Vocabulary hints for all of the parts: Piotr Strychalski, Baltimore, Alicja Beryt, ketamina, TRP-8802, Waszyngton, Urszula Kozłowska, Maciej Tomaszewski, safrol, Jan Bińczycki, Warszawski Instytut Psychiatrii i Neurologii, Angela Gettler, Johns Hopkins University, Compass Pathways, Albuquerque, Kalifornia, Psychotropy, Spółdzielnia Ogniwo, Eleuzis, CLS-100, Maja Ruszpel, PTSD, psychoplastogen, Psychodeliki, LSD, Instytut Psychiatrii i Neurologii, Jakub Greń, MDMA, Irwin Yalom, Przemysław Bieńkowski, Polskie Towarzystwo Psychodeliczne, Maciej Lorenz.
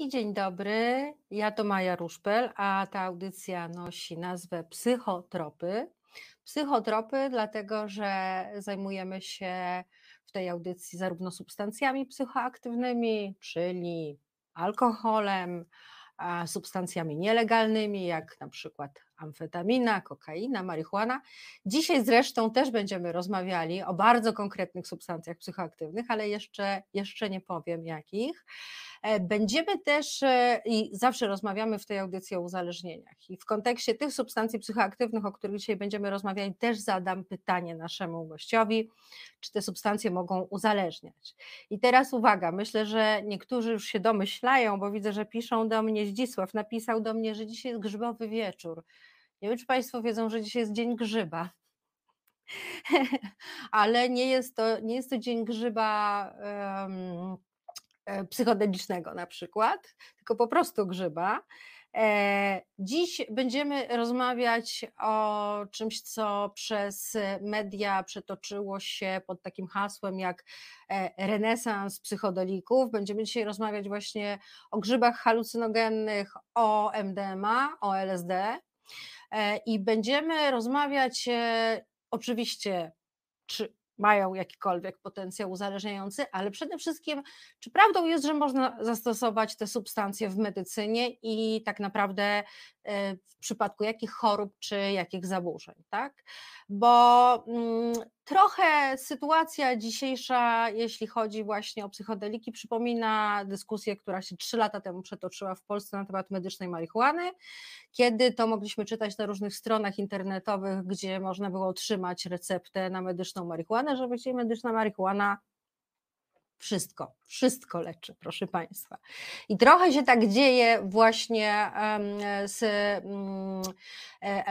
I dzień dobry, ja to Maja Ruszpel, a ta audycja nosi nazwę Psychotropy. Psychotropy dlatego, że zajmujemy się w tej audycji zarówno substancjami psychoaktywnymi, czyli alkoholem, substancjami nielegalnymi, jak na przykład amfetamina, kokaina, marihuana. Dzisiaj zresztą też będziemy rozmawiali o bardzo konkretnych substancjach psychoaktywnych, ale jeszcze nie powiem jakich. Będziemy też, i zawsze rozmawiamy w tej audycji o uzależnieniach, i w kontekście tych substancji psychoaktywnych, o których dzisiaj będziemy rozmawiali, też zadam pytanie naszemu gościowi, czy te substancje mogą uzależniać. I teraz uwaga, myślę, że niektórzy już się domyślają, bo widzę, że piszą do mnie, Zdzisław napisał do mnie, że dzisiaj jest grzybowy wieczór. Nie wiem, czy Państwo wiedzą, że dzisiaj jest Dzień Grzyba, ale nie jest to Dzień Grzyba psychodelicznego na przykład, tylko po prostu grzyba. Dziś będziemy rozmawiać o czymś, co przez media przetoczyło się pod takim hasłem jak renesans psychodelików. Będziemy dzisiaj rozmawiać właśnie o grzybach halucynogennych, o MDMA, o LSD. I będziemy rozmawiać oczywiście, czy mają jakikolwiek potencjał uzależniający, ale przede wszystkim, czy prawdą jest, że można zastosować te substancje w medycynie i tak naprawdę w przypadku jakich chorób, czy jakich zaburzeń, tak? Bo trochę sytuacja dzisiejsza, jeśli chodzi właśnie o psychodeliki, przypomina dyskusję, która się 3 lata temu przetoczyła w Polsce na temat medycznej marihuany, kiedy to mogliśmy czytać na różnych stronach internetowych, gdzie można było otrzymać receptę na medyczną marihuanę, że właściwie medyczna marihuana wszystko leczy, proszę Państwa. I trochę się tak dzieje właśnie z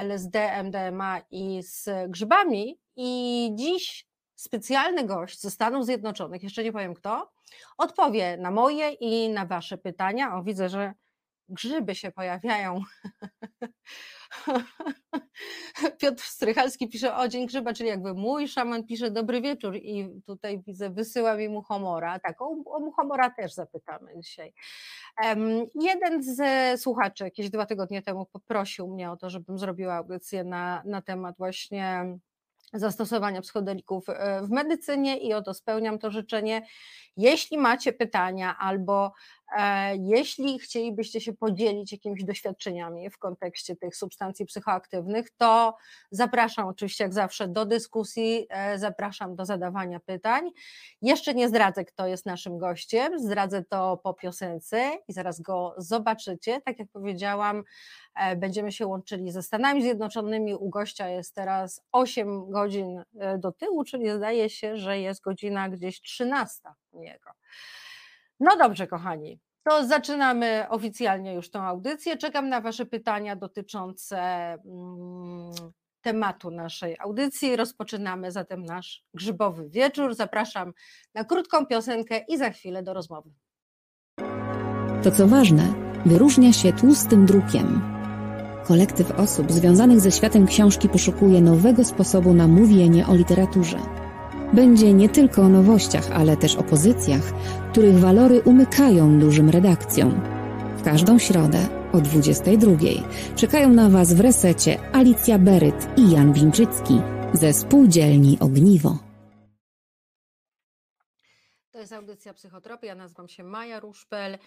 LSD, MDMA i z grzybami. I dziś specjalny gość ze Stanów Zjednoczonych, jeszcze nie powiem kto, odpowie na moje i na Wasze pytania. O, widzę, że grzyby się pojawiają. Piotr Strychalski pisze o Dzień Grzyba, czyli jakby mój szaman pisze dobry wieczór i tutaj widzę, wysyła mi muchomora. Tak, o muchomora też zapytamy dzisiaj. Jeden z słuchaczy jakieś 2 tygodnie temu poprosił mnie o to, żebym zrobiła audycję na temat właśnie zastosowania psychodelików w medycynie i oto spełniam to życzenie. Jeśli macie pytania albo jeśli chcielibyście się podzielić jakimiś doświadczeniami w kontekście tych substancji psychoaktywnych, to zapraszam oczywiście jak zawsze do dyskusji, zapraszam do zadawania pytań. Jeszcze nie zdradzę, kto jest naszym gościem, zdradzę to po piosence i zaraz go zobaczycie. Tak jak powiedziałam, będziemy się łączyli ze Stanami Zjednoczonymi, u gościa jest teraz 8 godzin do tyłu, czyli zdaje się, że jest godzina gdzieś 13 u niego. No dobrze, kochani, to zaczynamy oficjalnie już tą audycję. Czekam na Wasze pytania dotyczące tematu naszej audycji. Rozpoczynamy zatem nasz grzybowy wieczór. Zapraszam na krótką piosenkę i za chwilę do rozmowy. To, co ważne, wyróżnia się tłustym drukiem. Kolektyw osób związanych ze światem książki poszukuje nowego sposobu na mówienie o literaturze. Będzie nie tylko o nowościach, ale też o pozycjach, których walory umykają dużym redakcjom. W każdą środę o 22:00 czekają na Was w resecie Alicja Beryt i Jan Bińczycki ze Spółdzielni Ogniwo. To jest audycja Psychotropy, ja nazywam się Maja Ruszpel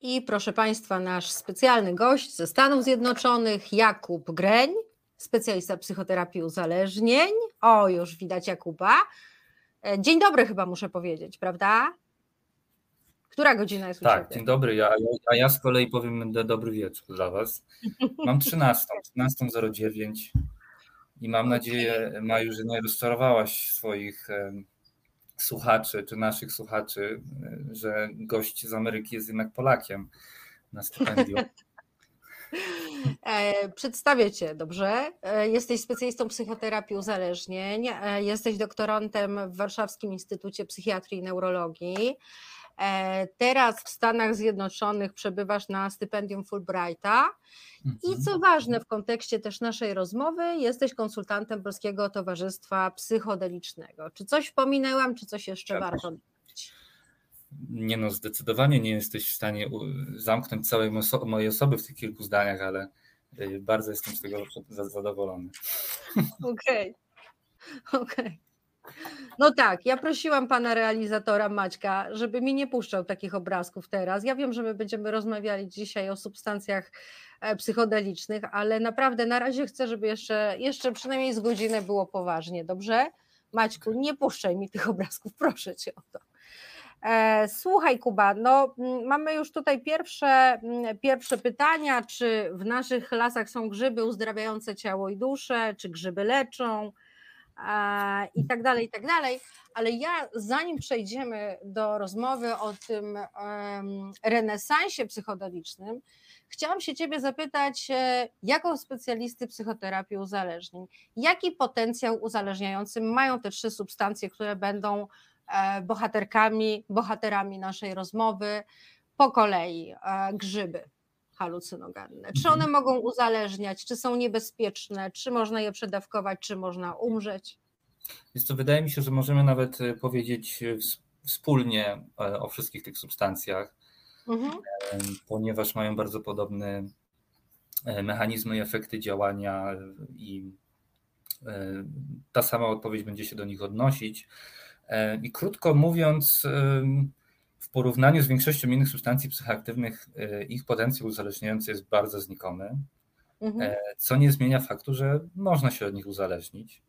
i proszę Państwa, nasz specjalny gość ze Stanów Zjednoczonych, Jakub Greń, specjalista psychoterapii uzależnień. O, już widać Jakuba. Dzień dobry chyba muszę powiedzieć, prawda? Która godzina jest u Ciebie? Tak, dzień dobry, ja z kolei powiem dobry wieczór dla Was. Mam 13:09 i mam nadzieję, Maju, że nie rozczarowałaś swoich słuchaczy, czy naszych słuchaczy, że gość z Ameryki jest jednak Polakiem na stypendium. Przedstawię Cię, dobrze? Jesteś specjalistą psychoterapii uzależnień, jesteś doktorantem w Warszawskim Instytucie Psychiatrii i Neurologii. Teraz w Stanach Zjednoczonych przebywasz na stypendium Fulbrighta i co ważne w kontekście też naszej rozmowy, jesteś konsultantem Polskiego Towarzystwa Psychodelicznego. Czy coś pominęłam, czy coś jeszcze warto? Nie no, zdecydowanie nie jesteś w stanie zamknąć całej mojej osoby w tych kilku zdaniach, ale bardzo jestem z tego zadowolony. Okej. No tak, ja prosiłam pana realizatora Maćka, żeby mi nie puszczał takich obrazków teraz. Ja wiem, że my będziemy rozmawiali dzisiaj o substancjach psychodelicznych, ale naprawdę na razie chcę, żeby jeszcze przynajmniej z godzinę było poważnie, dobrze? Maćku, nie puszczaj mi tych obrazków, proszę cię o to. Słuchaj, Kuba, no mamy już tutaj pierwsze pytania, czy w naszych lasach są grzyby uzdrawiające ciało i duszę, czy grzyby leczą i tak dalej, ale ja zanim przejdziemy do rozmowy o tym renesansie psychodelicznym, chciałam się ciebie zapytać, jako specjalisty psychoterapii uzależnień, jaki potencjał uzależniający mają te trzy substancje, które będą bohaterami naszej rozmowy, po kolei. Grzyby halucynogenne. Czy one mogą uzależniać, czy są niebezpieczne, czy można je przedawkować, czy można umrzeć? Więc to wydaje mi się, że możemy nawet powiedzieć wspólnie o wszystkich tych substancjach, ponieważ mają bardzo podobne mechanizmy i efekty działania i ta sama odpowiedź będzie się do nich odnosić. I krótko mówiąc, w porównaniu z większością innych substancji psychoaktywnych ich potencjał uzależniający jest bardzo znikomy, co nie zmienia faktu, że można się od nich uzależnić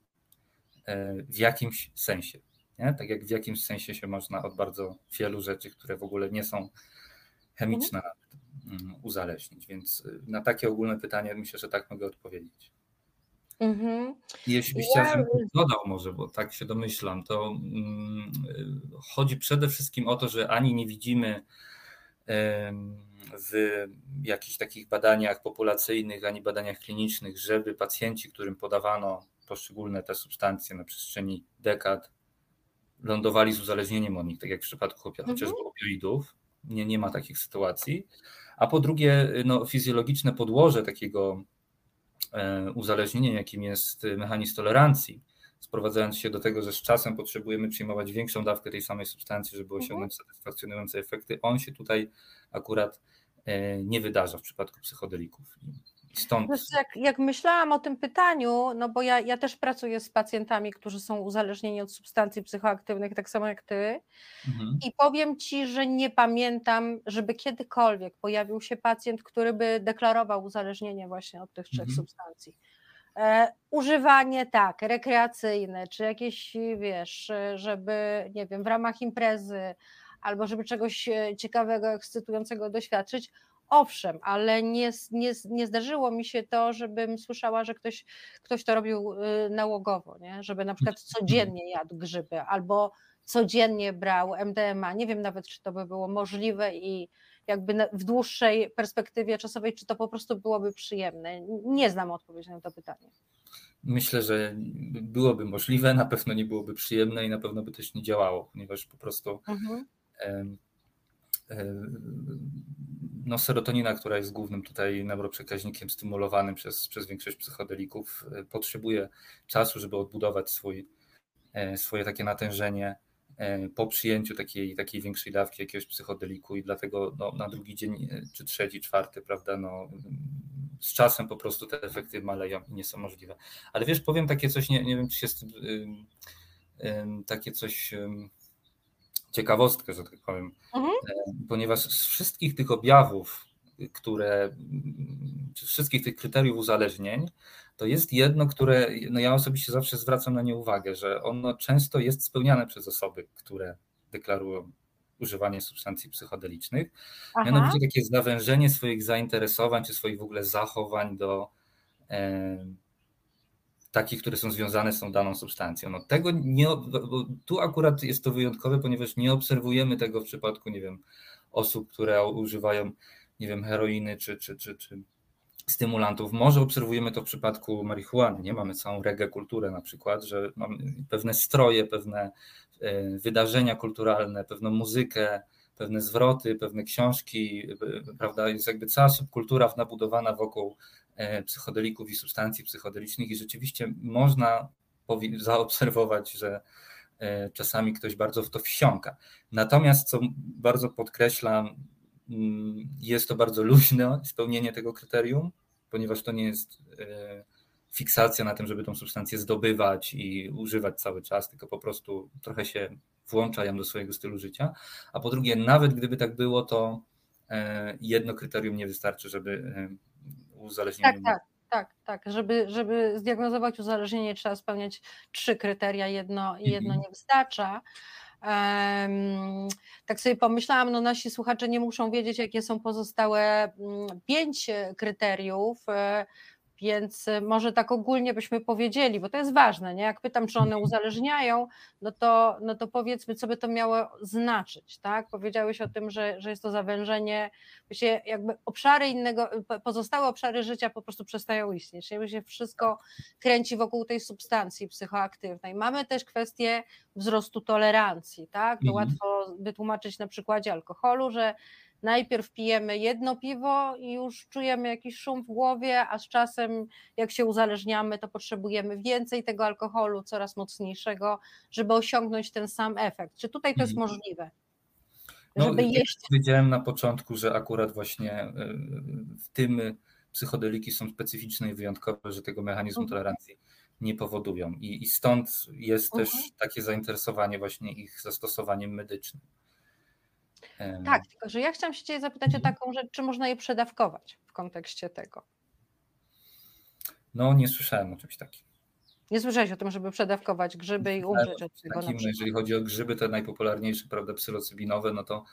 w jakimś sensie. Nie? Tak jak w jakimś sensie się można od bardzo wielu rzeczy, które w ogóle nie są chemiczne, uzależnić. Więc na takie ogólne pytanie myślę, że tak mogę odpowiedzieć. Jeśli byś chciał, żebym dodał może, bo tak się domyślam, to chodzi przede wszystkim o to, że ani nie widzimy w jakichś takich badaniach populacyjnych, ani badaniach klinicznych, żeby pacjenci, którym podawano poszczególne te substancje na przestrzeni dekad, lądowali z uzależnieniem od nich, tak jak w przypadku chociażby opioidów. Nie ma takich sytuacji. A po drugie, no, fizjologiczne podłoże takiego uzależnieniem, jakim jest mechanizm tolerancji, sprowadzając się do tego, że z czasem potrzebujemy przyjmować większą dawkę tej samej substancji, żeby osiągnąć satysfakcjonujące efekty, on się tutaj akurat nie wydarza w przypadku psychodelików. Stąd... Jak myślałam o tym pytaniu, no bo ja też pracuję z pacjentami, którzy są uzależnieni od substancji psychoaktywnych, tak samo jak ty, i powiem ci, że nie pamiętam, żeby kiedykolwiek pojawił się pacjent, który by deklarował uzależnienie właśnie od tych trzech substancji. Używanie tak, rekreacyjne, czy jakieś, wiesz, żeby, nie wiem, w ramach imprezy, albo żeby czegoś ciekawego, ekscytującego doświadczyć. Owszem, ale nie zdarzyło mi się to, żebym słyszała, że ktoś to robił nałogowo, nie? Żeby na przykład codziennie jadł grzyby albo codziennie brał MDMA. Nie wiem nawet, czy to by było możliwe i jakby w dłuższej perspektywie czasowej, czy to po prostu byłoby przyjemne. Nie znam odpowiedzi na to pytanie. Myślę, że byłoby możliwe, na pewno nie byłoby przyjemne i na pewno by też nie działało, ponieważ po prostu... No, serotonina, która jest głównym tutaj neuroprzekaźnikiem stymulowanym przez większość psychodelików, potrzebuje czasu, żeby odbudować swoje takie natężenie po przyjęciu takiej większej dawki jakiegoś psychodeliku i dlatego no, na drugi dzień, czy trzeci, czwarty, prawda, no, z czasem po prostu te efekty maleją i nie są możliwe. Ale wiesz, powiem takie coś, nie wiem, czy się z tym, takie coś... ciekawostkę, że tak powiem, ponieważ z wszystkich tych objawów, czy wszystkich tych kryteriów uzależnień, to jest jedno, które no ja osobiście zawsze zwracam na nie uwagę, że ono często jest spełniane przez osoby, które deklarują używanie substancji psychodelicznych. Mianowicie takie zawężenie swoich zainteresowań, czy swoich w ogóle zachowań do takich, które są związane z tą daną substancją. No tego nie, tu akurat jest to wyjątkowe, ponieważ nie obserwujemy tego w przypadku, nie wiem, osób, które używają, nie wiem, heroiny czy stymulantów. Może obserwujemy to w przypadku marihuany, nie? Mamy całą reggae kulturę na przykład, że mamy pewne stroje, pewne wydarzenia kulturalne, pewną muzykę, pewne zwroty, pewne książki, prawda? Jest jakby cała subkultura nabudowana wokół psychodelików i substancji psychodelicznych i rzeczywiście można zaobserwować, że czasami ktoś bardzo w to wsiąka. Natomiast, co bardzo podkreślam, jest to bardzo luźne spełnienie tego kryterium, ponieważ to nie jest fiksacja na tym, żeby tą substancję zdobywać i używać cały czas, tylko po prostu trochę się włącza ją do swojego stylu życia. A po drugie, nawet gdyby tak było, to jedno kryterium nie wystarczy, żeby uzależnienie... Tak. Żeby zdiagnozować uzależnienie, trzeba spełniać 3 kryteria, jedno nie wystarcza. Tak sobie pomyślałam, no nasi słuchacze nie muszą wiedzieć, jakie są pozostałe 5 kryteriów, więc może tak ogólnie byśmy powiedzieli, bo to jest ważne, nie? Jak pytam, czy one uzależniają, no to powiedzmy, co by to miało znaczyć, tak? Powiedziałeś o tym, że jest to zawężenie, właściwie jakby obszary innego, pozostałe obszary życia po prostu przestają istnieć, jakby się wszystko kręci wokół tej substancji psychoaktywnej. Mamy też kwestię wzrostu tolerancji, tak? To łatwo wytłumaczyć na przykładzie alkoholu, że najpierw pijemy jedno piwo i już czujemy jakiś szum w głowie, a z czasem jak się uzależniamy, to potrzebujemy więcej tego alkoholu, coraz mocniejszego, żeby osiągnąć ten sam efekt. Czy tutaj to jest możliwe? Żeby jeść... Powiedziałem na początku, że akurat właśnie w tym psychodeliki są specyficzne i wyjątkowe, że tego mechanizmu tolerancji nie powodują. I stąd jest też takie zainteresowanie właśnie ich zastosowaniem medycznym. Tak, tylko że ja chciałam się Ciebie zapytać o taką rzecz, czy można je przedawkować w kontekście tego? No nie słyszałem o czymś takim. Nie słyszałeś o tym, żeby przedawkować grzyby i umrzeć od tego? Takim, jeżeli chodzi o grzyby, te najpopularniejsze, prawda, psylocybinowe, no to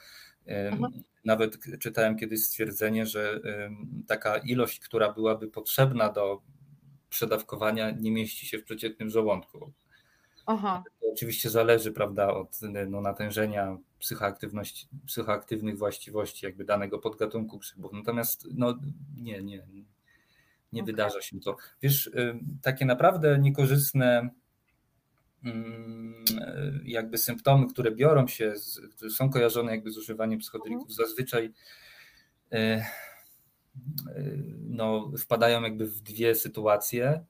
nawet czytałem kiedyś stwierdzenie, że taka ilość, która byłaby potrzebna do przedawkowania, nie mieści się w przeciętnym żołądku. To oczywiście zależy, prawda, od natężenia psychoaktywnych właściwości jakby danego podgatunku grzybów. Natomiast nie wydarza się to. Wiesz, takie naprawdę niekorzystne jakby symptomy, które biorą się, są kojarzone jakby z używaniem psychodelików, zazwyczaj wpadają jakby w 2 sytuacje.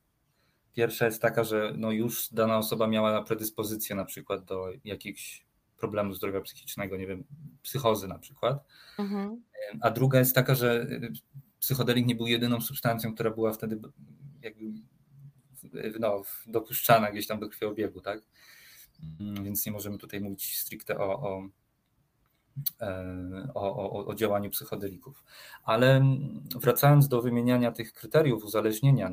Pierwsza jest taka, że już dana osoba miała predyspozycję na przykład do jakichś problemów zdrowia psychicznego, nie wiem, psychozy na przykład. A druga jest taka, że psychodelik nie był jedyną substancją, która była wtedy jakby dopuszczana gdzieś tam do krwiobiegu, tak? Więc nie możemy tutaj mówić stricte o działaniu psychodelików. Ale wracając do wymieniania tych kryteriów uzależnienia,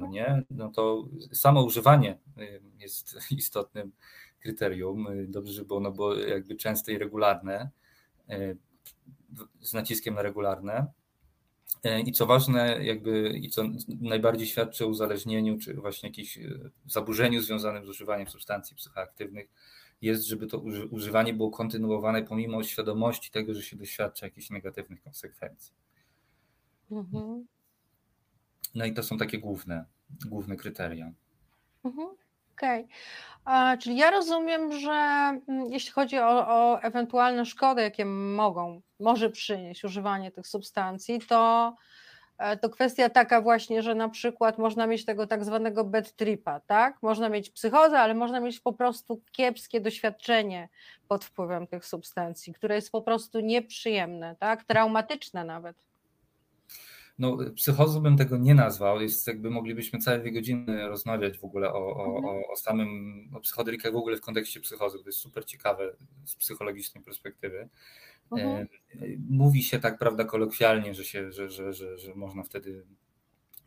to samo używanie jest istotnym kryterium. Dobrze, żeby ono było jakby częste i regularne, z naciskiem na regularne. I co ważne, co najbardziej świadczy o uzależnieniu, czy właśnie jakimś zaburzeniu związanym z używaniem substancji psychoaktywnych, jest, żeby to używanie było kontynuowane pomimo świadomości tego, że się doświadcza jakichś negatywnych konsekwencji. I to są takie główne kryteria. Okej. Czyli ja rozumiem, że jeśli chodzi o ewentualne szkody, jakie może przynieść używanie tych substancji, to kwestia taka właśnie, że na przykład można mieć tego tak zwanego bad tripa, tak? Można mieć psychozę, ale można mieć po prostu kiepskie doświadczenie pod wpływem tych substancji, które jest po prostu nieprzyjemne, tak? Traumatyczne nawet. Psychozą bym tego nie nazwał, moglibyśmy całe 2 godziny rozmawiać w ogóle o psychodelikach w ogóle w kontekście psychozy, to jest super ciekawe z psychologicznej perspektywy. Mówi się tak, prawda, kolokwialnie, że można wtedy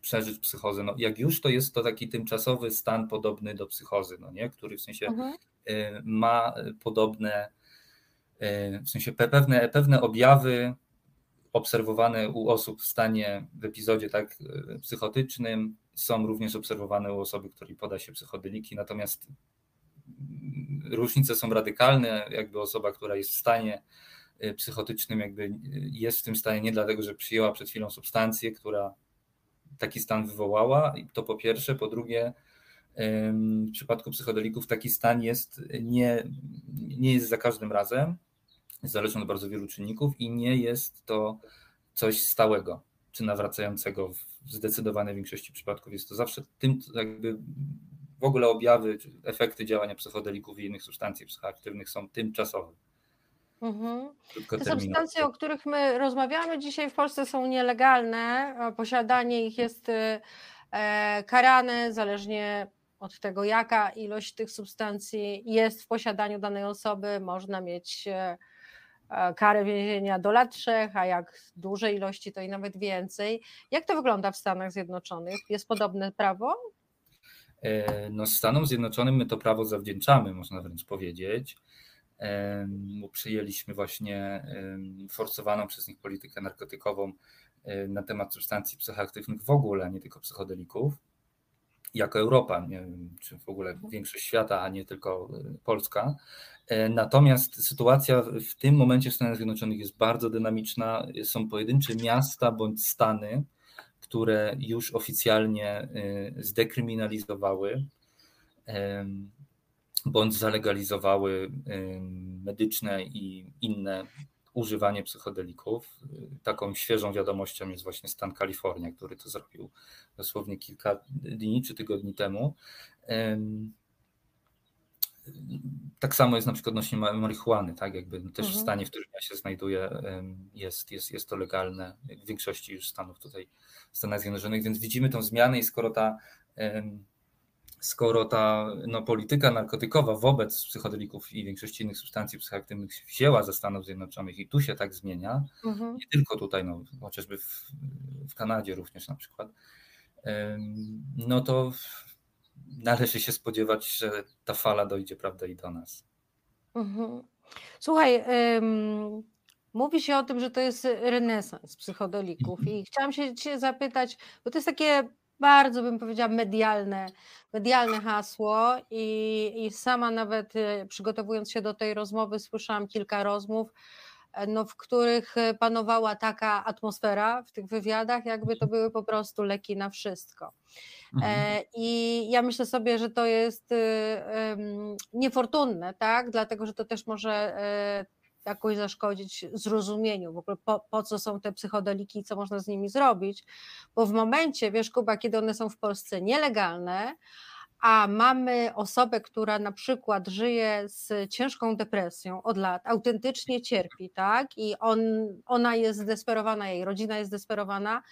przeżyć psychozę. Jak już to jest to taki tymczasowy stan podobny do psychozy, który w sensie ma podobne, w sensie pewne objawy obserwowane u osób w stanie, w epizodzie tak psychotycznym, są również obserwowane u osoby, której poda się psychodeliki, natomiast różnice są radykalne, osoba, która jest w stanie psychotycznym, jest w tym stanie nie dlatego, że przyjęła przed chwilą substancję, która taki stan wywołała, to po pierwsze, po drugie, w przypadku psychodelików taki stan jest nie jest za każdym razem, zależą od bardzo wielu czynników i nie jest to coś stałego czy nawracającego. W zdecydowanej większości przypadków jest to zawsze tym, w ogóle objawy czy efekty działania psychodelików i innych substancji psychoaktywnych są tymczasowe. Te substancje, o których my rozmawiamy dzisiaj w Polsce, są nielegalne, a posiadanie ich jest karane, zależnie od tego, jaka ilość tych substancji jest w posiadaniu danej osoby. Można mieć karę więzienia do lat 3, a jak duże ilości, to i nawet więcej. Jak to wygląda w Stanach Zjednoczonych? Jest podobne prawo? No, Stanom Zjednoczonym my to prawo zawdzięczamy, można wręcz powiedzieć, bo przyjęliśmy właśnie forsowaną przez nich politykę narkotykową na temat substancji psychoaktywnych w ogóle, nie tylko psychodelików, jako Europa, nie wiem, czy w ogóle większość świata, a nie tylko Polska. Natomiast sytuacja w tym momencie w Stanach Zjednoczonych jest bardzo dynamiczna. Są pojedyncze miasta bądź stany, które już oficjalnie zdekryminalizowały bądź zalegalizowały medyczne i inne używanie psychodelików. Taką świeżą wiadomością jest właśnie stan Kalifornia, który to zrobił dosłownie kilka dni czy tygodni temu. Tak samo jest na przykład odnośnie marihuany, tak? Jakby też w stanie, w którym ja się znajduję, jest to legalne w większości już stanów tutaj w Stanach Zjednoczonych, więc widzimy tą zmianę i skoro ta polityka narkotykowa wobec psychodelików i większości innych substancji psychoaktywnych się wzięła ze Stanów Zjednoczonych i tu się tak zmienia, nie tylko tutaj, no, chociażby w Kanadzie również na przykład, no to należy się spodziewać, że ta fala dojdzie, prawda, i do nas. Słuchaj, mówi się o tym, że to jest renesans psychodelików i chciałam się cię zapytać, bo to jest takie bardzo, bym powiedziała, medialne hasło i sama nawet przygotowując się do tej rozmowy słyszałam kilka rozmów, no, w których panowała taka atmosfera w tych wywiadach, jakby to były po prostu leki na wszystko. I ja myślę sobie, że to jest niefortunne, tak? Dlatego, że to też może jakoś zaszkodzić zrozumieniu w ogóle, po co są te psychodeliki i co można z nimi zrobić, bo w momencie, wiesz, Kuba, kiedy one są w Polsce nielegalne, a mamy osobę, która na przykład żyje z ciężką depresją od lat, autentycznie cierpi, tak? I ona jest zdesperowana, jej rodzina jest zdesperowana,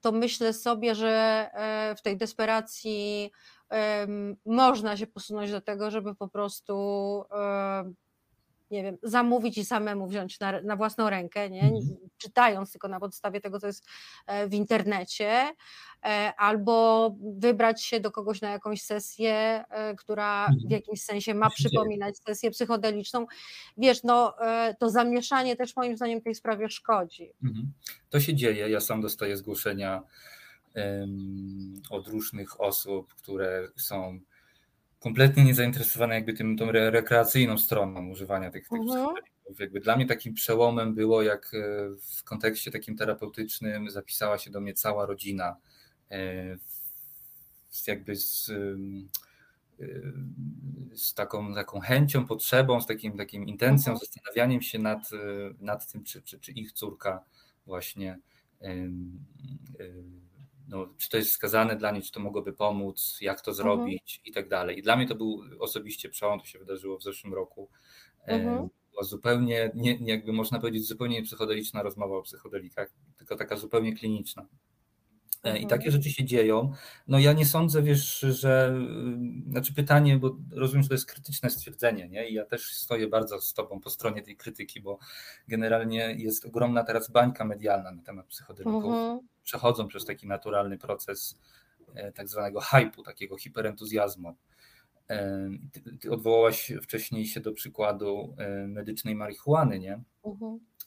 to myślę sobie, że w tej desperacji można się posunąć do tego, żeby po prostu nie wiem, zamówić i samemu wziąć na własną rękę, nie? Czytając tylko na podstawie tego, co jest w internecie, albo wybrać się do kogoś na jakąś sesję, która w jakimś sensie ma przypominać sesję psychodeliczną. Wiesz, no to zamieszanie też moim zdaniem tej sprawie szkodzi. To się dzieje, ja sam dostaję zgłoszenia od różnych osób, które są kompletnie niezainteresowane jakby tą rekreacyjną stroną używania tych psychodelików. Jakby dla mnie takim przełomem było, jak w kontekście takim terapeutycznym zapisała się do mnie cała rodzina z taką chęcią, potrzebą, z takim intencją, zastanawianiem się nad tym, czy ich córka właśnie no, czy to jest skazane dla niej, czy to mogłoby pomóc, jak to zrobić i tak dalej. I dla mnie to był osobiście przełom, to się wydarzyło w zeszłym roku. Była zupełnie, jakby można powiedzieć, zupełnie psychodeliczna rozmowa o psychodelikach, tylko taka zupełnie kliniczna. I takie rzeczy się dzieją. No ja nie sądzę, wiesz, że... Znaczy pytanie, bo rozumiem, że to jest krytyczne stwierdzenie, nie? I ja też stoję bardzo z tobą po stronie tej krytyki, bo generalnie jest ogromna teraz bańka medialna na temat psychodelików. Przechodzą przez taki naturalny proces tak zwanego hype'u, takiego hiperentuzjazmu. Ty odwołałaś wcześniej się do przykładu medycznej marihuany, nie?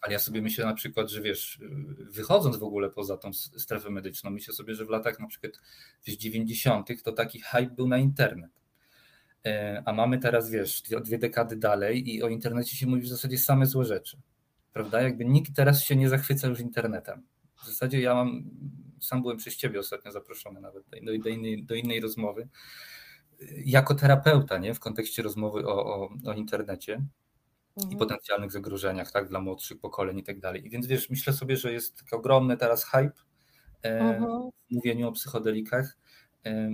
Ale ja sobie myślę na przykład, że wiesz, wychodząc w ogóle poza tą strefę medyczną, myślę sobie, że w latach na przykład 90. to taki hype był na internet. A mamy teraz, wiesz, 2 dekady dalej i o internecie się mówi w zasadzie same złe rzeczy. Prawda? Jakby nikt teraz się nie zachwyca już internetem. W zasadzie ja sam byłem przez ciebie ostatnio zaproszony nawet do innej rozmowy. Jako terapeuta, nie? W kontekście rozmowy o internecie i potencjalnych zagrożeniach, tak, dla młodszych pokoleń i tak dalej. I więc wiesz, myślę sobie, że jest taki ogromny teraz hype w mówieniu o psychodelikach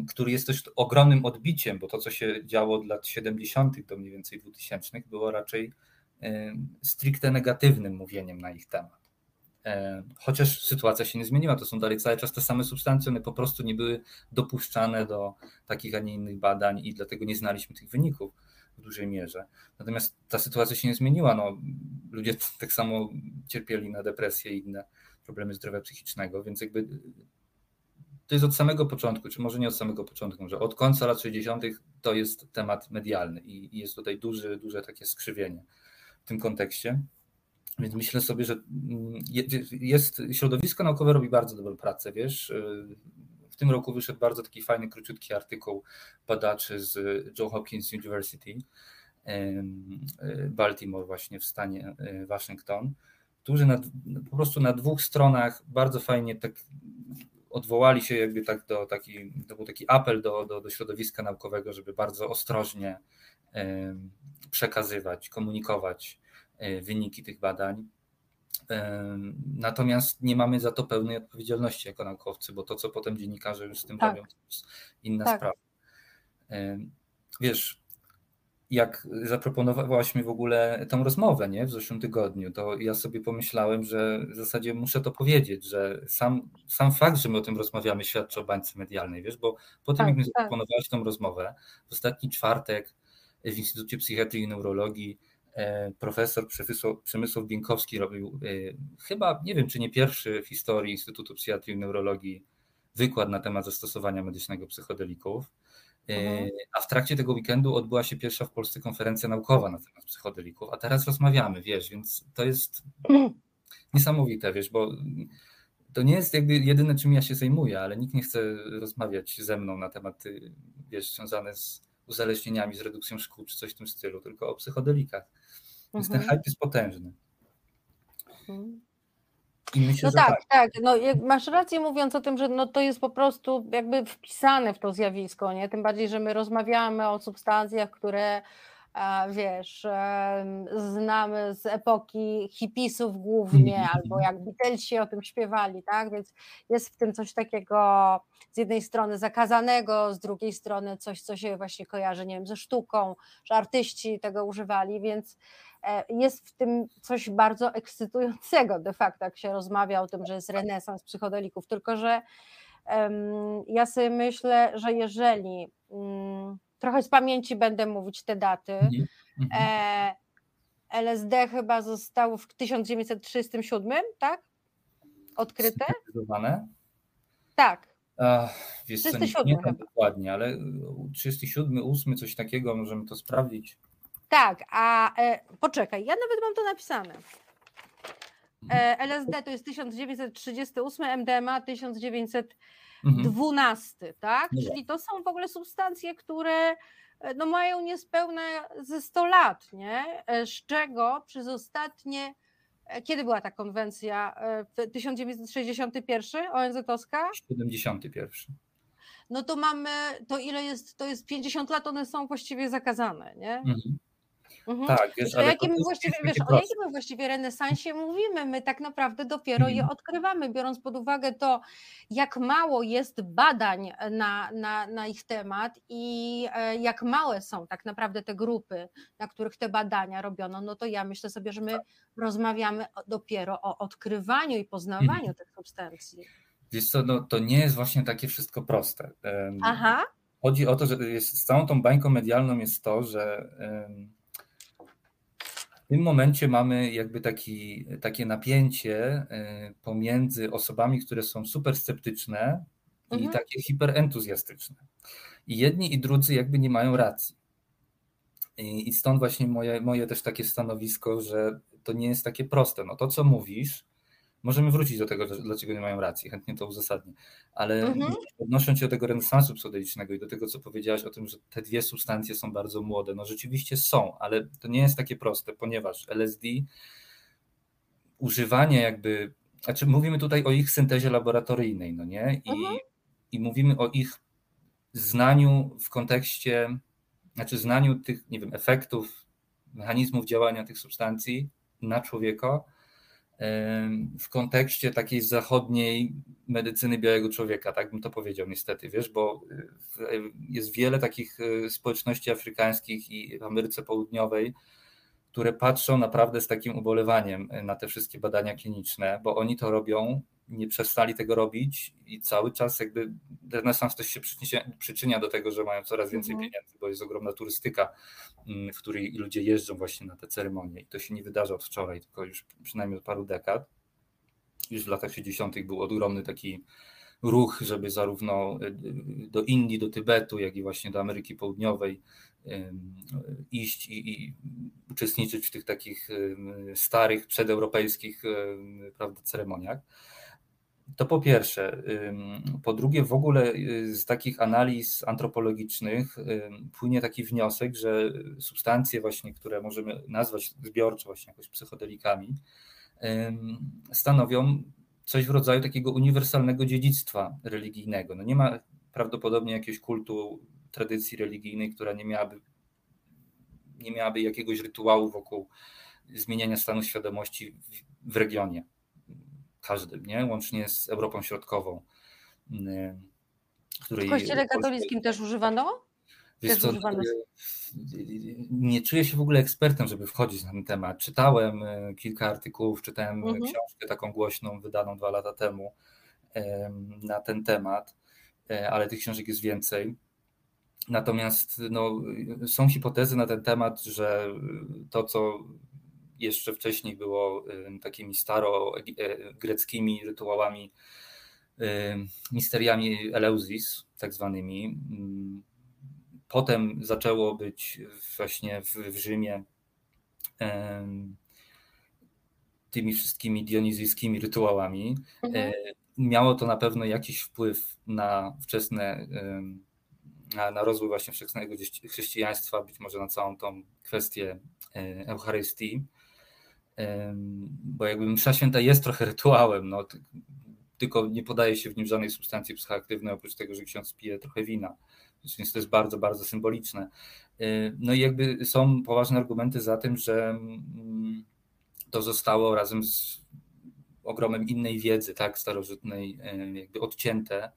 który jest też ogromnym odbiciem, bo to, co się działo od lat 70. do mniej więcej 2000. było raczej stricte negatywnym mówieniem na ich temat. Chociaż sytuacja się nie zmieniła, to są dalej cały czas te same substancje, one po prostu nie były dopuszczane do takich, a nie innych badań i dlatego nie znaliśmy tych wyników w dużej mierze. Natomiast ta sytuacja się nie zmieniła, no, ludzie tak samo cierpieli na depresję i inne problemy zdrowia psychicznego, więc jakby to jest od samego początku, czy może nie od samego początku, może od końca lat 60. to jest temat medialny i jest tutaj duże takie skrzywienie w tym kontekście. Więc myślę sobie, że jest środowisko naukowe robi bardzo dobrą pracę, wiesz. W tym roku wyszedł bardzo taki fajny, króciutki artykuł badaczy z Johns Hopkins University, Baltimore właśnie w stanie Waszyngton, którzy po prostu na dwóch stronach bardzo fajnie tak odwołali się jakby tak to był taki apel do środowiska naukowego, żeby bardzo ostrożnie przekazywać, komunikować wyniki tych badań. Natomiast nie mamy za to pełnej odpowiedzialności jako naukowcy, bo to, co potem dziennikarze już z tym robią, to jest inna sprawa. Wiesz, jak zaproponowałaś mi w ogóle tą rozmowę, nie, w zeszłym tygodniu, to ja sobie pomyślałem, że w zasadzie muszę to powiedzieć, że sam fakt, że my o tym rozmawiamy, świadczy o bańce medialnej, wiesz, bo po tym, jak mi zaproponowałaś tą rozmowę, w ostatni czwartek w Instytucie Psychiatrii i Neurologii profesor Przemysław Bieńkowski robił chyba, nie wiem czy nie pierwszy w historii Instytutu Psychiatrii i Neurologii wykład na temat zastosowania medycznego psychodelików, a w trakcie tego weekendu odbyła się pierwsza w Polsce konferencja naukowa na temat psychodelików, a teraz rozmawiamy, wiesz, więc to jest niesamowite, wiesz, bo to nie jest jakby jedyne, czym ja się zajmuję, ale nikt nie chce rozmawiać ze mną na tematy, wiesz, związane z uzależnieniami, z redukcją szkód, czy coś w tym stylu, tylko o psychodelikach. Więc ten hype jest potężny. I myślę, tak. No, masz rację mówiąc o tym, że no, to jest po prostu jakby wpisane w to zjawisko, nie? Tym bardziej, że my rozmawiamy o substancjach, które wiesz, znamy z epoki hipisów głównie, albo jak Beatlesi o tym śpiewali, tak? Więc jest w tym coś takiego z jednej strony zakazanego, z drugiej strony coś, co się właśnie kojarzy, nie wiem, ze sztuką, że artyści tego używali, więc jest w tym coś bardzo ekscytującego de facto, jak się rozmawia o tym, że jest renesans psychodelików, tylko że ja sobie myślę, że jeżeli trochę z pamięci będę mówić te daty. LSD chyba zostało w 1937, tak? Odkryte? Tak. Wiesz co, nie wiem dokładnie, ale 37, 8, coś takiego, możemy to sprawdzić. Tak, a poczekaj, ja nawet mam to napisane. LSD to jest 1938, MDMA 1912, tak? Czyli to są w ogóle substancje, które no mają niespełna ze 100 lat, nie? Z czego przez ostatnie, kiedy była ta konwencja? 1961 ONZ-owska? 71. No to mamy, to ile jest, to jest 50 lat, one są właściwie zakazane, nie? Tak, wiesz, o jakim właściwie renesansie mówimy, my tak naprawdę dopiero je odkrywamy, biorąc pod uwagę to, jak mało jest badań na ich temat i jak małe są tak naprawdę te grupy, na których te badania robiono, no to ja myślę sobie, że my rozmawiamy dopiero o odkrywaniu i poznawaniu tych substancji. Wiesz co, no, to nie jest właśnie takie wszystko proste. Chodzi o to, że z całą tą bańką medialną jest to, że w tym momencie mamy jakby takie napięcie pomiędzy osobami, które są super sceptyczne i takie hiperentuzjastyczne. I jedni i drudzy jakby nie mają racji. I stąd właśnie moje też takie stanowisko, że to nie jest takie proste. No to, co mówisz, możemy wrócić do tego, dlaczego nie mają racji, chętnie to uzasadnię, ale odnosząc się do tego renesansu psychodelicznego i do tego, co powiedziałaś o tym, że te dwie substancje są bardzo młode, no rzeczywiście są, ale to nie jest takie proste, ponieważ LSD, używanie jakby, znaczy mówimy tutaj o ich syntezie laboratoryjnej, no nie? I mówimy o ich znaniu w kontekście, znaczy znaniu tych, nie wiem, efektów, mechanizmów działania tych substancji na człowieka, w kontekście takiej zachodniej medycyny białego człowieka, tak bym to powiedział niestety, wiesz, bo jest wiele takich społeczności afrykańskich i w Ameryce Południowej, które patrzą naprawdę z takim ubolewaniem na te wszystkie badania kliniczne, bo oni to robią, nie przestali tego robić i cały czas jakby renesans też się przyczynia do tego, że mają coraz więcej pieniędzy, bo jest ogromna turystyka, w której ludzie jeżdżą właśnie na te ceremonie i to się nie wydarza od wczoraj, tylko już przynajmniej od paru dekad. Już w latach 60. był ogromny taki ruch, żeby zarówno do Indii, do Tybetu, jak i właśnie do Ameryki Południowej iść i uczestniczyć w tych takich starych, przedeuropejskich, prawda, ceremoniach. To po pierwsze. Po drugie, w ogóle z takich analiz antropologicznych płynie taki wniosek, że substancje właśnie, które możemy nazwać zbiorczo właśnie jakoś psychodelikami, stanowią coś w rodzaju takiego uniwersalnego dziedzictwa religijnego. No nie ma prawdopodobnie jakiegoś kultu, tradycji religijnej, która nie miałaby jakiegoś rytuału wokół zmieniania stanu świadomości w regionie. Każdym, nie? Łącznie z Europą Środkową. W Kościele katolickim też używano? Wiesz co, nie czuję się w ogóle ekspertem, żeby wchodzić na ten temat. Czytałem kilka artykułów, czytałem książkę taką głośną, wydaną 2 lata temu na ten temat, ale tych książek jest więcej. Natomiast no, są hipotezy na ten temat, że to, co jeszcze wcześniej było takimi starogreckimi rytuałami, misteriami Eleuzis tak zwanymi, potem zaczęło być właśnie w Rzymie tymi wszystkimi dionizyjskimi rytuałami. Miało to na pewno jakiś wpływ na wczesne, na rozwój właśnie wczesnego chrześcijaństwa, być może na całą tą kwestię Eucharystii, bo jakby msza święta jest trochę rytuałem, no, tylko nie podaje się w nim żadnej substancji psychoaktywnej, oprócz tego, że ksiądz pije trochę wina. Więc to jest bardzo, bardzo symboliczne. No i jakby są poważne argumenty za tym, że to zostało razem z ogromem innej wiedzy, tak, starożytnej, jakby odcięte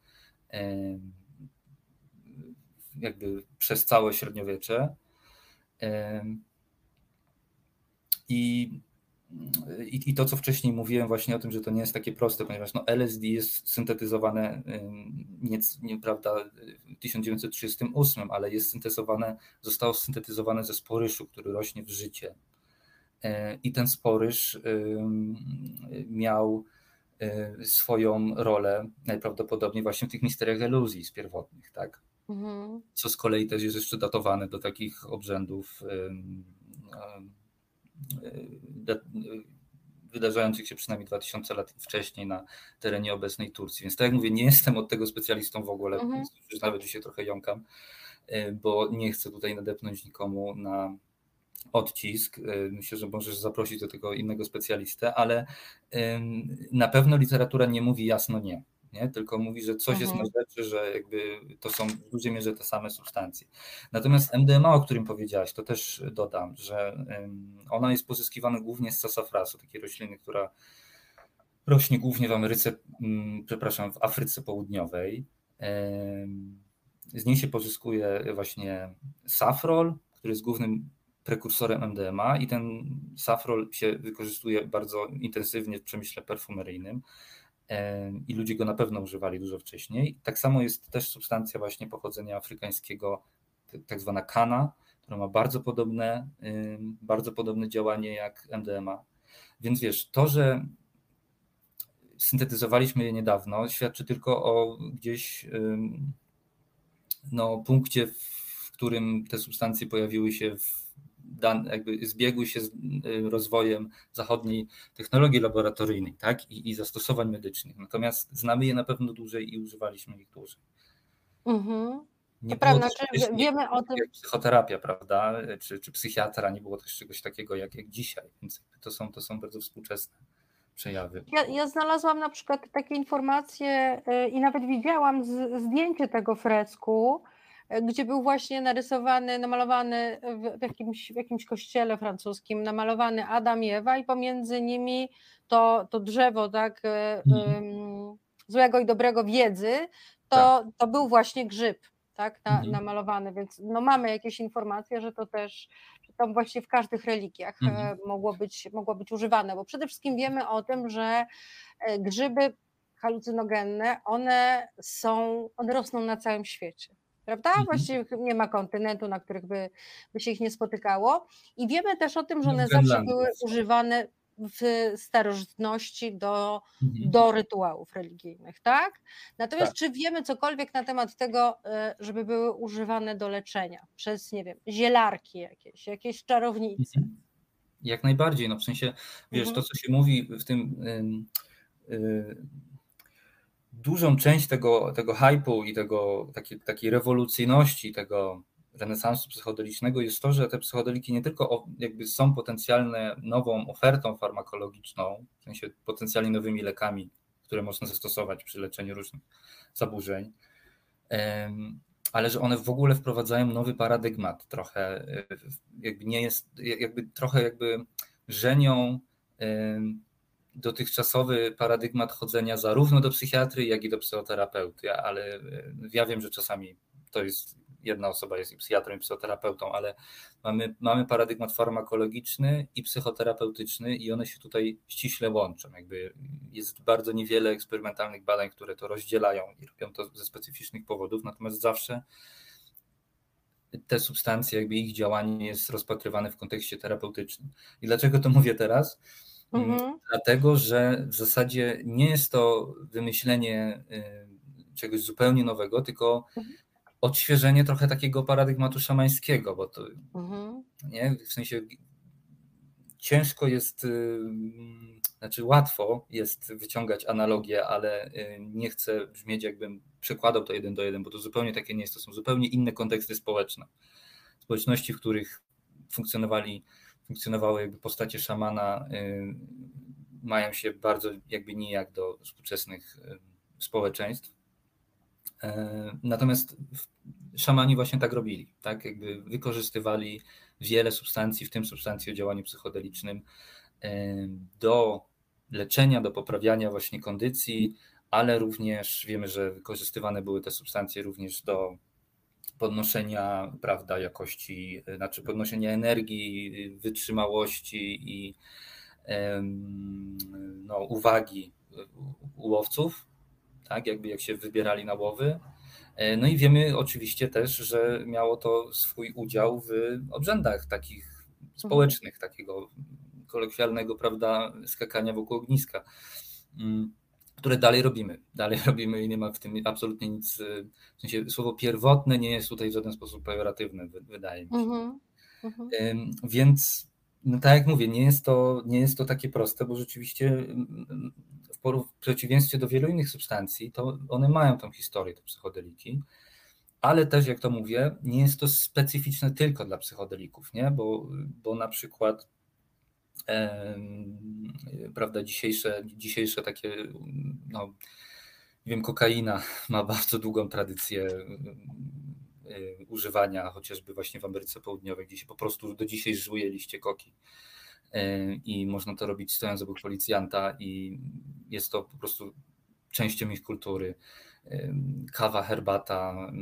jakby przez całe średniowiecze. I to, co wcześniej mówiłem właśnie o tym, że to nie jest takie proste, ponieważ no LSD jest syntetyzowane nieprawda w 1938, ale jest zostało syntetyzowane ze sporyszu, który rośnie w życie. I ten sporyż miał swoją rolę najprawdopodobniej właśnie w tych misteriach Eleuzis pierwotnych, tak? Co z kolei też jest jeszcze datowane do takich obrzędów wydarzających się przynajmniej 2000 lat wcześniej na terenie obecnej Turcji. Więc tak jak mówię, nie jestem od tego specjalistą w ogóle, już nawet się trochę jąkam, bo nie chcę tutaj nadepnąć nikomu na odcisk. Myślę, że możesz zaprosić do tego innego specjalistę, ale na pewno literatura nie mówi jasno nie. Nie? Tylko mówi, że coś jest na rzeczy, że jakby to są w dużej mierze te same substancje. Natomiast MDMA, o którym powiedziałaś, to też dodam, że ona jest pozyskiwana głównie z sasafrasu, takiej rośliny, która rośnie głównie w Afryce Południowej. Z niej się pozyskuje właśnie safrol, który jest głównym prekursorem MDMA i ten safrol się wykorzystuje bardzo intensywnie w przemyśle perfumeryjnym. I ludzie go na pewno używali dużo wcześniej. Tak samo jest też substancja właśnie pochodzenia afrykańskiego, tak zwana kana, która ma bardzo podobne działanie jak MDMA. Więc wiesz, to, że syntetyzowaliśmy je niedawno, świadczy tylko o gdzieś punkcie, w którym te substancje pojawiły się jakby zbiegły się z rozwojem zachodniej technologii laboratoryjnej, tak? I zastosowań medycznych. Natomiast znamy je na pewno dłużej i używaliśmy ich dłużej. Nie to prawda, czy wiemy o tym. Jak psychoterapia, prawda? Czy psychiatra, nie było też czegoś takiego jak dzisiaj, więc to są bardzo współczesne przejawy. Ja znalazłam na przykład takie informacje i nawet widziałam zdjęcie tego fresku, gdzie był właśnie namalowany w jakimś kościele francuskim, namalowany Adam i Ewa i pomiędzy nimi to drzewo, tak, złego i dobrego wiedzy, to był właśnie grzyb, tak, namalowany, więc no mamy jakieś informacje, że to też to właśnie w każdych religiach mogło być używane, bo przede wszystkim wiemy o tym, że grzyby halucynogenne, one rosną na całym świecie, prawda? Właściwie nie ma kontynentu, na których by się ich nie spotykało, i wiemy też o tym, że one zawsze były używane w starożytności do rytuałów religijnych, tak? Natomiast czy wiemy cokolwiek na temat tego, żeby były używane do leczenia przez, nie wiem, zielarki jakieś czarownice? Jak najbardziej, no w sensie, wiesz, to co się mówi w tym... Dużą część tego hype'u i takiej rewolucyjności, tego renesansu psychodelicznego jest to, że te psychodeliki nie tylko jakby są potencjalne nową ofertą farmakologiczną, w sensie potencjalnie nowymi lekami, które można zastosować przy leczeniu różnych zaburzeń, ale że one w ogóle wprowadzają nowy paradygmat, trochę jakby nie jest, jakby trochę jakby żenią dotychczasowy paradygmat chodzenia zarówno do psychiatry, jak i do psychoterapeuty, ale ja wiem, że czasami to jest jedna osoba jest i psychiatrą, i psychoterapeutą, ale mamy paradygmat farmakologiczny i psychoterapeutyczny i one się tutaj ściśle łączą. Jakby jest bardzo niewiele eksperymentalnych badań, które to rozdzielają i robią to ze specyficznych powodów, natomiast zawsze te substancje, jakby ich działanie jest rozpatrywane w kontekście terapeutycznym. I dlaczego to mówię teraz? Dlatego, że w zasadzie nie jest to wymyślenie czegoś zupełnie nowego, tylko odświeżenie trochę takiego paradygmatu szamańskiego, bo to nie, w sensie ciężko jest, znaczy łatwo jest wyciągać analogię, ale nie chcę brzmieć, jakbym przekładał to jeden do jeden, bo to zupełnie takie nie jest, to są zupełnie inne konteksty społeczne. Społeczności, w których funkcjonowały jakby postacie szamana, mają się bardzo jakby nijak do współczesnych społeczeństw. Natomiast szamani właśnie tak robili, tak? Jakby wykorzystywali wiele substancji, w tym substancje o działaniu psychodelicznym, do leczenia, do poprawiania właśnie kondycji, ale również wiemy, że wykorzystywane były te substancje również do podnoszenia, prawda, jakości, znaczy podnoszenia energii, wytrzymałości i uwagi u łowców, tak, jakby jak się wybierali na łowy. No i wiemy oczywiście też, że miało to swój udział w obrzędach takich społecznych, takiego kolokwialnego, prawda, skakania wokół ogniska, które dalej robimy i nie ma w tym absolutnie nic, w sensie słowo pierwotne nie jest tutaj w żaden sposób pejoratywne, wydaje mi się. Więc no tak jak mówię, nie jest to takie proste, bo rzeczywiście w przeciwieństwie do wielu innych substancji, to one mają tą historię, te psychodeliki, ale też, jak to mówię, nie jest to specyficzne tylko dla psychodelików, nie? Bo na przykład prawda, dzisiejsze takie, no wiem, kokaina ma bardzo długą tradycję używania, chociażby właśnie w Ameryce Południowej, gdzie się po prostu do dzisiaj żuje liście koki i można to robić stojąc obok policjanta i jest to po prostu częścią ich kultury. Kawa, herbata,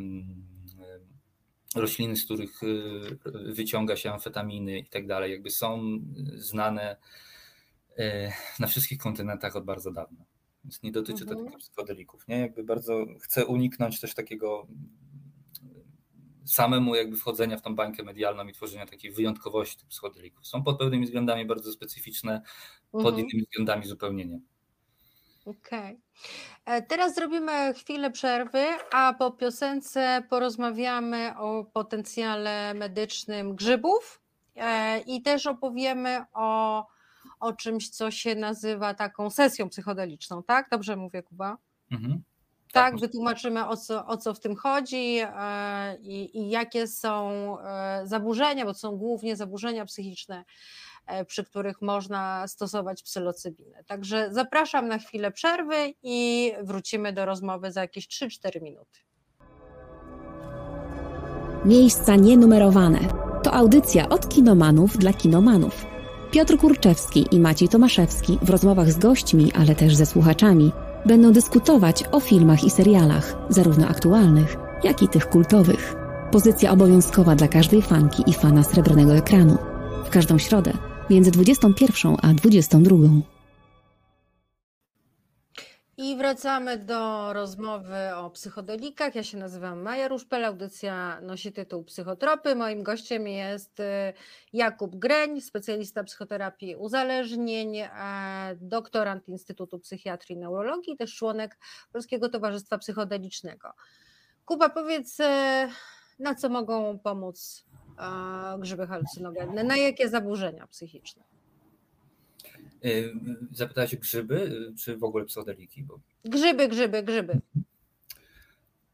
rośliny, z których wyciąga się amfetaminy i tak dalej, jakby są znane na wszystkich kontynentach od bardzo dawna. Więc nie dotyczy to tylko psychodelików. Nie? Jakby bardzo chcę uniknąć też takiego samemu jakby wchodzenia w tą bańkę medialną i tworzenia takiej wyjątkowości tych psychodelików. Są pod pewnymi względami bardzo specyficzne, pod innymi względami zupełnie nie. Okej. Teraz zrobimy chwilę przerwy, a po piosence porozmawiamy o potencjale medycznym grzybów i też opowiemy o czymś, co się nazywa taką sesją psychodeliczną, tak? Dobrze mówię, Kuba? Tak, wytłumaczymy o co w tym chodzi i jakie są zaburzenia, bo to są głównie zaburzenia psychiczne, przy których można stosować psylocybinę. Także zapraszam na chwilę przerwy i wrócimy do rozmowy za jakieś 3-4 minuty. Miejsca nienumerowane. To audycja od kinomanów dla kinomanów. Piotr Kurczewski i Maciej Tomaszewski w rozmowach z gośćmi, ale też ze słuchaczami będą dyskutować o filmach i serialach, zarówno aktualnych, jak i tych kultowych. Pozycja obowiązkowa dla każdej fanki i fana srebrnego ekranu. W każdą środę, między 21 a 22. I wracamy do rozmowy o psychodelikach. Ja się nazywam Maja Ruszpel, audycja nosi tytuł Psychotropy. Moim gościem jest Jakub Greń, specjalista psychoterapii uzależnień, doktorant Instytutu Psychiatrii i Neurologii, też członek Polskiego Towarzystwa Psychodelicznego. Kuba, powiedz, na co mogą pomóc grzyby halucynogenne, na jakie zaburzenia psychiczne? Zapytałaś o grzyby, czy w ogóle psychodeliki? Bo... Grzyby.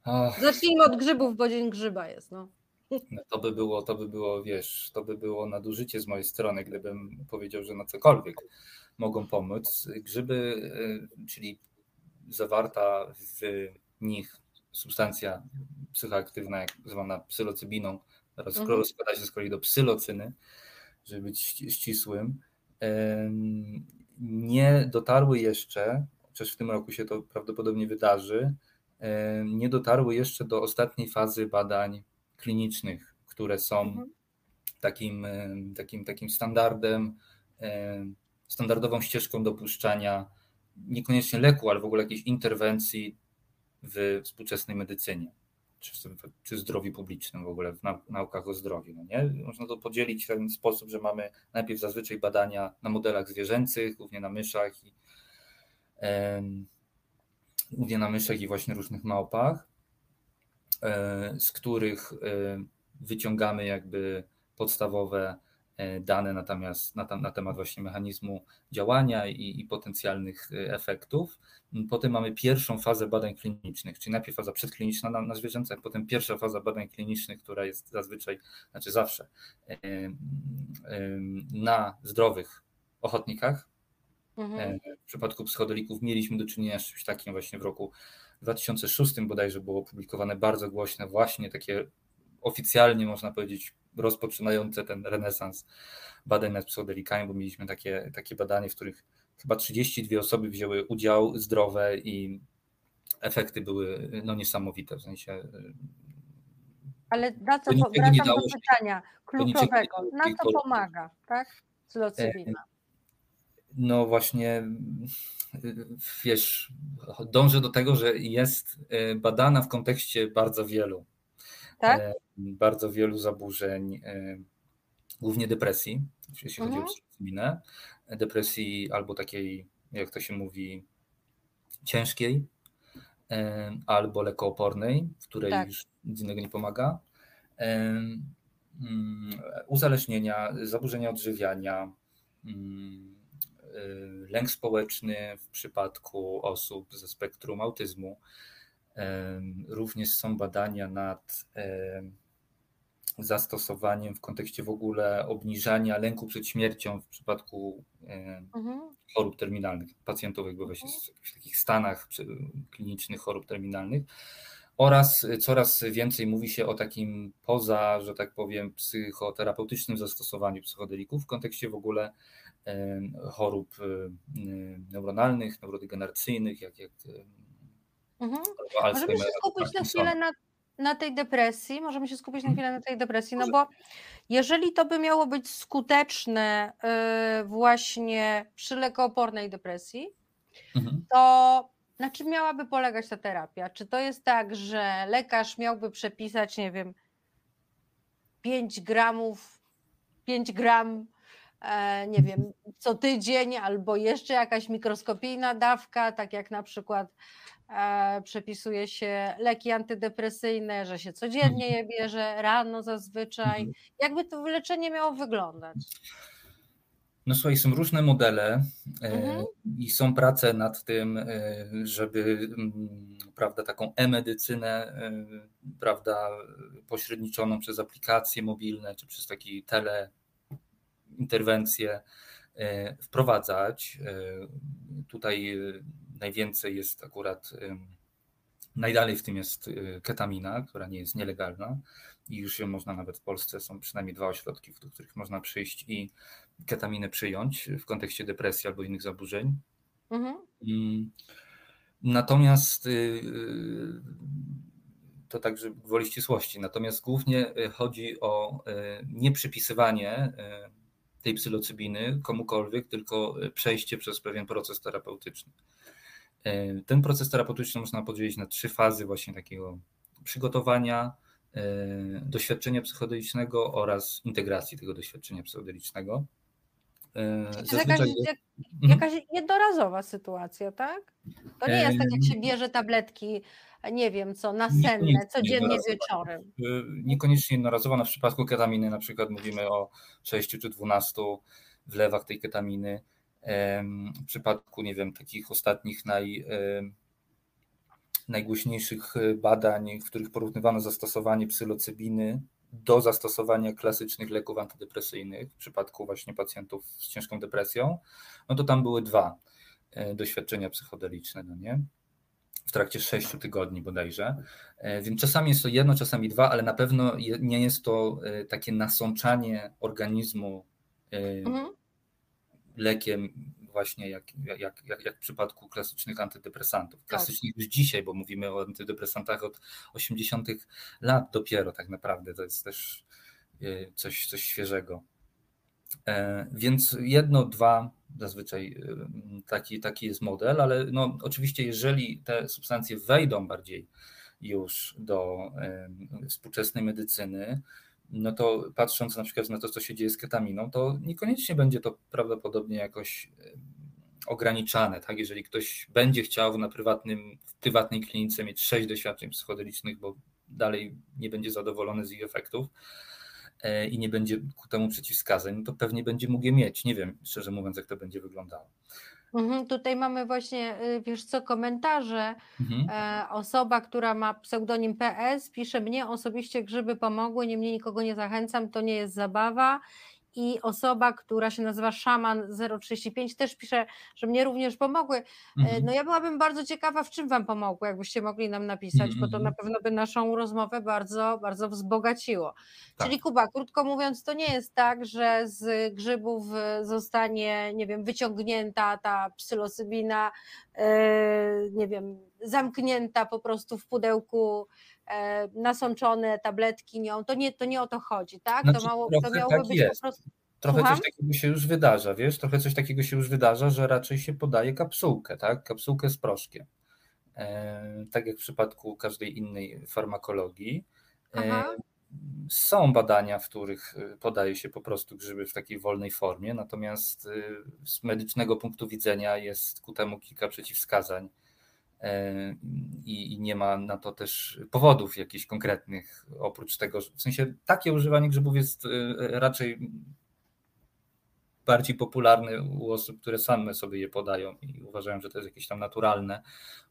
Ach. Zacznijmy od grzybów, bo dzień grzyba jest. No to by było, wiesz, to by było nadużycie z mojej strony, gdybym powiedział, że na cokolwiek mogą pomóc. Grzyby, czyli zawarta w nich substancja psychoaktywna, jak zwana psylocybiną, teraz rozkłada się z kolei do psylocyny, żeby być ścisłym, nie dotarły jeszcze, chociaż w tym roku się to prawdopodobnie wydarzy, nie dotarły jeszcze do ostatniej fazy badań klinicznych, które są takim standardem, standardową ścieżką dopuszczania niekoniecznie leku, ale w ogóle jakiejś interwencji w współczesnej medycynie, czy zdrowiu publicznym w ogóle, w naukach o zdrowiu. No nie? Można to podzielić w ten sposób, że mamy najpierw zazwyczaj badania na modelach zwierzęcych, głównie na myszach i właśnie różnych małpach, z których wyciągamy jakby podstawowe dane natomiast na temat właśnie mechanizmu działania i potencjalnych efektów. Potem mamy pierwszą fazę badań klinicznych, czyli najpierw faza przedkliniczna na zwierzęcach, potem pierwsza faza badań klinicznych, która jest zawsze na zdrowych ochotnikach. W przypadku psychodelików mieliśmy do czynienia z czymś takim właśnie w roku 2006 bodajże było opublikowane bardzo głośne właśnie takie oficjalnie można powiedzieć rozpoczynające ten renesans badań nad psychodelikami, bo mieliśmy takie badanie, w których chyba 32 osoby wzięły udział zdrowe i efekty były niesamowite, w sensie... Ale na co, wracam do pytania kluczowego, na co pomaga, tak, psylocybina? No właśnie, wiesz, dążę do tego, że jest badana w kontekście bardzo wielu. Tak? Bardzo wielu zaburzeń, głównie depresji, jeśli chodzi o psylocybinę, depresji albo takiej, jak to się mówi, ciężkiej, albo lekoopornej, w której już nic innego nie pomaga, uzależnienia, zaburzenia odżywiania, lęk społeczny w przypadku osób ze spektrum autyzmu. Również są badania nad zastosowaniem w kontekście w ogóle obniżania lęku przed śmiercią w przypadku chorób terminalnych, pacjentów jakby właśnie w takich stanach klinicznych chorób terminalnych oraz coraz więcej mówi się o takim poza, że tak powiem, psychoterapeutycznym zastosowaniu psychodelików w kontekście w ogóle chorób neuronalnych, neurodegeneracyjnych, jak Możemy się skupić na chwilę na tej depresji, no bo jeżeli to by miało być skuteczne właśnie przy lekoopornej depresji, to na czym miałaby polegać ta terapia? Czy to jest tak, że lekarz miałby przepisać, nie wiem, 5 gram, nie wiem, co tydzień albo jeszcze jakaś mikroskopijna dawka, tak jak na przykład przepisuje się leki antydepresyjne, że się codziennie je bierze, rano zazwyczaj. Jakby to leczenie miało wyglądać? No słuchaj, są różne modele i są prace nad tym, żeby taką e-medycynę pośredniczoną przez aplikacje mobilne czy przez taki teleinterwencję wprowadzać. Tutaj najwięcej jest akurat, najdalej w tym jest ketamina, która nie jest nielegalna i już ją można nawet w Polsce, są przynajmniej 2 ośrodki, do których można przyjść i ketaminę przyjąć w kontekście depresji albo innych zaburzeń. Natomiast to także gwoli ścisłości. Natomiast głównie chodzi o nieprzypisywanie tej psylocybiny komukolwiek, tylko przejście przez pewien proces terapeutyczny. Ten proces terapeutyczny można podzielić na trzy fazy właśnie takiego przygotowania, doświadczenia psychodelicznego oraz integracji tego doświadczenia psychodelicznego. Jakaś jednorazowa sytuacja, tak? To nie jest tak, jak się bierze tabletki, nie wiem co, nasenne, codziennie wieczorem. Niekoniecznie jednorazowa, na przypadku ketaminy na przykład mówimy o 6 czy 12 wlewach tej ketaminy. W przypadku, nie wiem, takich ostatnich najgłośniejszych badań, w których porównywano zastosowanie psylocybiny do zastosowania klasycznych leków antydepresyjnych w przypadku właśnie pacjentów z ciężką depresją, no to tam były dwa doświadczenia psychodeliczne, no nie? W trakcie 6 tygodni bodajże. Więc czasami jest to jedno, czasami dwa, ale na pewno nie jest to takie nasączanie organizmu lekiem właśnie jak w przypadku klasycznych antydepresantów. Klasycznych już dzisiaj, bo mówimy o antydepresantach od 80 lat dopiero tak naprawdę. To jest też coś świeżego. Więc jedno, dwa zazwyczaj taki jest model, ale no, oczywiście jeżeli te substancje wejdą bardziej już do współczesnej medycyny, no to patrząc na przykład na to, co się dzieje z ketaminą, to niekoniecznie będzie to prawdopodobnie jakoś ograniczane, tak? Jeżeli ktoś będzie chciał w prywatnej klinice mieć 6 doświadczeń psychodelicznych, bo dalej nie będzie zadowolony z ich efektów i nie będzie ku temu przeciwwskazań, no to pewnie będzie mógł je mieć. Nie wiem, szczerze mówiąc, jak to będzie wyglądało. Tutaj mamy właśnie, wiesz co, komentarze. Osoba, która ma pseudonim PS, pisze: mnie osobiście grzyby pomogły, niemniej nikogo nie zachęcam, to nie jest zabawa. I osoba, która się nazywa Szaman 035, też pisze, że mnie również pomogły. No ja byłabym bardzo ciekawa, w czym wam pomogły, jakbyście mogli nam napisać, bo to na pewno by naszą rozmowę bardzo, bardzo wzbogaciło. Tak. Czyli Kuba, krótko mówiąc, to nie jest tak, że z grzybów zostanie, nie wiem, wyciągnięta ta psylocybina, nie wiem, zamknięta po prostu w pudełku, nasączone tabletki nią, to nie o to chodzi, tak? Znaczy, Trochę coś takiego się już wydarza, wiesz, że raczej się podaje kapsułkę, tak? Kapsułkę z proszkiem. Tak jak w przypadku każdej innej farmakologii. Są badania, w których podaje się po prostu grzyby w takiej wolnej formie, natomiast z medycznego punktu widzenia jest ku temu kilka przeciwwskazań. I nie ma na to też powodów jakichś konkretnych, oprócz tego, w sensie takie używanie grzybów jest raczej bardziej popularne u osób, które same sobie je podają i uważają, że to jest jakieś tam naturalne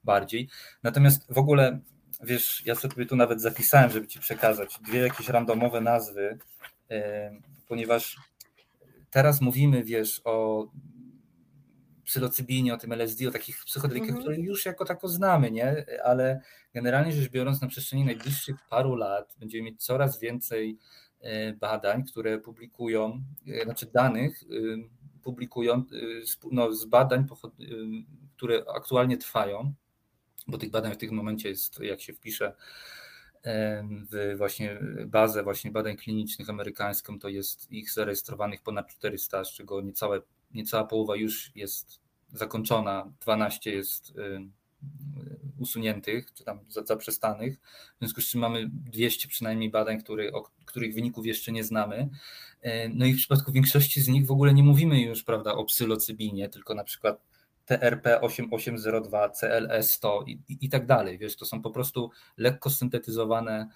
bardziej. Natomiast w ogóle, wiesz, ja sobie tu nawet zapisałem, żeby ci przekazać dwie jakieś randomowe nazwy, ponieważ teraz mówimy, wiesz, o psylocybinie, o tym LSD, o takich psychodelikach, które już jako tako znamy, nie? Ale generalnie rzecz biorąc, na przestrzeni najbliższych paru lat będziemy mieć coraz więcej badań, które publikują, znaczy danych publikują z badań, które aktualnie trwają, bo tych badań w tym momencie jest, jak się wpisze w właśnie bazę właśnie badań klinicznych amerykańską, to jest ich zarejestrowanych ponad 400, z czego niecała połowa już jest zakończona, 12 jest usuniętych, czy tam zaprzestanych, w związku z czym mamy 200 przynajmniej badań, których wyników jeszcze nie znamy. No i w przypadku większości z nich w ogóle nie mówimy już, prawda, o psylocybinie, tylko na przykład TRP-8802, CLS-100 i tak dalej. Wiesz, to są po prostu lekko syntetyzowana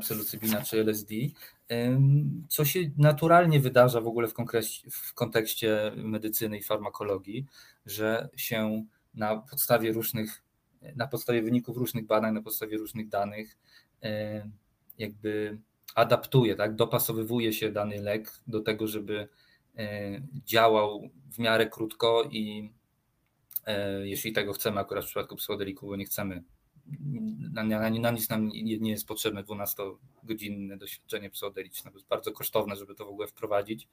psylocybina czy LSD, co się naturalnie wydarza w ogóle w kontekście medycyny i farmakologii, że się na podstawie wyników różnych badań, na podstawie różnych danych jakby adaptuje, tak? Dopasowywuje się dany lek do tego, żeby działał w miarę krótko i jeśli tego chcemy akurat w przypadku psychodeliku, bo nie chcemy, na nic nam nie jest potrzebne 12-godzinne doświadczenie psychodeliczne, bo jest bardzo kosztowne, żeby to w ogóle wprowadzić.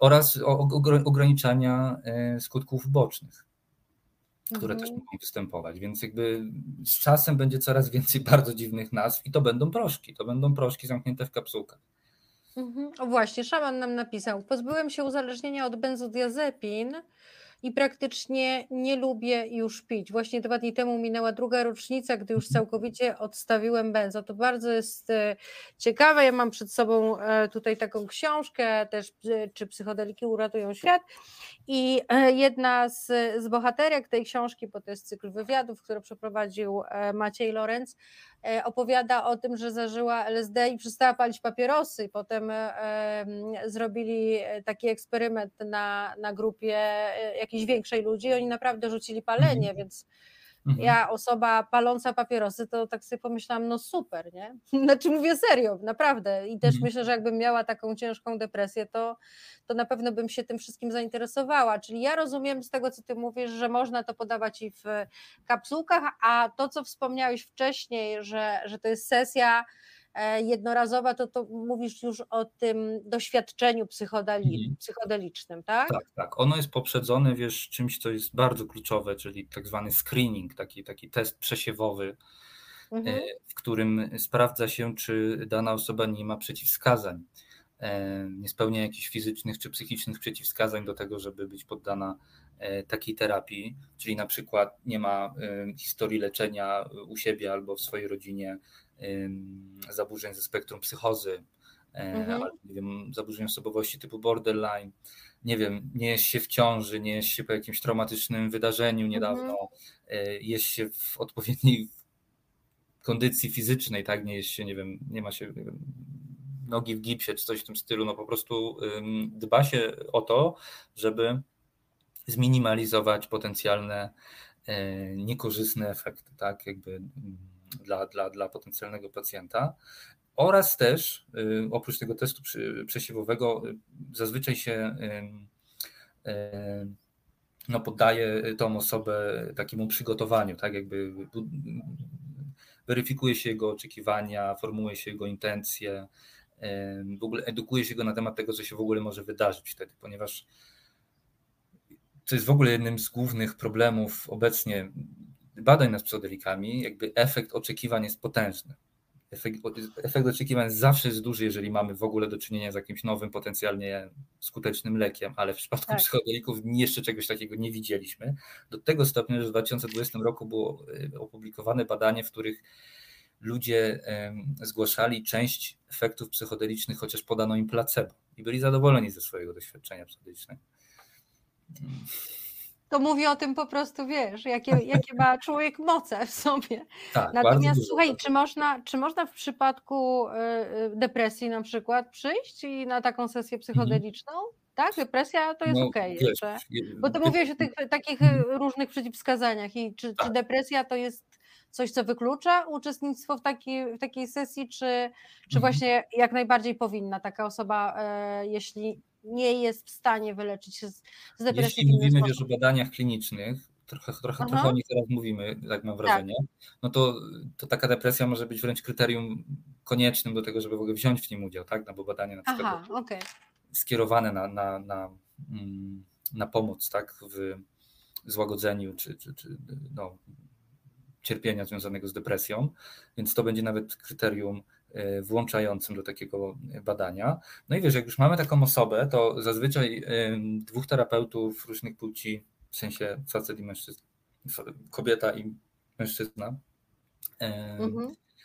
oraz ograniczania skutków bocznych, które też mogą występować, więc jakby z czasem będzie coraz więcej bardzo dziwnych nazw i to będą proszki zamknięte w kapsułkach. O właśnie, szaman nam napisał, pozbyłem się uzależnienia od benzodiazepin i praktycznie nie lubię już pić. Właśnie 2 dni temu minęła 2. rocznica, gdy już całkowicie odstawiłem benzo. To bardzo jest ciekawe. Ja mam przed sobą tutaj taką książkę też, czy psychodeliki uratują świat, i jedna z bohaterek tej książki, bo to jest cykl wywiadów, który przeprowadził Maciej Lorenz, opowiada o tym, że zażyła LSD i przestała palić papierosy. Potem zrobili taki eksperyment na grupie jakiejś większej ludzi, oni naprawdę rzucili palenie, więc ja, osoba paląca papierosy, to tak sobie pomyślałam, no super, nie? Znaczy mówię serio, naprawdę, i też myślę, że jakbym miała taką ciężką depresję, to na pewno bym się tym wszystkim zainteresowała, czyli ja rozumiem z tego, co ty mówisz, że można to podawać i w kapsułkach, a to, co wspomniałeś wcześniej, że to jest sesja jednorazowa, to mówisz już o tym doświadczeniu psychodelicznym, tak? Tak. Ono jest poprzedzone, wiesz, czymś, co jest bardzo kluczowe, czyli tak zwany screening, taki test przesiewowy, w którym sprawdza się, czy dana osoba nie ma przeciwwskazań, nie spełnia jakichś fizycznych czy psychicznych przeciwwskazań do tego, żeby być poddana takiej terapii, czyli na przykład nie ma historii leczenia u siebie albo w swojej rodzinie zaburzeń ze spektrum psychozy, albo, nie wiem, zaburzeń osobowości typu borderline, nie wiem, nie jest się w ciąży, nie jest się po jakimś traumatycznym wydarzeniu niedawno, jest się w odpowiedniej kondycji fizycznej, tak, nie jest się, nie wiem, nie ma się nogi w gipsie czy coś w tym stylu, no po prostu dba się o to, żeby zminimalizować potencjalne niekorzystne efekty, tak, jakby dla potencjalnego pacjenta, oraz też oprócz tego testu przesiewowego zazwyczaj się poddaje tą osobę takiemu przygotowaniu, tak, jakby weryfikuje się jego oczekiwania, formułuje się jego intencje, w ogóle edukuje się go na temat tego, co się w ogóle może wydarzyć wtedy, ponieważ to jest w ogóle jednym z głównych problemów obecnie badań nad psychodelikami, jakby efekt oczekiwań jest potężny. Efekt oczekiwań zawsze jest duży, jeżeli mamy w ogóle do czynienia z jakimś nowym, potencjalnie skutecznym lekiem, ale w przypadku psychodelików jeszcze czegoś takiego nie widzieliśmy. Do tego stopnia, że w 2020 roku było opublikowane badanie, w których ludzie zgłaszali część efektów psychodelicznych, chociaż podano im placebo i byli zadowoleni ze swojego doświadczenia psychodelicznego. To mówi o tym po prostu, wiesz, jakie ma człowiek moce w sobie. Tak, natomiast słuchaj, czy można w przypadku depresji na przykład przyjść i na taką sesję psychodeliczną? Tak, depresja to jest okej jeszcze. Bo to mówiłeś o tych takich różnych przeciwwskazaniach. I czy depresja to jest coś, co wyklucza uczestnictwo w takiej sesji, czy właśnie jak najbardziej powinna taka osoba, jeśli nie jest w stanie wyleczyć się z depresji? Jeśli mówimy o badaniach klinicznych, trochę o nich teraz mówimy, tak mam wrażenie, no to taka depresja może być wręcz kryterium koniecznym do tego, żeby w ogóle wziąć w nim udział, tak? No bo badania na przykład skierowane na pomoc, tak? W złagodzeniu czy cierpienia związanego z depresją, więc to będzie nawet kryterium włączającym do takiego badania. No i wiesz, jak już mamy taką osobę, to zazwyczaj 2 terapeutów różnych płci, w sensie facet i mężczyzna, kobieta i mężczyzna,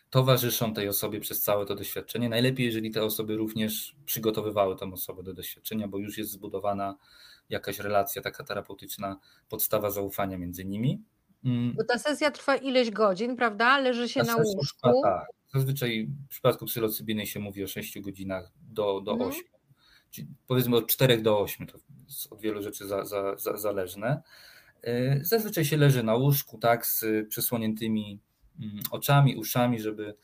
towarzyszą tej osobie przez całe to doświadczenie. Najlepiej, jeżeli te osoby również przygotowywały tą osobę do doświadczenia, bo już jest zbudowana jakaś relacja taka terapeutyczna, podstawa zaufania między nimi. Bo ta sesja trwa ileś godzin, prawda? Leży się na łóżku. Tak. Zazwyczaj w przypadku psylocybiny się mówi o 6 godzinach do 8. Czyli powiedzmy od 4 do 8, to jest od wielu rzeczy zależne. Zazwyczaj się leży na łóżku, tak, z przysłoniętymi oczami, uszami, żeby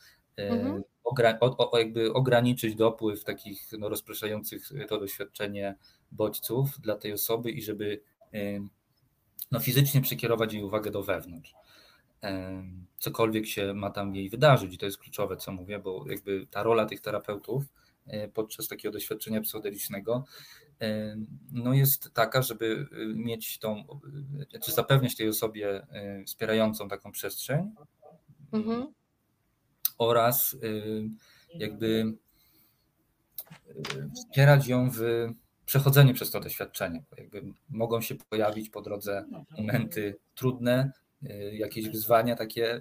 jakby ograniczyć dopływ takich rozpraszających to doświadczenie bodźców dla tej osoby i żeby fizycznie przekierować jej uwagę do wewnątrz. Cokolwiek się ma tam jej wydarzyć, i to jest kluczowe, co mówię, bo jakby ta rola tych terapeutów podczas takiego doświadczenia psychodelicznego no jest taka, żeby mieć tą, czy zapewniać tej osobie wspierającą taką przestrzeń, mhm. oraz jakby wspierać ją w przechodzeniu przez to doświadczenie. Jakby mogą się pojawić po drodze momenty trudne, jakieś wyzwania takie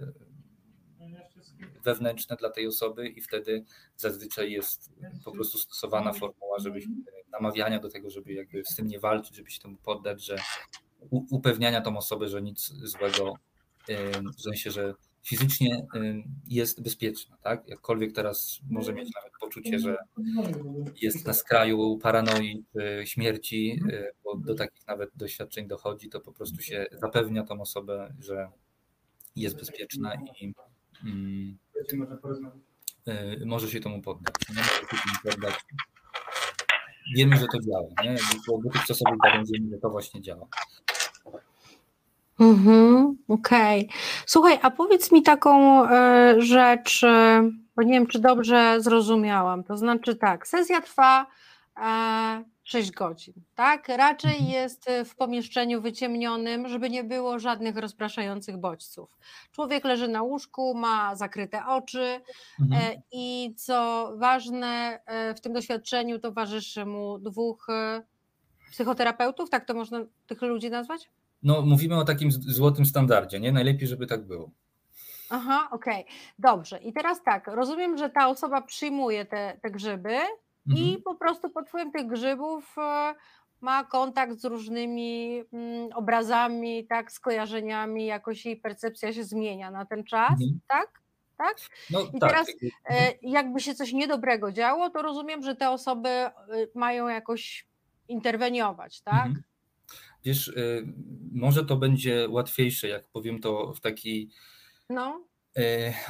wewnętrzne dla tej osoby i wtedy zazwyczaj jest po prostu stosowana formuła, żeby namawiania do tego, żeby jakby z tym nie walczyć, żeby się temu poddać, że upewniania tą osobę, że nic złego, w sensie, że fizycznie jest bezpieczna, tak? Jakkolwiek teraz może mieć nawet poczucie, że jest na skraju paranoi śmierci, bo do takich nawet doświadczeń dochodzi, to po prostu się zapewnia tą osobę, że jest bezpieczna i może się temu poddać. Wiemy, że to działa, nie? Bo dotychczasowych badań, że to właśnie działa. Mhm, okej. Okay. Słuchaj, a powiedz mi taką rzecz, bo nie wiem, czy dobrze zrozumiałam. To znaczy tak, sesja trwa 6 godzin, tak? Raczej jest w pomieszczeniu wyciemnionym, żeby nie było żadnych rozpraszających bodźców. Człowiek leży na łóżku, ma zakryte oczy i co ważne, w tym doświadczeniu towarzyszy mu 2 psychoterapeutów, tak to można tych ludzi nazwać? No mówimy o takim złotym standardzie, nie? Najlepiej, żeby tak było. Aha, okej. Dobrze. I teraz tak, rozumiem, że ta osoba przyjmuje te grzyby i po prostu pod wpływem tych grzybów ma kontakt z różnymi obrazami, tak, skojarzeniami, jakoś jej percepcja się zmienia na ten czas, tak? Tak? No, i tak. Teraz jakby się coś niedobrego działo, to rozumiem, że te osoby mają jakoś interweniować, tak? Mhm. Wiesz, może to będzie łatwiejsze, jak powiem to w taki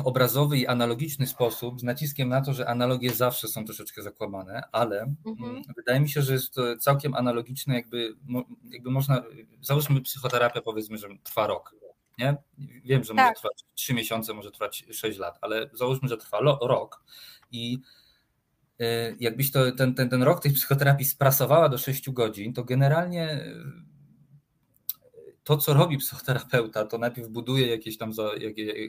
obrazowy i analogiczny sposób, z naciskiem na to, że analogie zawsze są troszeczkę zakłamane, ale wydaje mi się, że jest to całkiem analogiczne, jakby można, załóżmy psychoterapię, powiedzmy, że trwa rok, nie? Wiem, że może trwać 3 miesiące, może trwać 6 lat, ale załóżmy, że trwa rok i jakbyś to, ten rok tej psychoterapii sprasowała do 6 godzin, to generalnie to, co robi psychoterapeuta, to najpierw buduje jakieś tam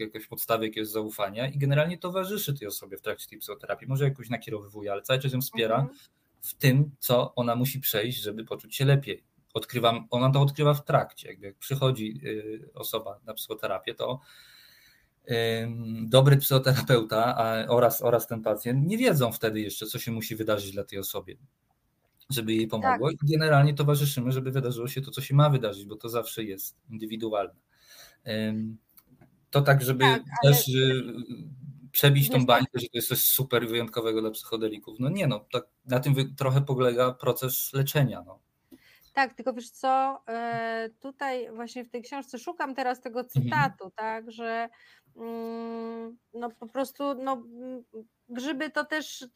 jakieś podstawy, jakieś zaufania i generalnie towarzyszy tej osobie w trakcie tej psychoterapii. Może jakoś nakierowywuje, ale cały czas ją wspiera w tym, co ona musi przejść, żeby poczuć się lepiej. Ona to odkrywa w trakcie. Jakby jak przychodzi osoba na psychoterapię, to dobry psychoterapeuta oraz ten pacjent nie wiedzą wtedy jeszcze, co się musi wydarzyć dla tej osoby, żeby jej pomogło. I generalnie towarzyszymy, żeby wydarzyło się to, co się ma wydarzyć, bo to zawsze jest indywidualne. To tak, żeby też przebić tą bańkę, że to jest coś super wyjątkowego dla psychodelików. No nie, no tak, na tym trochę polega proces leczenia, no. Tak, tylko wiesz co, tutaj właśnie w tej książce szukam teraz tego cytatu, tak, że no po prostu no, grzyby to też,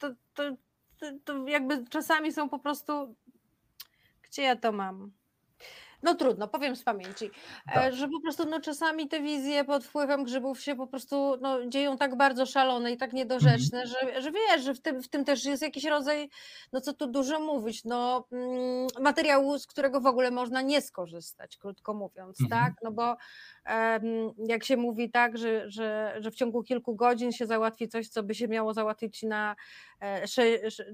to jakby czasami są po prostu, gdzie ja to mam? No trudno, powiem z pamięci, tak. Że po prostu no, czasami te wizje pod wpływem grzybów się po prostu no, dzieją tak bardzo szalone i tak niedorzeczne, że wiesz, że w tym też jest jakiś rodzaj, no co tu dużo mówić, no materiału, z którego w ogóle można nie skorzystać, krótko mówiąc, tak? No bo jak się mówi tak, że w ciągu kilku godzin się załatwi coś, co by się miało załatwić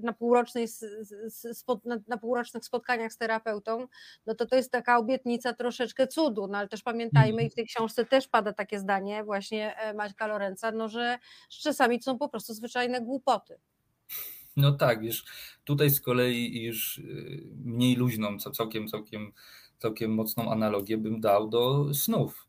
na półrocznych spotkaniach z terapeutą, no to jest taka obietnica troszeczkę cudu, no ale też pamiętajmy i w tej książce też pada takie zdanie właśnie Maćka Lorenza, no że czasami to są po prostu zwyczajne głupoty. No tak, wiesz, tutaj z kolei już mniej luźną, całkiem mocną analogię bym dał do snów.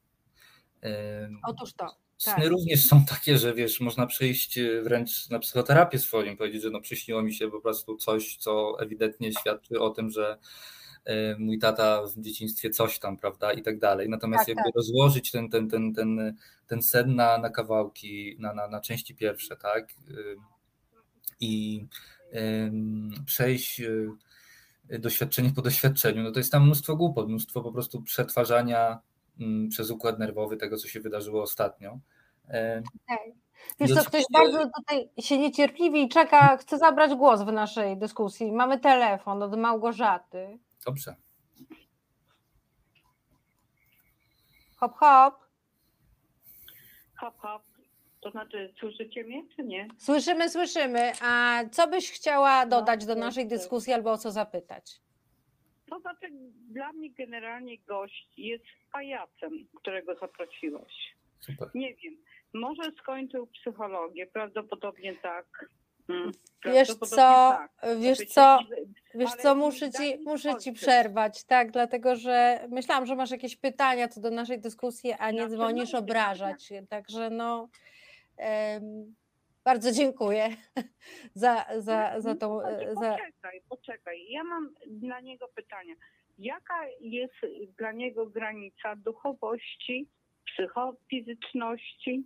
Otóż to. Sny również są takie, że wiesz, można przyjść wręcz na psychoterapię swoim, powiedzieć, że no przyśniło mi się po prostu coś, co ewidentnie świadczy o tym, że mój tata w dzieciństwie coś tam, prawda, i tak dalej. Natomiast rozłożyć ten sen na kawałki, na części pierwsze, tak, i przejść doświadczenie po doświadczeniu, no to jest tam mnóstwo głupot, mnóstwo po prostu przetwarzania przez układ nerwowy tego, co się wydarzyło ostatnio. Wiesz co, ktoś bardzo tutaj się niecierpliwi i czeka, chce zabrać głos w naszej dyskusji. Mamy telefon od Małgorzaty. Dobrze. Hop, hop. Hop, hop. To znaczy, słyszycie mnie, czy nie? Słyszymy, słyszymy. A co byś chciała dodać do naszej dyskusji albo o co zapytać? To znaczy, dla mnie generalnie gość jest pajacem, którego zaprosiłaś. Super. Nie wiem, może skończył psychologię, prawdopodobnie tak. Wiesz co, muszę ci przerwać, tak, dlatego że myślałam, że masz jakieś pytania co do naszej dyskusji, a nie dzwonisz obrażać, także no bardzo dziękuję za tą... Poczekaj, ja mam dla niego pytania, jaka jest dla niego granica duchowości, psychofizyczności?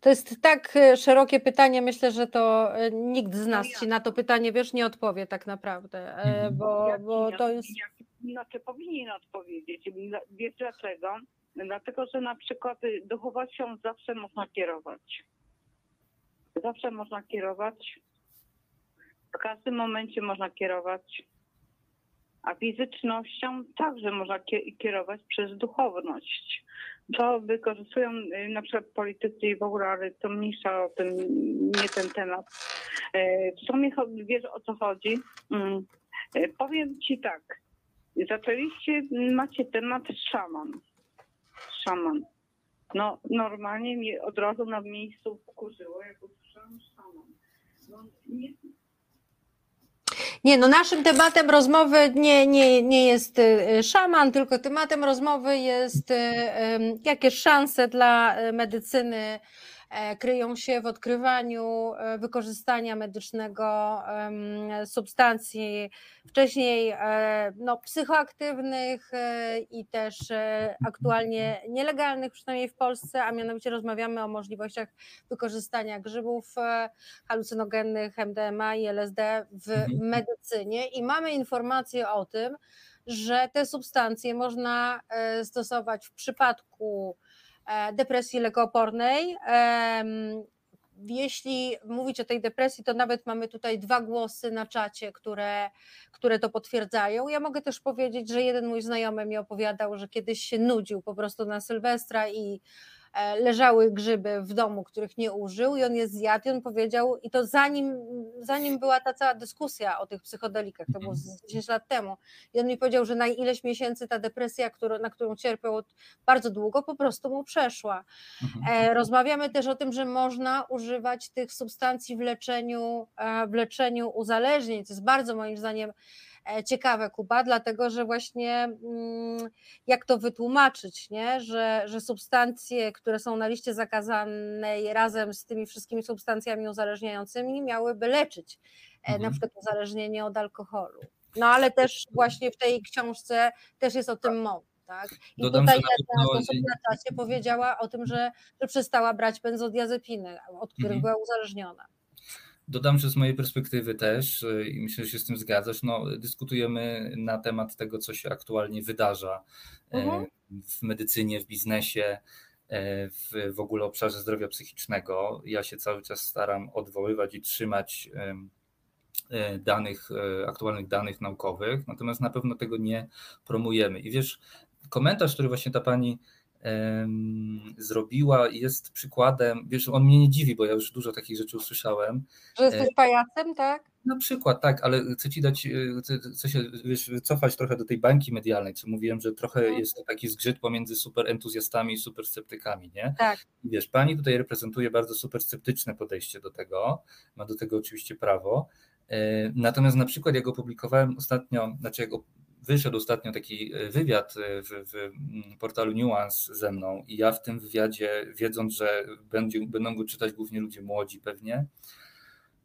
To jest tak szerokie pytanie, myślę, że to nikt z nas ci na to pytanie, wiesz, nie odpowie tak naprawdę, bo to jest... Znaczy powinien odpowiedzieć, wiesz dlaczego? Dlatego, że na przykład duchowością zawsze można kierować. Zawsze można kierować, w każdym momencie można kierować, a fizycznością także można kierować przez duchowność. To wykorzystują na przykład politycy i w ogóle, ale to mniejsza o tym, nie ten temat. W sumie wiesz, o co chodzi? Powiem ci tak, zaczęliście, macie temat szaman. Szaman. No normalnie mnie od razu na miejscu wkurzyło, jak usłyszałam szaman. No, nie, no naszym tematem rozmowy nie jest szaman, tylko tematem rozmowy jest, jakie szanse dla medycyny kryją się w odkrywaniu wykorzystania medycznego substancji wcześniej no, psychoaktywnych i też aktualnie nielegalnych, przynajmniej w Polsce, a mianowicie rozmawiamy o możliwościach wykorzystania grzybów halucynogennych, MDMA i LSD w medycynie i mamy informacje o tym, że te substancje można stosować w przypadku depresji lekoopornej. Jeśli mówić o tej depresji, to nawet mamy tutaj dwa głosy na czacie, które to potwierdzają. Ja mogę też powiedzieć, że jeden mój znajomy mi opowiadał, że kiedyś się nudził po prostu na Sylwestra i leżały grzyby w domu, których nie użył i on je zjadł i on powiedział, i to zanim była ta cała dyskusja o tych psychodelikach, to było 10 lat temu, i on mi powiedział, że na ileś miesięcy ta depresja, na którą cierpiał bardzo długo, po prostu mu przeszła. Rozmawiamy też o tym, że można używać tych substancji w leczeniu uzależnień, co jest bardzo moim zdaniem ciekawe, Kuba, dlatego że właśnie jak to wytłumaczyć, nie? Że substancje, które są na liście zakazanej razem z tymi wszystkimi substancjami uzależniającymi miałyby leczyć na przykład uzależnienie od alkoholu. No ale też właśnie w tej książce też jest o tym mowa. Tak? I dodam, tutaj jedna osoba na czasie powiedziała o tym, że przestała brać benzodiazepiny, od których była uzależniona. Dodam, że z mojej perspektywy też, i myślę, że się z tym zgadzasz, no, dyskutujemy na temat tego, co się aktualnie wydarza w medycynie, w biznesie, w ogóle obszarze zdrowia psychicznego. Ja się cały czas staram odwoływać i trzymać aktualnych danych naukowych, natomiast na pewno tego nie promujemy. I wiesz, komentarz, który właśnie ta pani zrobiła, jest przykładem, wiesz, on mnie nie dziwi, bo ja już dużo takich rzeczy usłyszałem. Że jesteś pajacem, tak? Na przykład, tak, ale chcę ci dać, chcę się, wiesz, wycofać trochę do tej bańki medialnej, co mówiłem, że trochę jest taki zgrzyt pomiędzy super entuzjastami i super sceptykami, nie? Tak. I wiesz, pani tutaj reprezentuje bardzo super sceptyczne podejście do tego, ma do tego oczywiście prawo, natomiast na przykład jak opublikowałem ostatnio, znaczy jak wyszedł ostatnio taki wywiad w portalu Nuance ze mną i ja w tym wywiadzie, wiedząc, że będą go czytać głównie ludzie młodzi pewnie,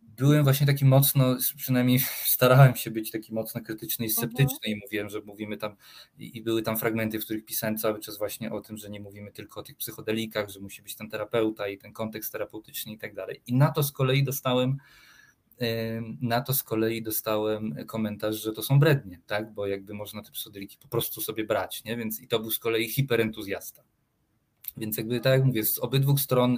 byłem właśnie taki mocno, przynajmniej starałem się być taki mocno krytyczny i sceptyczny i mówiłem, że mówimy tam i były tam fragmenty, w których pisałem cały czas właśnie o tym, że nie mówimy tylko o tych psychodelikach, że musi być ten terapeuta i ten kontekst terapeutyczny i tak dalej. I na to z kolei dostałem komentarz, że to są brednie, tak? Bo jakby można te psychodeliki po prostu sobie brać, nie? Więc i to był z kolei hiperentuzjasta. Więc jakby tak jak mówię, z obydwu stron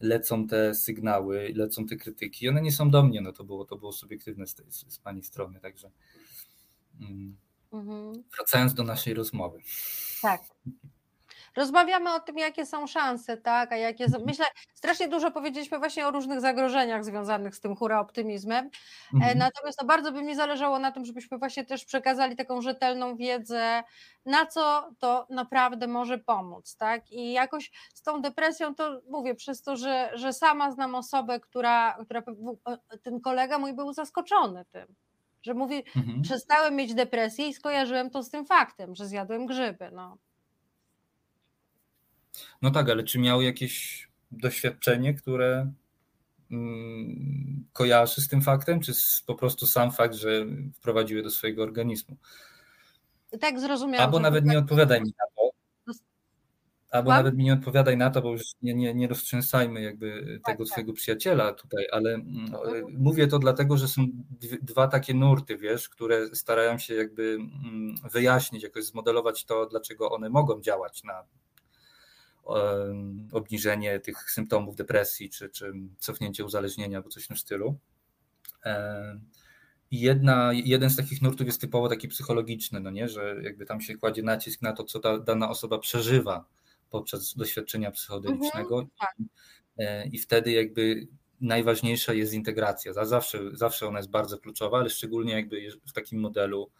lecą te sygnały, lecą te krytyki. One nie są do mnie, no to było subiektywne z pani strony, także wracając do naszej rozmowy. Tak. Rozmawiamy o tym, jakie są szanse, tak, a jakie są... Myślę, strasznie dużo powiedzieliśmy właśnie o różnych zagrożeniach związanych z tym hura optymizmem, natomiast bardzo by mi zależało na tym, żebyśmy właśnie też przekazali taką rzetelną wiedzę, na co to naprawdę może pomóc, tak, i jakoś z tą depresją to mówię, przez to, że sama znam osobę, która ten kolega mój był zaskoczony tym, że mówi, przestałem mieć depresję i skojarzyłem to z tym faktem, że zjadłem grzyby, no. No tak, ale czy miał jakieś doświadczenie, które kojarzy z tym faktem, czy po prostu sam fakt, że wprowadził je do swojego organizmu? Tak, zrozumiałam. Albo nawet nie odpowiadaj mi na to. Albo nawet mi nie odpowiadaj na to, bo już nie roztrzęsajmy jakby tego twojego przyjaciela tutaj, ale mówię to dlatego, że są dwa takie nurty, wiesz, które starają się jakby wyjaśnić, jakoś zmodelować to, dlaczego one mogą działać na obniżenie tych symptomów depresji, czy cofnięcie uzależnienia, albo coś w tym stylu. Jeden z takich nurtów jest typowo taki psychologiczny, no nie? Że jakby tam się kładzie nacisk na to, co ta dana osoba przeżywa podczas doświadczenia psychodelicznego i wtedy jakby najważniejsza jest integracja. Zawsze ona jest bardzo kluczowa, ale szczególnie jakby w takim modelu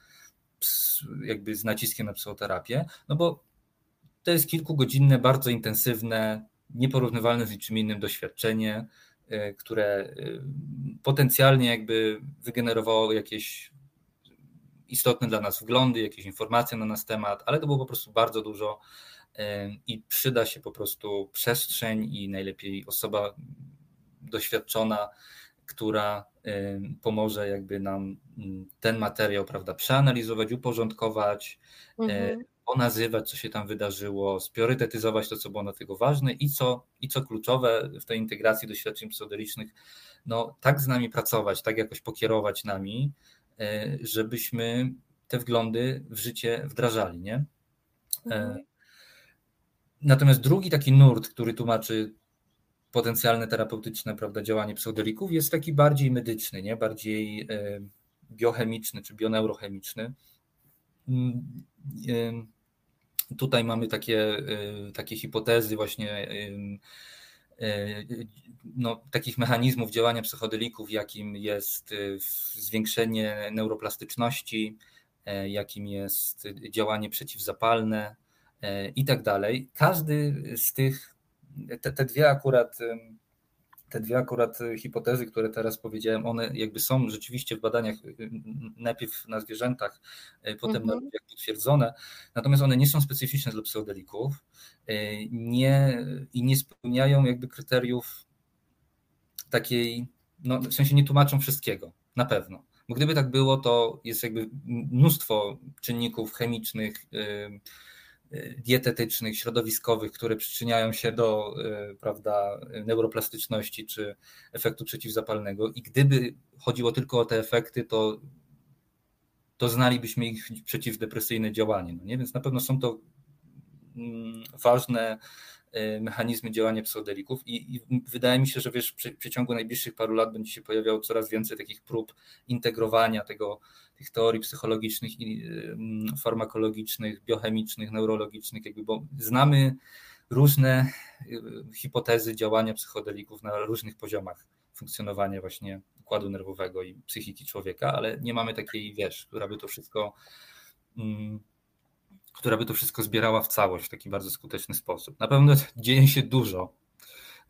jakby z naciskiem na psychoterapię, no bo to jest kilkugodzinne, bardzo intensywne, nieporównywalne z niczym innym doświadczenie, które potencjalnie jakby wygenerowało jakieś istotne dla nas wglądy, jakieś informacje na nasz temat, ale to było po prostu bardzo dużo i przyda się po prostu przestrzeń i najlepiej osoba doświadczona, która pomoże jakby nam ten materiał, prawda, przeanalizować, uporządkować, ponazywać, co się tam wydarzyło, spriorytetyzować to, co było na tego ważne i co kluczowe w tej integracji doświadczeń psychodelicznych, no tak z nami pracować, tak jakoś pokierować nami, żebyśmy te wglądy w życie wdrażali, nie? Natomiast drugi taki nurt, który tłumaczy potencjalne terapeutyczne, prawda, działanie psychodelików jest taki bardziej medyczny, nie? Bardziej biochemiczny czy bioneurochemiczny. Tutaj mamy takie hipotezy właśnie no, takich mechanizmów działania psychodelików, jakim jest zwiększenie neuroplastyczności, jakim jest działanie przeciwzapalne i tak dalej. Każdy z tych, te dwie akurat hipotezy, które teraz powiedziałem, one jakby są rzeczywiście w badaniach najpierw na zwierzętach, potem na ludziach potwierdzone, natomiast one nie są specyficzne dla psychodelików nie spełniają jakby kryteriów takiej, no w sensie nie tłumaczą wszystkiego, na pewno. Bo gdyby tak było, to jest jakby mnóstwo czynników chemicznych, dietetycznych, środowiskowych, które przyczyniają się do, prawda, neuroplastyczności czy efektu przeciwzapalnego i gdyby chodziło tylko o te efekty, to znalibyśmy ich przeciwdepresyjne działanie, no nie? Więc na pewno są to ważne mechanizmy działania psychodelików i wydaje mi się, że wiesz, w przeciągu najbliższych paru lat będzie się pojawiało coraz więcej takich prób integrowania tych teorii psychologicznych, farmakologicznych, biochemicznych, neurologicznych, jakby, bo znamy różne hipotezy działania psychodelików na różnych poziomach funkcjonowania właśnie układu nerwowego i psychiki człowieka, ale nie mamy takiej, wiesz, która by to wszystko zbierała w całość w taki bardzo skuteczny sposób. Na pewno dzieje się dużo.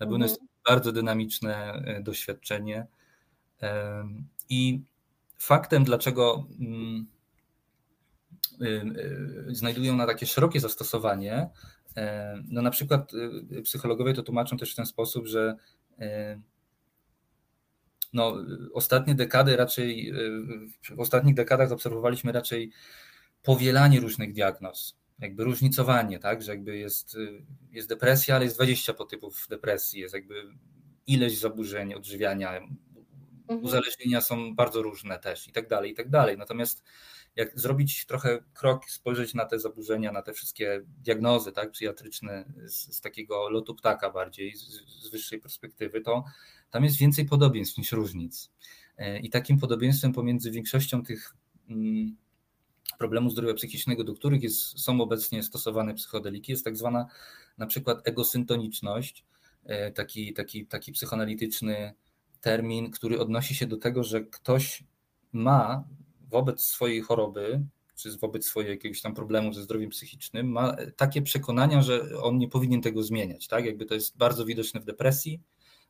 Na pewno jest bardzo dynamiczne doświadczenie. I faktem, dlaczego znajdują na takie szerokie zastosowanie, no na przykład psychologowie to tłumaczą też w ten sposób, że no ostatnie dekady raczej, w ostatnich dekadach obserwowaliśmy raczej powielanie różnych diagnoz, jakby różnicowanie, tak, że jakby jest depresja, ale jest 20 podtypów depresji, jest jakby ileś zaburzeń odżywiania, uzależnienia są bardzo różne też i tak dalej, i tak dalej. Natomiast jak zrobić trochę krok, spojrzeć na te zaburzenia, na te wszystkie diagnozy, tak, psychiatryczne z takiego lotu ptaka bardziej, z wyższej perspektywy, to tam jest więcej podobieństw niż różnic. I takim podobieństwem pomiędzy większością tych problemów zdrowia psychicznego, do których są obecnie stosowane psychodeliki, jest tak zwana na przykład egosyntoniczność, taki psychoanalityczny termin, który odnosi się do tego, że ktoś ma wobec swojej choroby, czy wobec swojego jakiegoś tam problemu ze zdrowiem psychicznym, ma takie przekonania, że on nie powinien tego zmieniać. Tak? Jakby to jest bardzo widoczne w depresji,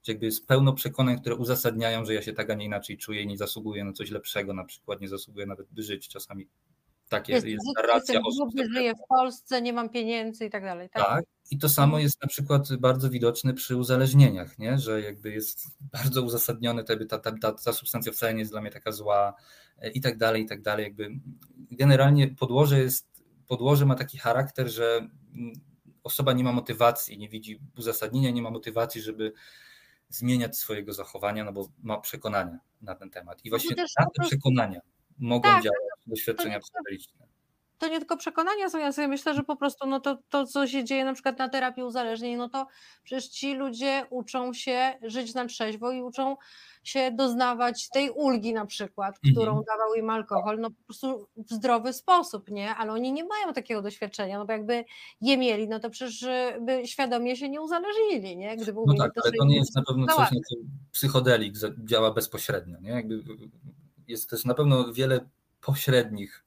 że jakby jest pełno przekonań, które uzasadniają, że ja się tak, a nie inaczej czuję i nie zasługuję na coś lepszego, na przykład nie zasługuję nawet by żyć czasami. Takie jest narracja osób. Żyję w Polsce, nie mam pieniędzy i tak dalej. Tak, i to samo jest na przykład bardzo widoczne przy uzależnieniach, nie? Że jakby jest bardzo uzasadnione, to jakby ta substancja wcale nie jest dla mnie taka zła i tak dalej, i tak dalej. Jakby generalnie podłoże ma taki charakter, że osoba nie ma motywacji, nie widzi uzasadnienia, nie ma motywacji, żeby zmieniać swojego zachowania, no bo ma przekonania na ten temat. I właśnie na te przekonania mogą działać doświadczenia psychodeliczne. To nie tylko przekonania są, ja sobie myślę, że po prostu to, co się dzieje na przykład na terapii uzależnień, no to przecież ci ludzie uczą się żyć na trzeźwo i uczą się doznawać tej ulgi na przykład, którą dawał im alkohol, no po prostu w zdrowy sposób, nie? Ale oni nie mają takiego doświadczenia, no bo jakby je mieli, no to przecież by świadomie się nie uzależnili, nie? Gdyby no tak, ale to nie jest na pewno coś, na co psychodelik działa bezpośrednio, nie? Jakby jest też na pewno wiele pośrednich,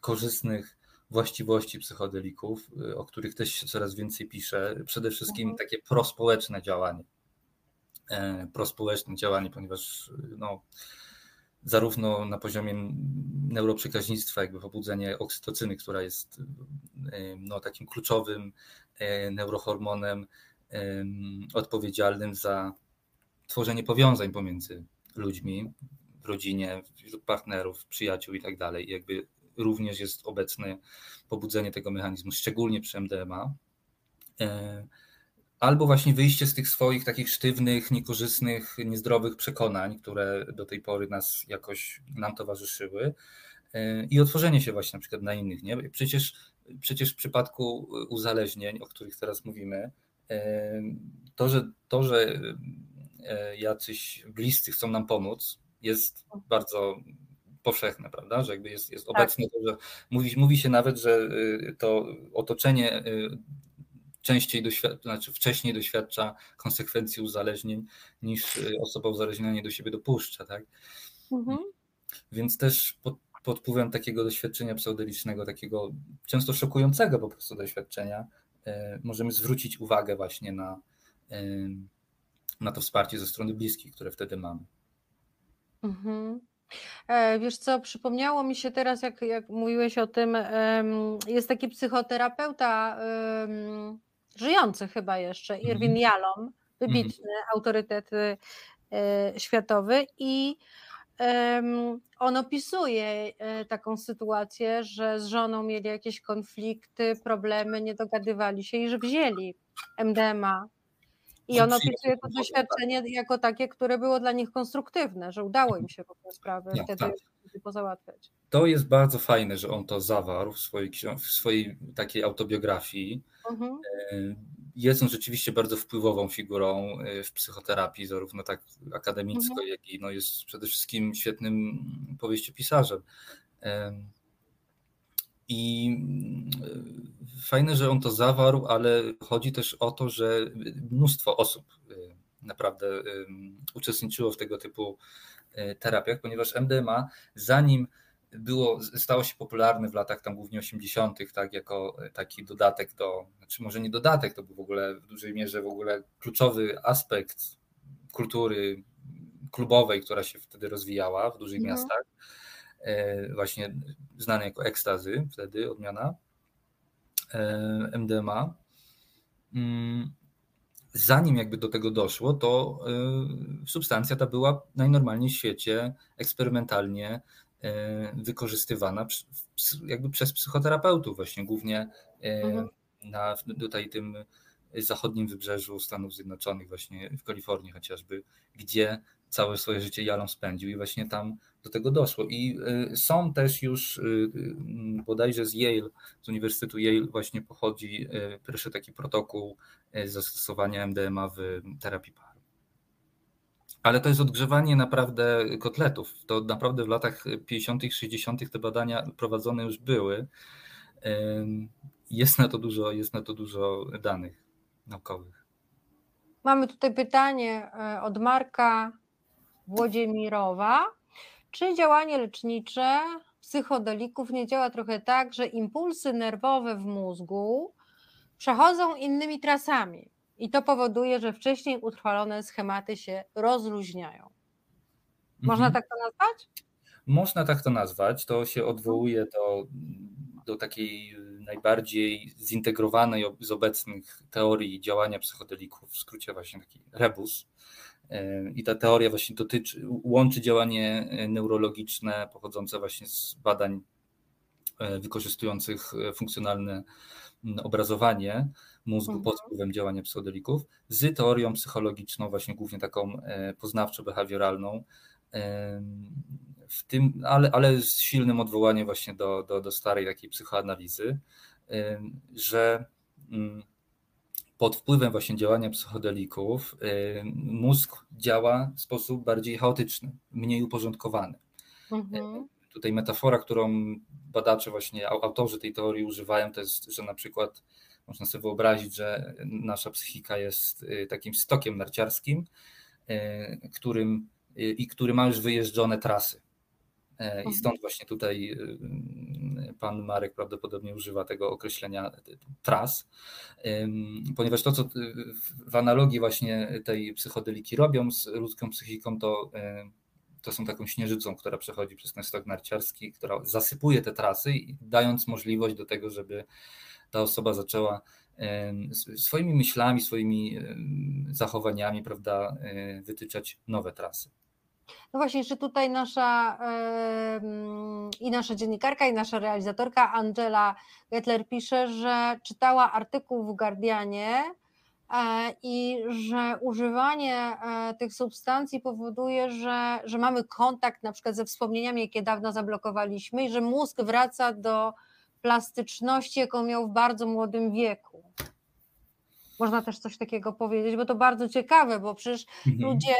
korzystnych właściwości psychodelików, o których też się coraz więcej pisze. Przede wszystkim takie prospołeczne działanie, ponieważ no, zarówno na poziomie neuroprzekaźnictwa, jakby pobudzenie oksytocyny, która jest no, takim kluczowym neurohormonem odpowiedzialnym za tworzenie powiązań pomiędzy ludźmi, w rodzinie, wśród partnerów, przyjaciół i tak dalej. I jakby również jest obecne pobudzenie tego mechanizmu, szczególnie przy MDMA. Albo właśnie wyjście z tych swoich takich sztywnych, niekorzystnych, niezdrowych przekonań, które do tej pory nam towarzyszyły i otworzenie się właśnie na przykład na innych. Nie? Przecież w przypadku uzależnień, o których teraz mówimy, to, że jacyś bliscy chcą nam pomóc, jest bardzo powszechne, prawda? Że jakby jest obecne, to, że mówi się nawet, że to otoczenie częściej wcześniej doświadcza konsekwencji uzależnień niż osoba uzależniona nie do siebie dopuszcza, tak? Więc też pod wpływem takiego doświadczenia pseudelicznego, takiego często szokującego po prostu doświadczenia, możemy zwrócić uwagę właśnie na to wsparcie ze strony bliskich, które wtedy mamy. Wiesz co, przypomniało mi się teraz, jak mówiłeś o tym, jest taki psychoterapeuta żyjący chyba jeszcze, Irwin Yalom, wybitny autorytet światowy i on opisuje taką sytuację, że z żoną mieli jakieś konflikty, problemy, nie dogadywali się i że wzięli MDMA. I on opisuje to doświadczenie jako takie, które było dla nich konstruktywne, że udało im się pewne sprawy wtedy pozałatwiać. To jest bardzo fajne, że on to zawarł w swojej takiej autobiografii. Jest on rzeczywiście bardzo wpływową figurą w psychoterapii, zarówno tak akademicko, jak i no jest przede wszystkim świetnym powieściopisarzem. I fajne, że on to zawarł, ale chodzi też o to, że mnóstwo osób naprawdę uczestniczyło w tego typu terapiach, ponieważ MDMA, zanim stało się popularne w latach tam głównie 80., tak, jako taki dodatek znaczy może nie dodatek, to był w dużej mierze kluczowy aspekt kultury klubowej, która się wtedy rozwijała w dużych miastach. Właśnie znane jako ekstazy, wtedy odmiana MDMA. Zanim jakby do tego doszło, to substancja ta była najnormalniej w świecie eksperymentalnie wykorzystywana jakby przez psychoterapeutów właśnie, głównie tutaj tym zachodnim wybrzeżu Stanów Zjednoczonych, właśnie w Kalifornii chociażby, gdzie całe swoje życie Yalom spędził i właśnie tam do tego doszło. I są też już, bodajże z Yale, z Uniwersytetu Yale właśnie pochodzi pierwszy taki protokół zastosowania MDMA w terapii par. Ale to jest odgrzewanie naprawdę kotletów. To naprawdę w latach 50., 60. te badania prowadzone już były. Jest na to dużo danych naukowych. Mamy tutaj pytanie od Marka Włodzimirowa. Czy działanie lecznicze psychodelików nie działa trochę tak, że impulsy nerwowe w mózgu przechodzą innymi trasami i to powoduje, że wcześniej utrwalone schematy się rozluźniają? Można tak to nazwać? Można tak to nazwać. To się odwołuje do takiej najbardziej zintegrowanej z obecnych teorii działania psychodelików, w skrócie właśnie taki rebus. I ta teoria właśnie łączy działanie neurologiczne pochodzące właśnie z badań wykorzystujących funkcjonalne obrazowanie mózgu pod wpływem działania psychodelików z teorią psychologiczną, właśnie głównie taką poznawczo-behawioralną, w tym, ale z silnym odwołaniem właśnie do starej takiej psychoanalizy, że pod wpływem właśnie działania psychodelików mózg działa w sposób bardziej chaotyczny, mniej uporządkowany. Tutaj metafora, którą badacze właśnie, autorzy tej teorii używają, to jest, że na przykład można sobie wyobrazić, że nasza psychika jest takim stokiem narciarskim, który ma już wyjeżdżone trasy. I stąd właśnie tutaj pan Marek prawdopodobnie używa tego określenia tras, ponieważ to, co w analogii właśnie tej psychodeliki robią z ludzką psychiką, to są taką śnieżycą, która przechodzi przez ten stok narciarski, która zasypuje te trasy, dając możliwość do tego, żeby ta osoba zaczęła swoimi myślami, swoimi zachowaniami, prawda, wytyczać nowe trasy. No właśnie, że tutaj nasza dziennikarka i nasza realizatorka Angela Gettler pisze, że czytała artykuł w Guardianie i że używanie tych substancji powoduje, że mamy kontakt na przykład ze wspomnieniami, jakie dawno zablokowaliśmy, i że mózg wraca do plastyczności, jaką miał w bardzo młodym wieku. Można też coś takiego powiedzieć, bo to bardzo ciekawe, bo przecież ludzie,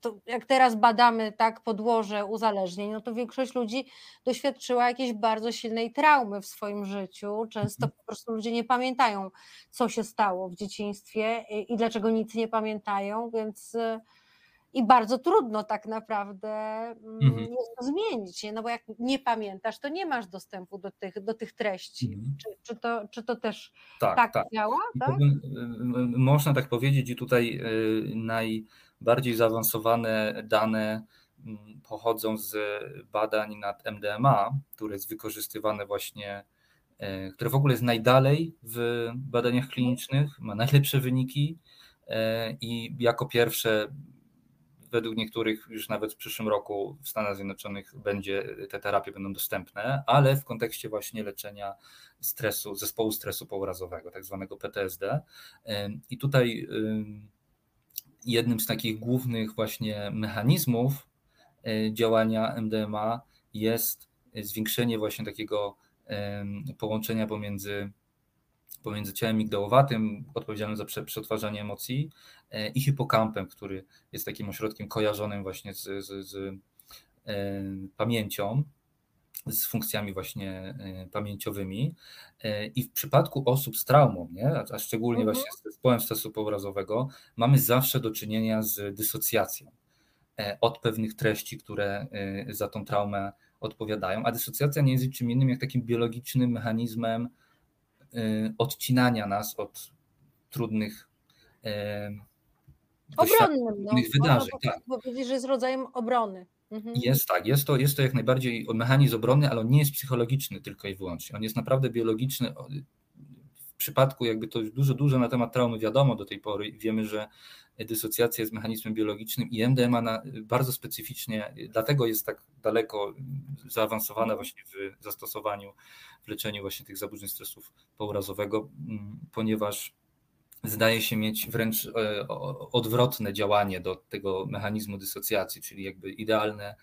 to jak teraz badamy tak podłoże uzależnień, no to większość ludzi doświadczyła jakiejś bardzo silnej traumy w swoim życiu. Często po prostu ludzie nie pamiętają, co się stało w dzieciństwie i dlaczego nic nie pamiętają, więc i bardzo trudno tak naprawdę jest to zmienić, no bo jak nie pamiętasz, to nie masz dostępu do tych treści. Czy to też tak działa? Tak? Można tak powiedzieć, i tutaj najbardziej zaawansowane dane pochodzą z badań nad MDMA, które jest wykorzystywane właśnie, które w ogóle jest najdalej w badaniach klinicznych, ma najlepsze wyniki i jako pierwsze według niektórych już nawet w przyszłym roku w Stanach Zjednoczonych te terapie będą dostępne, ale w kontekście właśnie leczenia stresu, zespołu stresu pourazowego, tak zwanego PTSD. I tutaj jednym z takich głównych właśnie mechanizmów działania MDMA jest zwiększenie właśnie takiego połączenia pomiędzy ciałem migdałowatym, odpowiedzialnym za przetwarzanie emocji, i hipokampem, który jest takim ośrodkiem kojarzonym właśnie z pamięcią, z funkcjami właśnie pamięciowymi. I w przypadku osób z traumą, a szczególnie właśnie z zespołem stresu pourazowego, mamy zawsze do czynienia z dysocjacją od pewnych treści, które za tą traumę odpowiadają. A dysocjacja nie jest niczym innym jak takim biologicznym mechanizmem odcinania nas od trudnych wydarzeń. Można powiedzieć, że jest rodzajem obrony. Jest to jak najbardziej mechanizm obronny, ale on nie jest psychologiczny tylko i wyłącznie. On jest naprawdę biologiczny. W przypadku jakby to już dużo na temat traumy wiadomo do tej pory. Wiemy, że dysocjacja jest mechanizmem biologicznym i MDMA bardzo specyficznie, dlatego jest tak daleko zaawansowana właśnie w zastosowaniu, w leczeniu właśnie tych zaburzeń stresu pourazowego, ponieważ zdaje się mieć wręcz odwrotne działanie do tego mechanizmu dysocjacji, czyli jakby idealne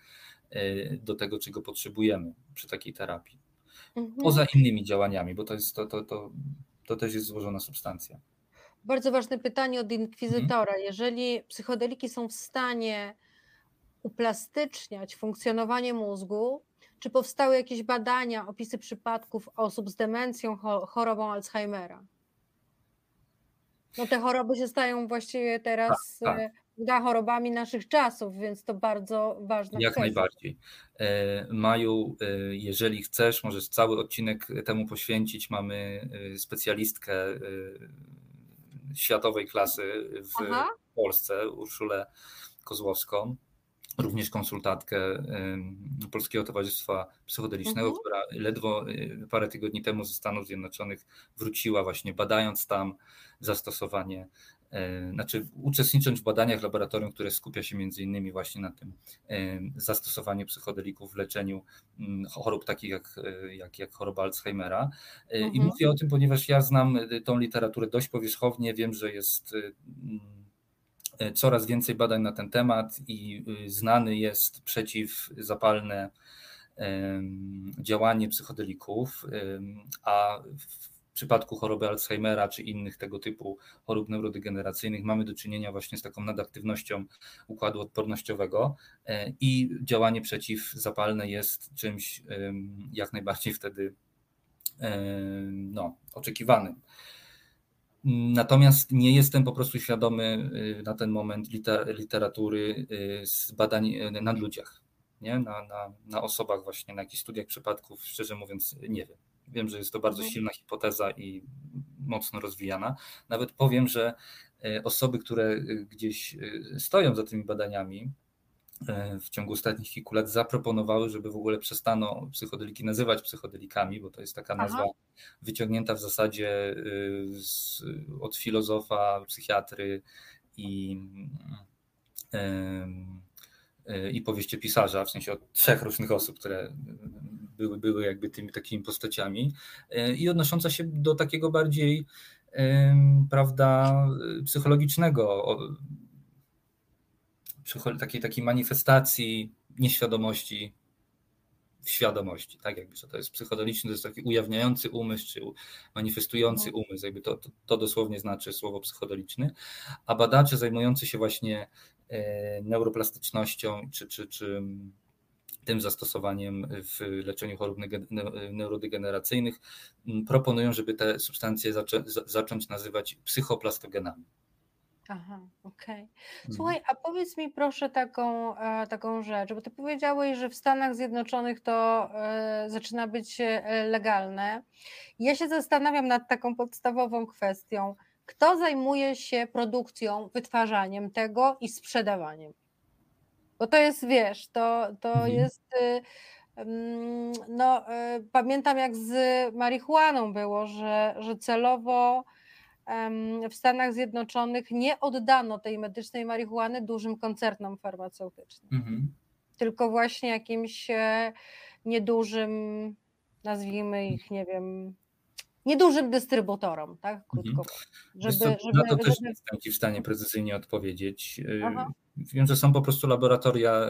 do tego, czego potrzebujemy przy takiej terapii. Poza innymi działaniami, bo to też jest złożona substancja. Bardzo ważne pytanie od inkwizytora. Jeżeli psychodeliki są w stanie uplastyczniać funkcjonowanie mózgu, czy powstały jakieś badania, opisy przypadków osób z demencją, chorobą Alzheimera? No te choroby się stają właściwie teraz chorobami naszych czasów, więc to bardzo ważna kwestia. Jak najbardziej. Maju, jeżeli chcesz, możesz cały odcinek temu poświęcić. Mamy specjalistkę światowej klasy w Polsce, Urszulę Kozłowską, również konsultantkę Polskiego Towarzystwa Psychodelicznego, która ledwo parę tygodni temu ze Stanów Zjednoczonych wróciła, właśnie badając tam zastosowanie, znaczy uczestnicząc w badaniach laboratorium, które skupia się między innymi właśnie na tym zastosowaniu psychodelików w leczeniu chorób takich jak choroba Alzheimera. I mówię o tym, ponieważ ja znam tą literaturę dość powierzchownie, wiem, że jest coraz więcej badań na ten temat i znany jest przeciwzapalne działanie psychodelików, a w przypadku choroby Alzheimera czy innych tego typu chorób neurodegeneracyjnych mamy do czynienia właśnie z taką nadaktywnością układu odpornościowego i działanie przeciwzapalne jest czymś jak najbardziej wtedy oczekiwanym. Natomiast nie jestem po prostu świadomy na ten moment literatury z badań na ludziach, nie? Na osobach właśnie, na jakichś studiach przypadków, szczerze mówiąc nie wiem. Wiem, że jest to bardzo silna hipoteza i mocno rozwijana. Nawet powiem, że osoby, które gdzieś stoją za tymi badaniami w ciągu ostatnich kilku lat zaproponowały, żeby w ogóle przestano psychodeliki nazywać psychodelikami, bo to jest taka nazwa wyciągnięta w zasadzie od filozofa, psychiatry i powieściopisarza, w sensie od trzech różnych osób, które były jakby tymi takimi postaciami i odnosząca się do takiego bardziej psychologicznego, takiej manifestacji nieświadomości w świadomości, tak jakby to jest psychodeliczny, to jest taki ujawniający umysł, czy manifestujący umysł, jakby to dosłownie znaczy słowo psychodeliczny, a badacze zajmujący się właśnie neuroplastycznością czy tym zastosowaniem w leczeniu chorób neurodegeneracyjnych proponują, żeby te substancje zacząć nazywać psychoplastogenami. Aha, okej. Okay. Słuchaj, a powiedz mi proszę taką rzecz, bo ty powiedziałeś, że w Stanach Zjednoczonych to zaczyna być legalne. Ja się zastanawiam nad taką podstawową kwestią. Kto zajmuje się produkcją, wytwarzaniem tego i sprzedawaniem? Bo to jest, wiesz, to jest... pamiętam jak z marihuaną było, że celowo... W Stanach Zjednoczonych nie oddano tej medycznej marihuany dużym koncernom farmaceutycznym, tylko właśnie jakimś niedużym, nazwijmy ich, nie wiem, niedużym dystrybutorom, tak? Krótko. To też nie jestem Ci w stanie precyzyjnie odpowiedzieć. Wiem, że są po prostu laboratoria,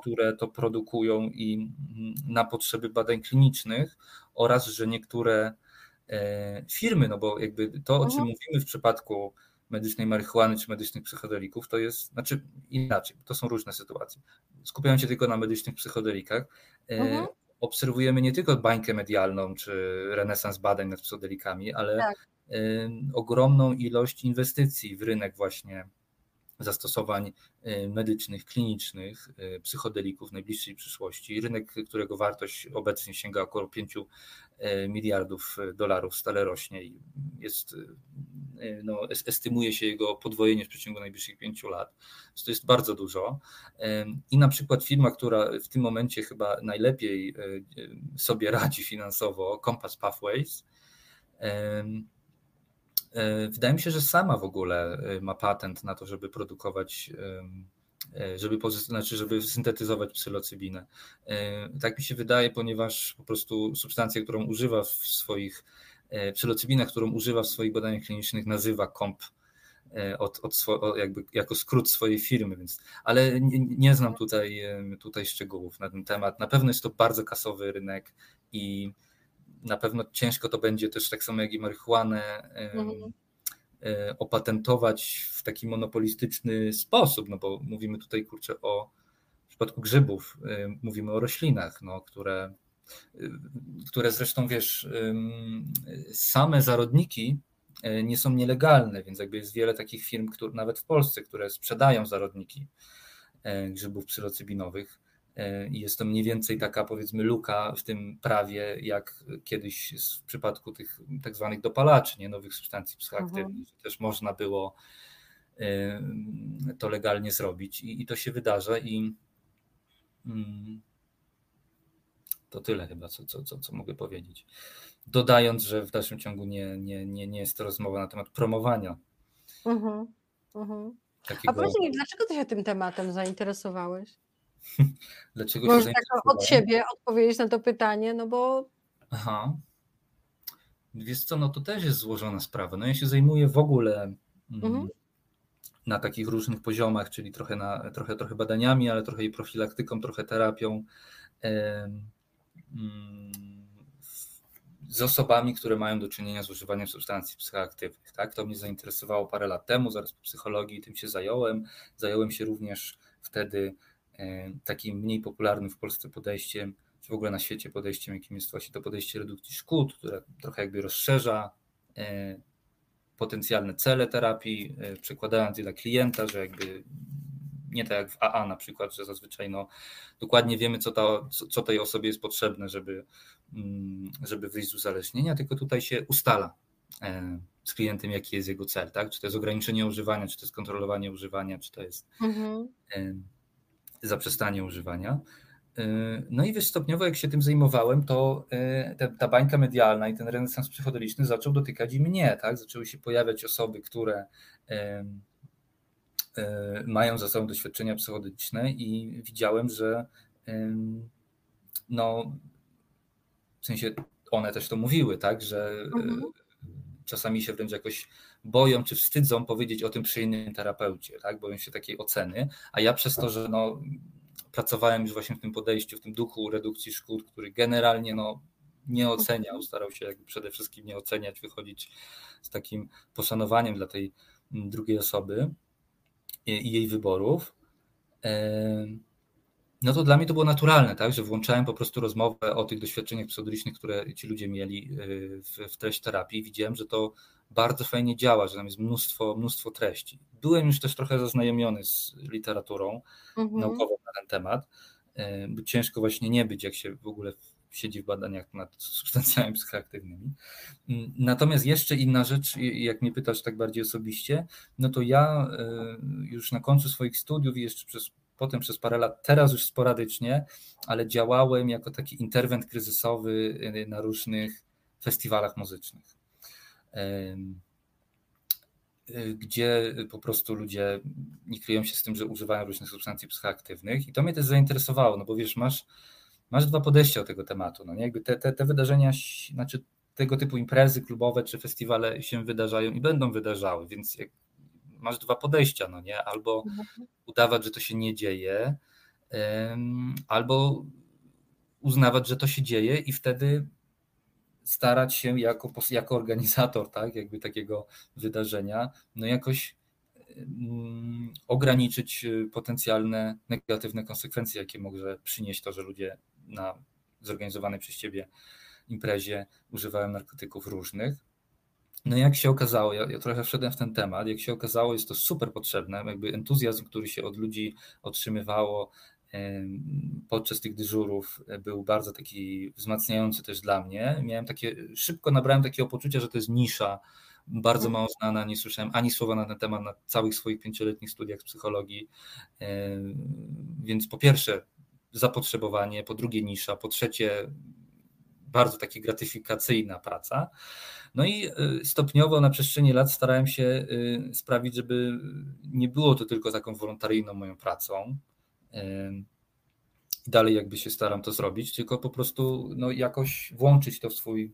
które to produkują i na potrzeby badań klinicznych oraz, że niektóre firmy, no bo jakby to, o czym mówimy w przypadku medycznej marihuany czy medycznych psychodelików, to jest, znaczy inaczej, to są różne sytuacje. Skupiają się tylko na medycznych psychodelikach. Obserwujemy nie tylko bańkę medialną czy renesans badań nad psychodelikami, ale ogromną ilość inwestycji w rynek właśnie zastosowań medycznych, klinicznych, psychodelików w najbliższej przyszłości. Rynek, którego wartość obecnie sięga około $5 miliardów, stale rośnie i jest, estymuje się jego podwojenie w przeciągu najbliższych 5 lat. To jest bardzo dużo. I na przykład firma, która w tym momencie chyba najlepiej sobie radzi finansowo, Compass Pathways, wydaje mi się, że sama w ogóle ma patent na to, żeby produkować, żeby syntetyzować psylocybinę. Tak mi się wydaje, ponieważ po prostu substancja, którą używa w swoich Psylocybina, którą używa w swoich badaniach klinicznych, nazywa COMP jako skrót swojej firmy, więc, ale nie znam tutaj szczegółów na ten temat. Na pewno jest to bardzo kasowy rynek i na pewno ciężko to będzie też, tak samo jak i marihuanę, opatentować w taki monopolistyczny sposób, no bo mówimy tutaj, kurczę, w przypadku grzybów, mówimy o roślinach, no, które zresztą, wiesz, same zarodniki nie są nielegalne, więc jakby jest wiele takich firm, które, nawet w Polsce, które sprzedają zarodniki grzybów psylocybinowych i jest to mniej więcej taka, powiedzmy, luka w tym prawie, jak kiedyś w przypadku tych tak zwanych dopalaczy, nie, nowych substancji psychoaktywnych, też można było to legalnie zrobić i to się wydarza i to tyle chyba, co mogę powiedzieć. Dodając, że w dalszym ciągu nie jest to rozmowa na temat promowania. Takiego... A powiedz mi, dlaczego ty się tym tematem zainteresowałeś? Dlaczego możesz się tak od siebie odpowiedzieć na to pytanie, no bo... Aha. Wiesz co, no to też jest złożona sprawa. No ja się zajmuję w ogóle na takich różnych poziomach, czyli trochę badaniami, ale trochę i profilaktyką, trochę terapią z osobami, które mają do czynienia z używaniem substancji psychoaktywnych. Tak? To mnie zainteresowało parę lat temu, zaraz po psychologii tym się zająłem. Zająłem się również wtedy takim mniej popularnym w Polsce podejściem, czy w ogóle na świecie podejściem, jakim jest właśnie to podejście redukcji szkód, które trochę jakby rozszerza potencjalne cele terapii, przekładając je dla klienta, że jakby nie tak jak w AA na przykład, że zazwyczaj no, dokładnie wiemy, co tej osobie jest potrzebne, żeby wyjść z uzależnienia, tylko tutaj się ustala z klientem, jaki jest jego cel, tak? Czy to jest ograniczenie używania, czy to jest kontrolowanie używania, czy to jest zaprzestanie używania. No i wiesz, stopniowo jak się tym zajmowałem, to ta bańka medialna i ten renesans psychodeliczny zaczął dotykać i mnie, tak? Zaczęły się pojawiać osoby, które mają za sobą doświadczenia psychodeliczne i widziałem, że no, w sensie one też to mówiły, tak, że czasami się wręcz jakoś boją czy wstydzą powiedzieć o tym przy innym terapeucie, tak, boją się takiej oceny, a ja przez to, że no, pracowałem już właśnie w tym podejściu, w tym duchu redukcji szkód, który generalnie no, nie oceniał, starał się jakby przede wszystkim nie oceniać, wychodzić z takim poszanowaniem dla tej drugiej osoby i jej wyborów, no to dla mnie to było naturalne, tak, że włączałem po prostu rozmowę o tych doświadczeniach psychodelicznych, które ci ludzie mieli w treść terapii i widziałem, że to bardzo fajnie działa, że tam jest mnóstwo treści. Byłem już też trochę zaznajomiony z literaturą naukową na ten temat, bo ciężko właśnie nie być, jak się w ogóle siedzi w badaniach nad substancjami psychoaktywnymi. Natomiast jeszcze inna rzecz, jak mnie pytasz tak bardziej osobiście, no to ja już na końcu swoich studiów i jeszcze potem przez parę lat, teraz już sporadycznie, ale działałem jako taki interwent kryzysowy na różnych festiwalach muzycznych, gdzie po prostu ludzie nie kryją się z tym, że używają różnych substancji psychoaktywnych i to mnie też zainteresowało, no bo wiesz, masz dwa podejścia do tego tematu. No nie? Jakby te wydarzenia, znaczy tego typu imprezy klubowe czy festiwale się wydarzają i będą wydarzały, więc jak masz dwa podejścia, no nie? Albo udawać, że to się nie dzieje, albo uznawać, że to się dzieje i wtedy starać się jako organizator, tak? Jakby takiego wydarzenia, no jakoś ograniczyć potencjalne negatywne konsekwencje, jakie może przynieść to, że ludzie na zorganizowanej przez ciebie imprezie używają narkotyków różnych. No jak się okazało, ja trochę wszedłem w ten temat, jak się okazało, jest to super potrzebne, jakby entuzjazm, który się od ludzi otrzymywało podczas tych dyżurów był bardzo taki wzmacniający też dla mnie. Szybko nabrałem takiego poczucia, że to jest nisza, bardzo mało znana, nie słyszałem ani słowa na ten temat na całych swoich 5-letnich studiach z psychologii, więc po pierwsze zapotrzebowanie, po drugie nisza, po trzecie bardzo taka gratyfikacyjna praca. No i stopniowo na przestrzeni lat starałem się sprawić, żeby nie było to tylko taką wolontaryjną moją pracą, i dalej jakby się staram to zrobić, tylko po prostu no, jakoś włączyć to w swój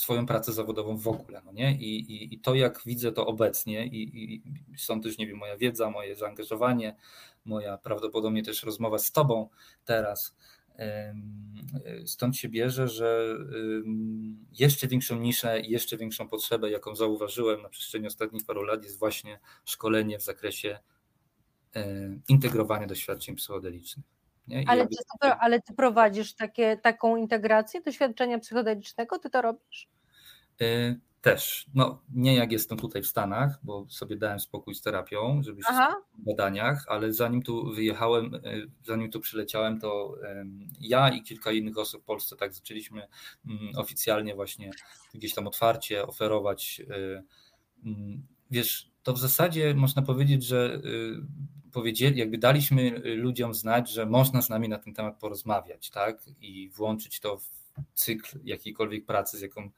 swoją pracę zawodową w ogóle, no nie? I to, jak widzę to obecnie i stąd też, nie wiem, moja wiedza, moje zaangażowanie, moja prawdopodobnie też rozmowa z tobą teraz, stąd się bierze, że jeszcze większą niszę, jeszcze większą potrzebę, jaką zauważyłem na przestrzeni ostatnich paru lat, jest właśnie szkolenie w zakresie integrowania doświadczeń psychodelicznych. Ale ty prowadzisz taką integrację doświadczenia psychodelicznego? Ty to robisz? Też. No, nie jak jestem tutaj w Stanach, bo sobie dałem spokój z terapią, żeby się w badaniach, ale zanim tu wyjechałem, zanim tu przyleciałem, to ja i kilka innych osób w Polsce tak zaczęliśmy oficjalnie właśnie gdzieś tam otwarcie oferować. Wiesz, to w zasadzie można powiedzieć, że powiedzieli, jakby daliśmy ludziom znać, że można z nami na ten temat porozmawiać, tak? I włączyć to w cykl jakiejkolwiek pracy, z jaką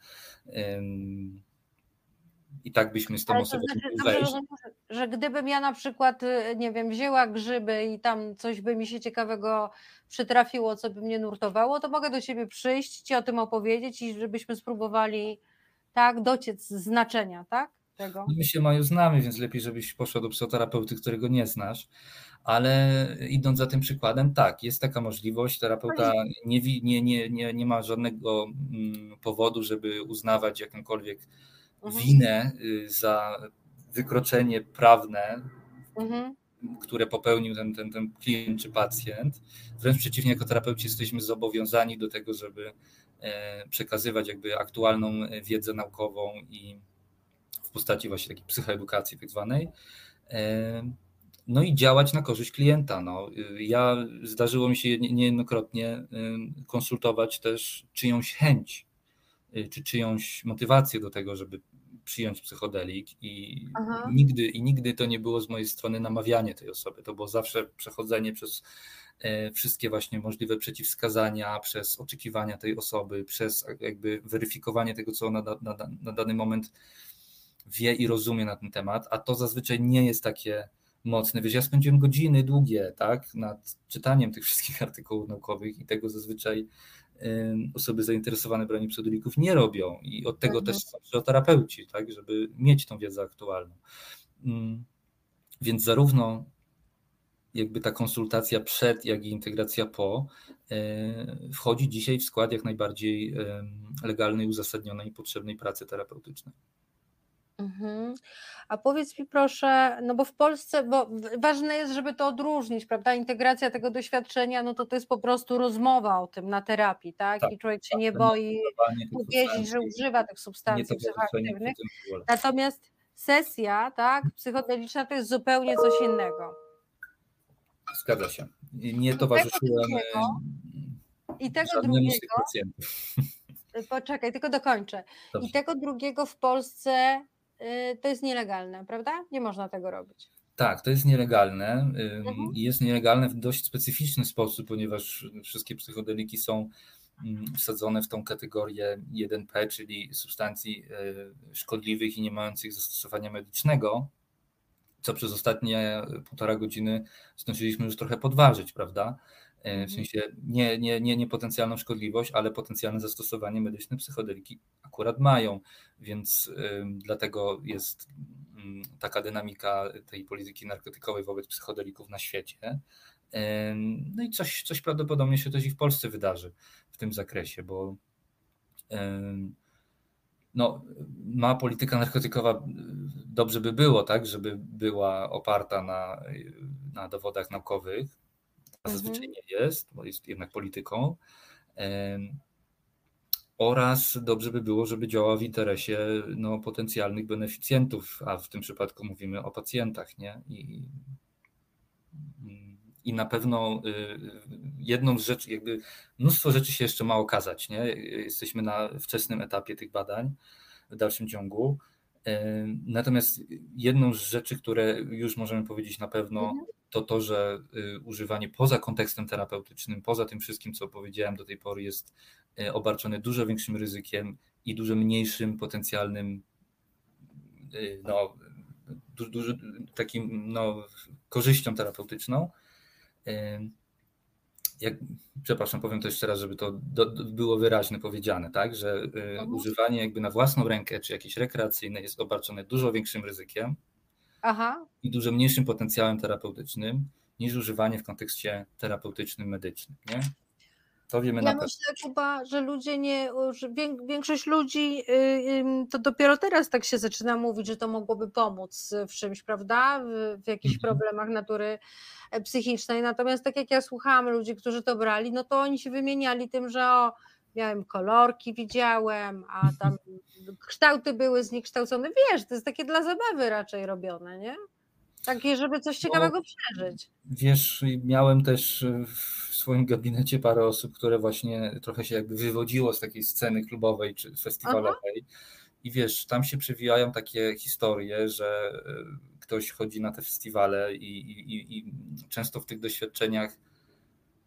i tak byśmy z tą osobą wejść. Że gdybym ja na przykład, nie wiem, wzięła grzyby i tam coś by mi się ciekawego przytrafiło, co by mnie nurtowało, to mogę do ciebie przyjść, ci o tym opowiedzieć i żebyśmy spróbowali, tak, dociec znaczenia, tak? Tego. My się, Maju, znamy, więc lepiej, żebyś poszła do psychoterapeuty, którego nie znasz, ale idąc za tym przykładem, tak, jest taka możliwość, terapeuta nie ma żadnego powodu, żeby uznawać jakąkolwiek winę za wykroczenie prawne, które popełnił ten klient czy pacjent. Wręcz przeciwnie, jako terapeuci jesteśmy zobowiązani do tego, żeby przekazywać jakby aktualną wiedzę naukową i w postaci właśnie takiej psychoedukacji tak zwanej, no i działać na korzyść klienta. No, ja zdarzyło mi się niejednokrotnie konsultować też czyjąś chęć, czy czyjąś motywację do tego, żeby przyjąć psychodelik i nigdy to nie było z mojej strony namawianie tej osoby, to było zawsze przechodzenie przez wszystkie właśnie możliwe przeciwwskazania, przez oczekiwania tej osoby, przez jakby weryfikowanie tego, co ona na dany moment wie i rozumie na ten temat, a to zazwyczaj nie jest takie mocne. Wiesz, ja spędziłem godziny długie, tak, nad czytaniem tych wszystkich artykułów naukowych i tego zazwyczaj osoby zainteresowane braniem psychodelików nie robią i od tego też są psychoterapeuci, tak, żeby mieć tą wiedzę aktualną. Więc zarówno jakby ta konsultacja przed, jak i integracja po wchodzi dzisiaj w skład jak najbardziej legalnej, uzasadnionej i potrzebnej pracy terapeutycznej. A powiedz mi proszę, no bo w Polsce, bo ważne jest, żeby to odróżnić, prawda, integracja tego doświadczenia, no to jest po prostu rozmowa o tym na terapii, tak? I człowiek się nie boi powiedzieć, że używa tych substancji psychoaktywnych, natomiast sesja, tak, psychodeliczna to jest zupełnie coś innego. Zgadza się, nie towarzyszyłem i tego drugiego. Poczekaj, tylko dokończę. Dobrze. I tego drugiego w Polsce to jest nielegalne, prawda? Nie można tego robić. Tak, to jest nielegalne. Jest nielegalne w dość specyficzny sposób, ponieważ wszystkie psychodeliki są wsadzone w tą kategorię 1P, czyli substancji szkodliwych i nie mających zastosowania medycznego, co przez ostatnie półtora godziny zdążyliśmy już trochę podważyć, prawda? W sensie nie potencjalną szkodliwość, ale potencjalne zastosowanie medyczne psychodeliki akurat mają, więc dlatego jest taka dynamika tej polityki narkotykowej wobec psychodelików na świecie. No i coś prawdopodobnie się też i w Polsce wydarzy w tym zakresie, bo no, ma polityka narkotykowa, dobrze by było, tak, żeby była oparta na dowodach naukowych, a zazwyczaj nie jest, bo jest jednak polityką, oraz dobrze by było, żeby działała w interesie no, potencjalnych beneficjentów, a w tym przypadku mówimy o pacjentach, nie? I na pewno jedną z rzeczy, jakby mnóstwo rzeczy się jeszcze ma okazać, nie? Jesteśmy na wczesnym etapie tych badań w dalszym ciągu, natomiast jedną z rzeczy, które już możemy powiedzieć na pewno, to, że używanie poza kontekstem terapeutycznym, poza tym wszystkim, co powiedziałem do tej pory, jest obarczone dużo większym ryzykiem i dużo mniejszym potencjalnym takim korzyścią terapeutyczną. przepraszam, powiem to jeszcze raz, żeby to było wyraźnie powiedziane, tak, że używanie jakby na własną rękę czy jakieś rekreacyjne jest obarczone dużo większym ryzykiem i dużo mniejszym potencjałem terapeutycznym niż używanie w kontekście terapeutycznym, medycznym, nie? To wiemy na pewno. Ja myślę, Kuba, że ludzie większość ludzi to dopiero teraz tak się zaczyna mówić, że to mogłoby pomóc w czymś, prawda? W jakichś problemach natury psychicznej. Natomiast tak jak ja słuchałam ludzi, którzy to brali, no to oni się wymieniali tym, że miałem kolorki, widziałem, a tam kształty były zniekształcone. Wiesz, to jest takie dla zabawy raczej robione, nie? Takie, żeby coś ciekawego przeżyć. Wiesz, miałem też w swoim gabinecie parę osób, które właśnie trochę się jakby wywodziło z takiej sceny klubowej czy festiwalowej. I wiesz, tam się przewijają takie historie, że ktoś chodzi na te festiwale i często w tych doświadczeniach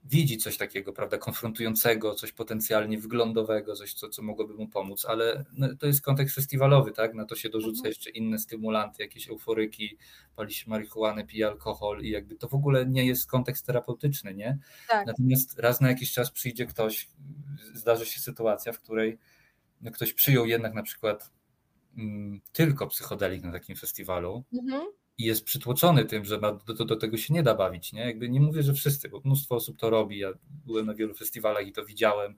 widzi coś takiego, prawda, konfrontującego, coś potencjalnie wyglądowego, coś, co mogłoby mu pomóc, ale no, to jest kontekst festiwalowy, tak? Na to się dorzuca jeszcze inne stymulanty, jakieś euforyki, pali się marihuanę, pije alkohol i jakby to w ogóle nie jest kontekst terapeutyczny, nie? Tak. Natomiast raz na jakiś czas przyjdzie ktoś, zdarzy się sytuacja, w której ktoś przyjął jednak na przykład tylko psychodelik na takim festiwalu, i jest przytłoczony tym, że do tego się nie da bawić, nie? Jakby nie mówię, że wszyscy, bo mnóstwo osób to robi. Ja byłem na wielu festiwalach i to widziałem.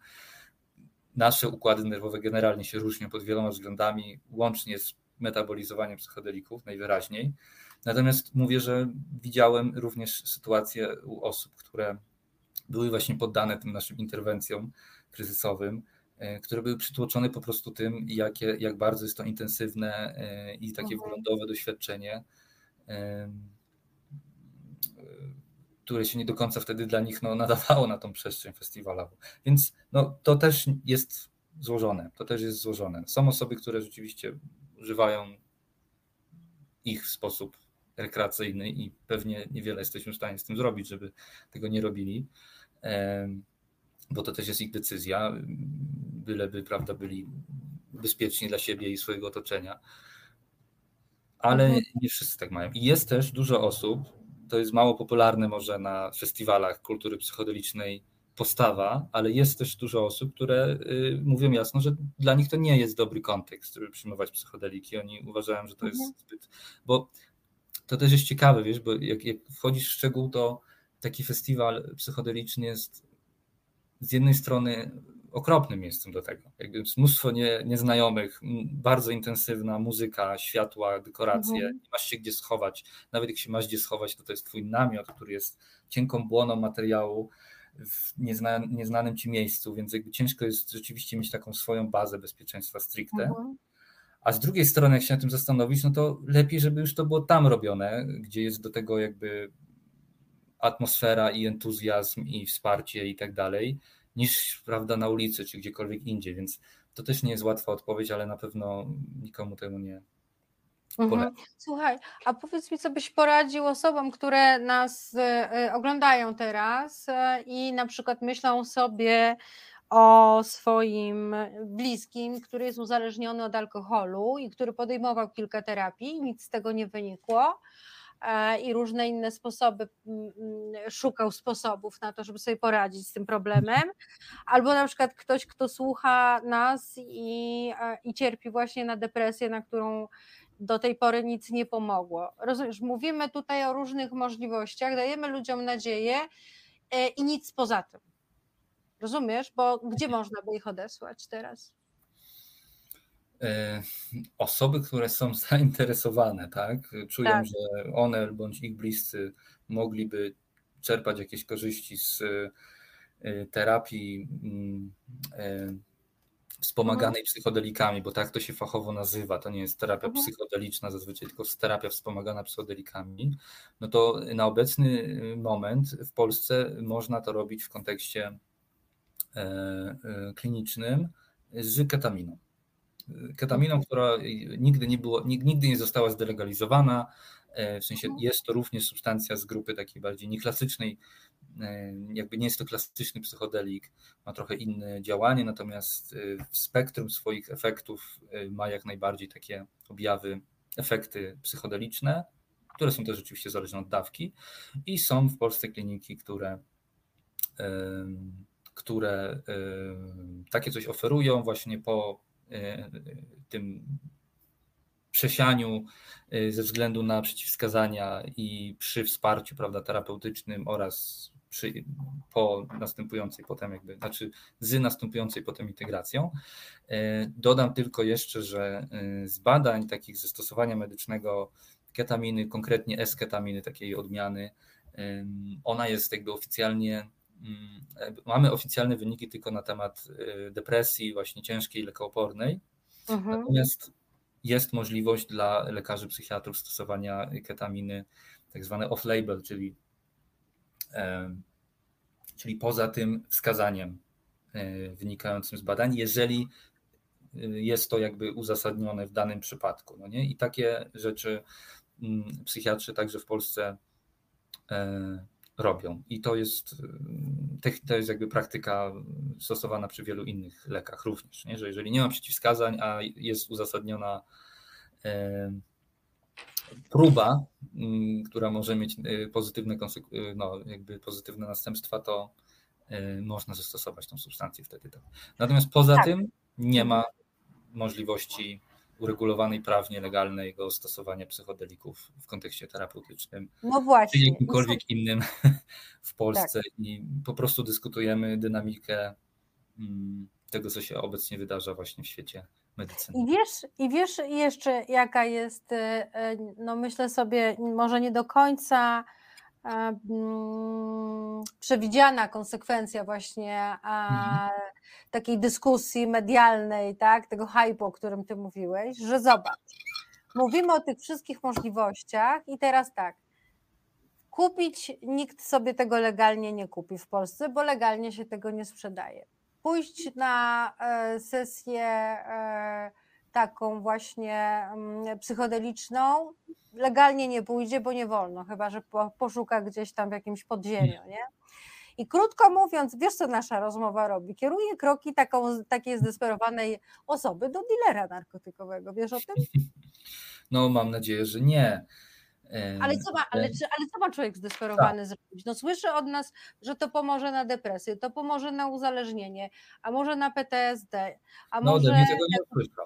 Nasze układy nerwowe generalnie się różnią pod wieloma względami, łącznie z metabolizowaniem psychodelików najwyraźniej. Natomiast mówię, że widziałem również sytuacje u osób, które były właśnie poddane tym naszym interwencjom kryzysowym, które były przytłoczone po prostu tym, jak bardzo jest to intensywne i takie wglądowe doświadczenie, które się nie do końca wtedy dla nich nadawało na tą przestrzeń festiwalową. Więc to też jest złożone. Są osoby, które rzeczywiście używają ich w sposób rekreacyjny i pewnie niewiele jesteśmy w stanie z tym zrobić, żeby tego nie robili, bo to też jest ich decyzja, byleby, prawda, byli bezpieczni dla siebie i swojego otoczenia. Ale nie wszyscy tak mają. I jest też dużo osób, to jest mało popularne może na festiwalach kultury psychodelicznej postawa, ale jest też dużo osób, które mówią jasno, że dla nich to nie jest dobry kontekst, żeby przyjmować psychodeliki. Oni uważają, że to jest zbyt... Bo to też jest ciekawe, wiesz, bo jak wchodzisz w szczegół, to taki festiwal psychodeliczny jest z jednej strony okropnym miejscem do tego. Jakby mnóstwo nieznajomych, bardzo intensywna muzyka, światła, dekoracje, nie masz się gdzie schować. Nawet jak się masz gdzie schować, to jest twój namiot, który jest cienką błoną materiału w nieznanym ci miejscu, więc jakby ciężko jest rzeczywiście mieć taką swoją bazę bezpieczeństwa stricte. A z drugiej strony, jak się na tym zastanowić, to lepiej, żeby już to było tam robione, gdzie jest do tego jakby atmosfera i entuzjazm i wsparcie i tak dalej, niż, prawda, na ulicy czy gdziekolwiek indziej, więc to też nie jest łatwa odpowiedź, ale na pewno nikomu tego nie polecam. Słuchaj, a powiedz mi, co byś poradził osobom, które nas oglądają teraz i na przykład myślą sobie o swoim bliskim, który jest uzależniony od alkoholu i który podejmował kilka terapii, nic z tego nie wynikło, i różne inne sposoby, szukał sposobów na to, żeby sobie poradzić z tym problemem, albo na przykład ktoś, kto słucha nas i cierpi właśnie na depresję, na którą do tej pory nic nie pomogło. Rozumiesz, mówimy tutaj o różnych możliwościach, dajemy ludziom nadzieję i nic poza tym. Rozumiesz? Bo gdzie można by ich odesłać teraz? Osoby, które są zainteresowane, tak, czują, że one bądź ich bliscy mogliby czerpać jakieś korzyści z terapii wspomaganej psychodelikami, bo tak to się fachowo nazywa, to nie jest terapia psychodeliczna zazwyczaj, tylko terapia wspomagana psychodelikami, to na obecny moment w Polsce można to robić w kontekście klinicznym z ketaminą. Ketaminą, która nigdy nie została zdelegalizowana, w sensie jest to również substancja z grupy takiej bardziej nieklasycznej, jakby nie jest to klasyczny psychodelik, ma trochę inne działanie, natomiast w spektrum swoich efektów ma jak najbardziej takie objawy, efekty psychodeliczne, które są też oczywiście zależne od dawki i są w Polsce kliniki, które które takie coś oferują właśnie po tym przesianiu ze względu na przeciwwskazania i przy wsparciu, prawda, terapeutycznym oraz po następującej potem jakby, znaczy z następującej potem integracją. Dodam tylko jeszcze, że z badań takich ze stosowania medycznego ketaminy, konkretnie S-ketaminy, takiej odmiany, ona jest jakby oficjalnie, mamy oficjalne wyniki tylko na temat depresji właśnie ciężkiej, lekoopornej. Mhm. Natomiast jest możliwość dla lekarzy, psychiatrów stosowania ketaminy tak zwane off-label, czyli poza tym wskazaniem wynikającym z badań, jeżeli jest to jakby uzasadnione w danym przypadku. No nie? I takie rzeczy psychiatrzy także w Polsce robią. I to jest jakby praktyka stosowana przy wielu innych lekach również, nie? Że jeżeli nie ma przeciwwskazań, a jest uzasadniona próba, która może mieć pozytywne następstwa, to można zastosować tą substancję wtedy. Tak. Natomiast poza tym nie ma możliwości uregulowanej prawnie, legalnego stosowania psychodelików w kontekście terapeutycznym, no właśnie, czy jakimkolwiek innym w Polsce. Tak. I po prostu dyskutujemy dynamikę tego, co się obecnie wydarza właśnie w świecie medycyny. I wiesz jeszcze, jaka jest, no myślę sobie, może nie do końca przewidziana konsekwencja właśnie takiej dyskusji medialnej, tak, tego hype'u, o którym ty mówiłeś, że zobacz, mówimy o tych wszystkich możliwościach i teraz tak, kupić nikt sobie tego legalnie nie kupi w Polsce, bo legalnie się tego nie sprzedaje. Pójść na sesję taką właśnie psychodeliczną legalnie nie pójdzie, bo nie wolno, chyba że poszuka gdzieś tam w jakimś podziemiu, nie? I krótko mówiąc, wiesz co nasza rozmowa robi? Kieruje kroki takiej zdesperowanej osoby do dilera narkotykowego, wiesz o tym? No mam nadzieję, że nie. Ale co ma człowiek zdesperowany zrobić? No słyszy od nas, że to pomoże na depresję, to pomoże na uzależnienie, a może na PTSD, a może... ode mnie tego nie usłyszał.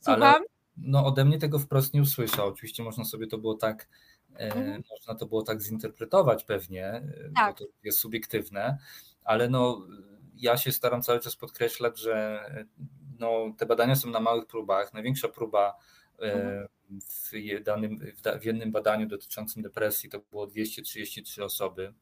Słucham? No ode mnie tego wprost nie usłyszał. Oczywiście można to było tak zinterpretować pewnie, tak, bo to jest subiektywne, ale no ja się staram cały czas podkreślać, że no, te badania są na małych próbach. Największa próba w jednym badaniu dotyczącym depresji to było 233 osoby.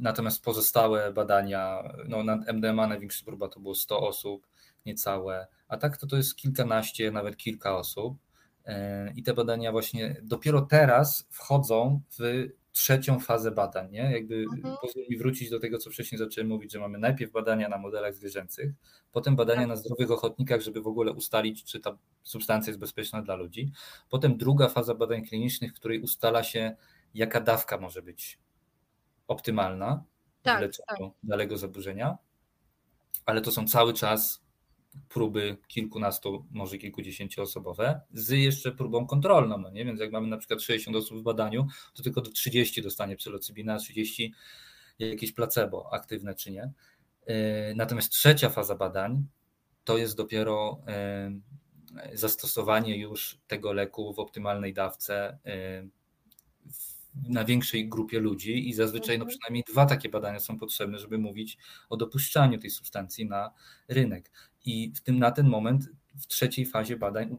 Natomiast pozostałe badania, no na MDMA największa próba to było 100 osób, niecałe, a tak to jest kilkanaście, nawet kilka osób. I te badania właśnie dopiero teraz wchodzą w trzecią fazę badań, nie? Jakby pozwól mi wrócić do tego, co wcześniej zacząłem mówić, że mamy najpierw badania na modelach zwierzęcych, potem badania na zdrowych ochotnikach, żeby w ogóle ustalić, czy ta substancja jest bezpieczna dla ludzi, potem druga faza badań klinicznych, w której ustala się, jaka dawka może być optymalna w leczeniu danego zaburzenia, ale to są cały czas próby kilkunastu, może kilkudziesięcioosobowe z jeszcze próbą kontrolną, no nie? Więc jak mamy na przykład 60 osób w badaniu, to tylko do 30 dostanie psylocybina, 30 jakieś placebo, aktywne czy nie. Natomiast trzecia faza badań to jest dopiero zastosowanie już tego leku w optymalnej dawce na większej grupie ludzi i zazwyczaj no przynajmniej dwa takie badania są potrzebne, żeby mówić o dopuszczaniu tej substancji na rynek. I na ten moment w trzeciej fazie badań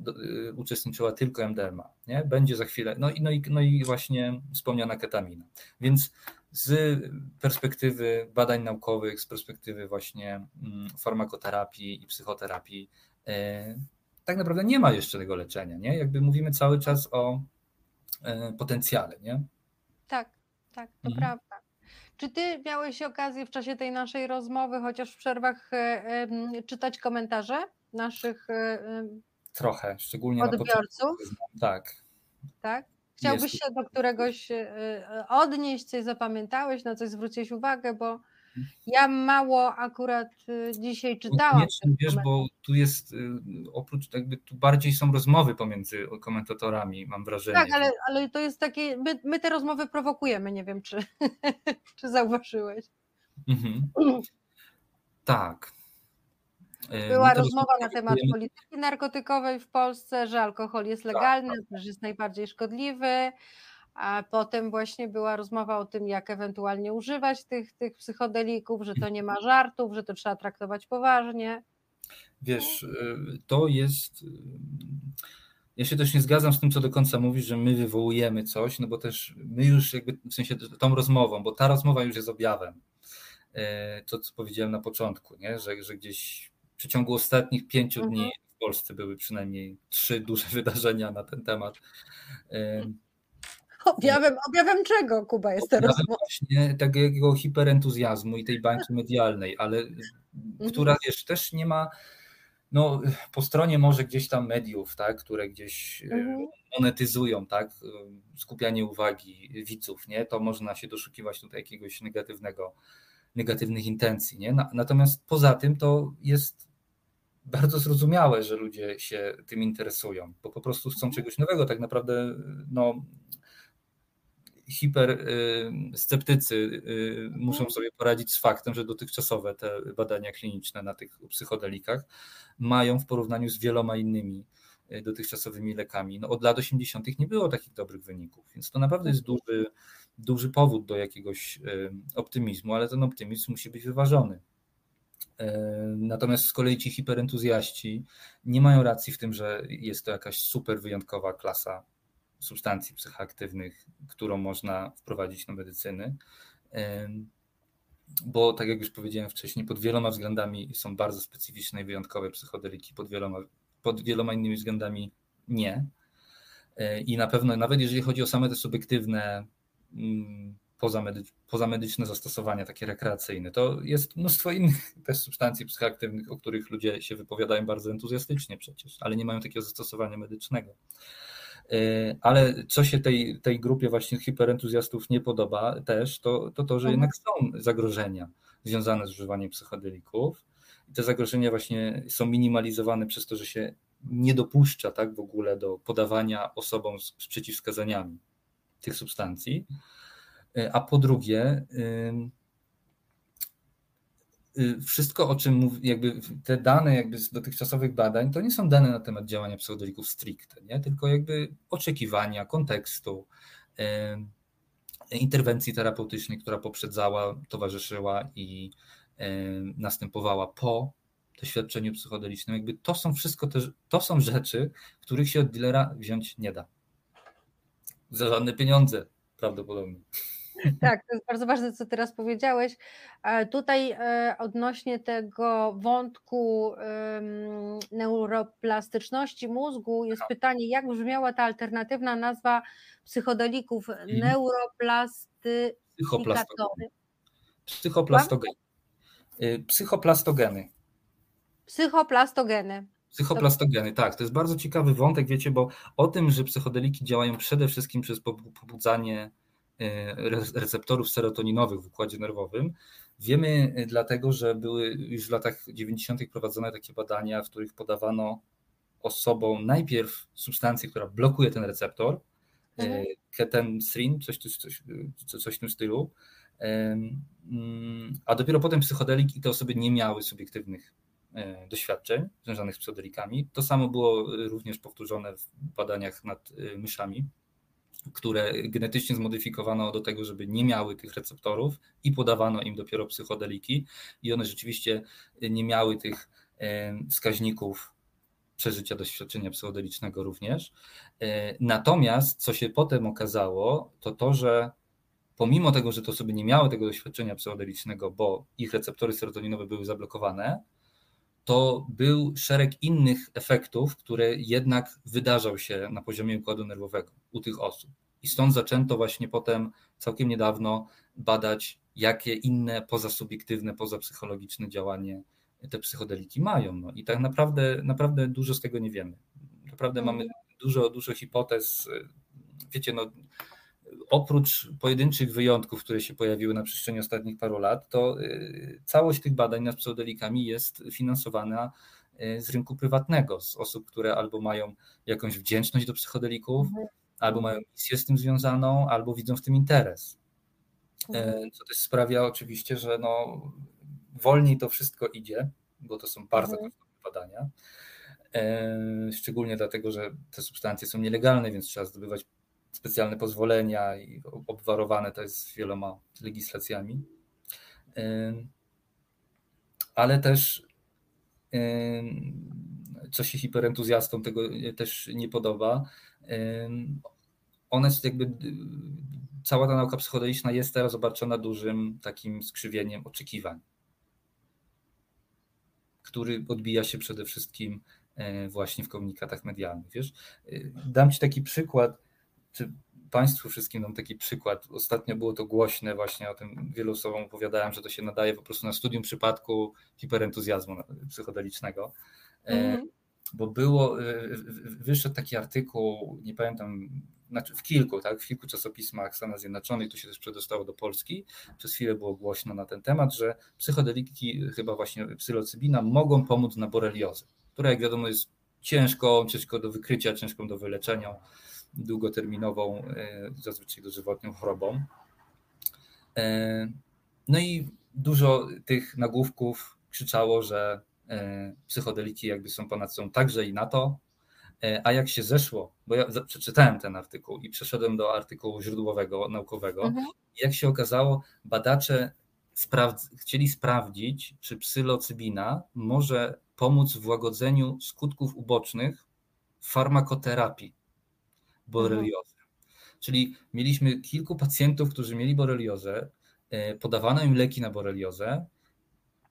uczestniczyła tylko MDMA, nie? Będzie za chwilę, no i właśnie wspomniana ketamina. Więc z perspektywy badań naukowych, z perspektywy właśnie farmakoterapii i psychoterapii tak naprawdę nie ma jeszcze tego leczenia, nie? Jakby mówimy cały czas o potencjale, nie? Tak, to prawda. Czy ty miałeś okazję w czasie tej naszej rozmowy, chociaż w przerwach, czytać komentarze naszych trochę, szczególnie odbiorców? Tak. Chciałbyś się do któregoś odnieść, coś zapamiętałeś, na coś zwróciłeś uwagę, bo Ja mało akurat dzisiaj czytałam. Wiesz, bo tu jest, oprócz jakby, tu bardziej są rozmowy pomiędzy komentatorami, mam wrażenie. Tak, ale to jest takie, my te rozmowy prowokujemy, nie wiem czy zauważyłeś. Mhm. Tak. Była rozmowa na temat polityki narkotykowej w Polsce, że alkohol jest legalny, że jest najbardziej szkodliwy, a potem właśnie była rozmowa o tym, jak ewentualnie używać tych psychodelików, że to nie ma żartów, że to trzeba traktować poważnie. Wiesz, to jest... Ja się też nie zgadzam z tym, co do końca mówisz, że my wywołujemy coś, no bo też my już jakby, w sensie tą rozmową, bo ta rozmowa już jest objawem, to co powiedziałem na początku, nie? Że gdzieś w przeciągu ostatnich 5 dni w Polsce były przynajmniej 3 duże wydarzenia na ten temat. Objawem czego, Kuba, jest teraz? Właśnie takiego hiperentuzjazmu i tej bańki medialnej, ale która wiesz, też nie ma, no po stronie może gdzieś tam mediów, tak, które gdzieś monetyzują, tak, skupianie uwagi widzów, nie, to można się doszukiwać tutaj jakiegoś negatywnych intencji, nie? Natomiast poza tym to jest bardzo zrozumiałe, że ludzie się tym interesują, bo po prostu chcą czegoś nowego, tak naprawdę, no hipersceptycy muszą sobie poradzić z faktem, że dotychczasowe te badania kliniczne na tych psychodelikach mają w porównaniu z wieloma innymi dotychczasowymi lekami. No, od lat 80. nie było takich dobrych wyników, więc to naprawdę jest duży powód do jakiegoś optymizmu, ale ten optymizm musi być wyważony. Natomiast z kolei ci hiperentuzjaści nie mają racji w tym, że jest to jakaś super wyjątkowa klasa substancji psychoaktywnych, którą można wprowadzić do medycyny, bo tak jak już powiedziałem wcześniej, pod wieloma względami są bardzo specyficzne i wyjątkowe psychodeliki, pod wieloma innymi względami nie. I na pewno, nawet jeżeli chodzi o same te subiektywne, pozamedyczne zastosowania, takie rekreacyjne, to jest mnóstwo innych też substancji psychoaktywnych, o których ludzie się wypowiadają bardzo entuzjastycznie przecież, ale nie mają takiego zastosowania medycznego. Ale co się tej grupie właśnie hiperentuzjastów nie podoba też, to, że jednak są zagrożenia związane z używaniem psychodelików. I te zagrożenia właśnie są minimalizowane przez to, że się nie dopuszcza tak w ogóle do podawania osobom z przeciwwskazaniami tych substancji. A po drugie, wszystko, o czym mówi, jakby te dane jakby z dotychczasowych badań, to nie są dane na temat działania psychodelików stricte, nie? Tylko jakby oczekiwania, kontekstu, interwencji terapeutycznej, która poprzedzała, towarzyszyła i następowała po doświadczeniu psychodelicznym. Jakby to są wszystko też, to są rzeczy, których się od dilera wziąć nie da. Za żadne pieniądze prawdopodobnie. Tak, to jest bardzo ważne, co teraz powiedziałeś. Tutaj odnośnie tego wątku neuroplastyczności mózgu jest pytanie, jak brzmiała ta alternatywna nazwa psychodelików? Psychoplastogeny, tak. To jest bardzo ciekawy wątek, wiecie, bo o tym, że psychodeliki działają przede wszystkim przez pobudzanie receptorów serotoninowych w układzie nerwowym. Wiemy dlatego, że były już w latach 90. prowadzone takie badania, w których podawano osobom najpierw substancję, która blokuje ten receptor, ketamine, coś w tym stylu, a dopiero potem psychodelik i te osoby nie miały subiektywnych doświadczeń związanych z psychodelikami. To samo było również powtórzone w badaniach nad myszami, które genetycznie zmodyfikowano do tego, żeby nie miały tych receptorów i podawano im dopiero psychodeliki i one rzeczywiście nie miały tych wskaźników przeżycia doświadczenia psychodelicznego również. Natomiast co się potem okazało, to że pomimo tego, że te osoby nie miały tego doświadczenia psychodelicznego, bo ich receptory serotoninowe były zablokowane, to był szereg innych efektów, które jednak wydarzał się na poziomie układu nerwowego u tych osób. I stąd zaczęto właśnie potem całkiem niedawno badać, jakie inne pozasubiektywne, pozapsychologiczne działanie te psychodeliki mają. No i tak naprawdę dużo z tego nie wiemy. Naprawdę mamy dużo hipotez. Wiecie, no oprócz pojedynczych wyjątków, które się pojawiły na przestrzeni ostatnich paru lat, to całość tych badań nad psychodelikami jest finansowana z rynku prywatnego, z osób, które albo mają jakąś wdzięczność do psychodelików, albo mają misję z tym związaną, albo widzą w tym interes. Co też sprawia oczywiście, że no, wolniej to wszystko idzie, bo to są bardzo kosztowne badania. Szczególnie dlatego, że te substancje są nielegalne, więc trzeba zdobywać specjalne pozwolenia i obwarowane to jest wieloma legislacjami. Ale też co się hiperentuzjastom tego też nie podoba, one jakby cała ta nauka psychodeliczna jest teraz obarczona dużym takim skrzywieniem oczekiwań, który odbija się przede wszystkim właśnie w komunikatach medialnych. Wiesz, dam ci taki przykład, czy Państwu wszystkim dam taki przykład. Ostatnio było to głośne, właśnie o tym wielu osobom opowiadałem, że to się nadaje po prostu na studium przypadku hiperentuzjazmu psychodelicznego. Bo wyszedł taki artykuł, nie pamiętam, w kilku czasopismach Stanów Zjednoczonych, to się też przedostało do Polski, przez chwilę było głośno na ten temat, że psychodeliki, chyba właśnie psylocybina, mogą pomóc na boreliozę, która jak wiadomo jest ciężką do wykrycia, ciężką do wyleczenia, długoterminową, zazwyczaj dożywotnią chorobą. No i dużo tych nagłówków krzyczało, że psychodeliki jakby są ponad sobą także i na to, a jak się zeszło, bo ja przeczytałem ten artykuł i przeszedłem do artykułu źródłowego, naukowego, jak się okazało, badacze chcieli sprawdzić, czy psylocybina może pomóc w łagodzeniu skutków ubocznych farmakoterapii boreliozy. Czyli mieliśmy kilku pacjentów, którzy mieli boreliozę, podawano im leki na boreliozę,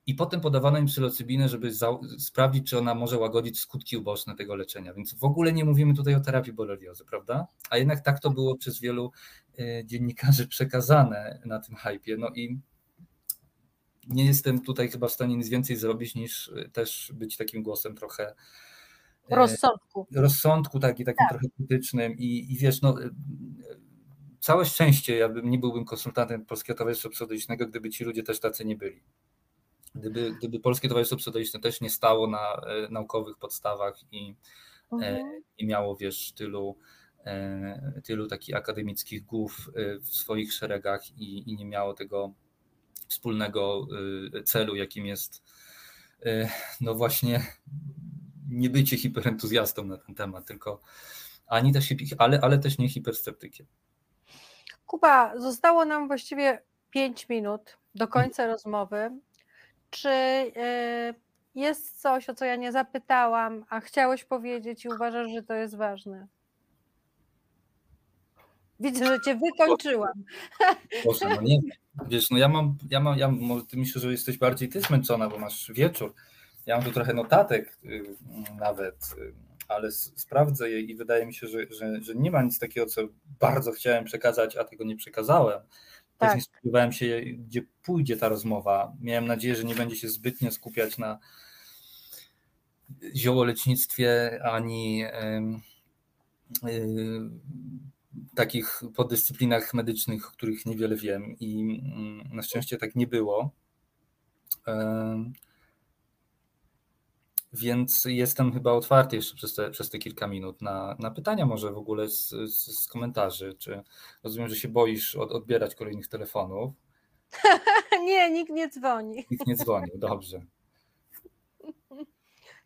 i potem podawano im psylocybinę, żeby sprawdzić, czy ona może łagodzić skutki uboczne tego leczenia. Więc w ogóle nie mówimy tutaj o terapii boreliozy, prawda? A jednak tak to było przez wielu dziennikarzy przekazane na tym hypie. No i nie jestem tutaj chyba w stanie nic więcej zrobić, niż też być takim głosem trochę rozsądku, tak, i takim trochę krytycznym. I wiesz, no... Całe szczęście ja nie byłbym konsultantem Polskiego Towarzystwa Psychodelicznego, gdyby ci ludzie też tacy nie byli. Gdyby Polskie Towarzystwo Psychodeliczne też nie stało na naukowych podstawach i miało, wiesz, tylu takich akademickich głów w swoich szeregach i nie miało tego wspólnego celu, jakim jest no właśnie nie bycie hiperentuzjastą na ten temat, tylko ani też, ale też nie hipersceptykiem. Kuba, zostało nam właściwie 5 minut do końca rozmowy. Czy jest coś, o co ja nie zapytałam, a chciałeś powiedzieć i uważasz, że to jest ważne? Widzę, że cię wykończyłam. Boże, no nie. Wiesz, no ja mam, może ty myślisz, że jesteś bardziej ty zmęczona, bo masz wieczór. Ja mam tu trochę notatek nawet, ale sprawdzę je i wydaje mi się, że nie ma nic takiego, co bardzo chciałem przekazać, a tego nie przekazałem. Tak. Nie spodziewałem się, gdzie pójdzie ta rozmowa. Miałem nadzieję, że nie będzie się zbytnio skupiać na ziołolecznictwie ani takich poddyscyplinach medycznych, o których niewiele wiem, i na szczęście tak nie było. Więc jestem chyba otwarty jeszcze przez te kilka minut na pytania, może w ogóle z komentarzy. Czy rozumiem, że się boisz odbierać kolejnych telefonów? Nie, nikt nie dzwoni. Nikt nie dzwonił, dobrze.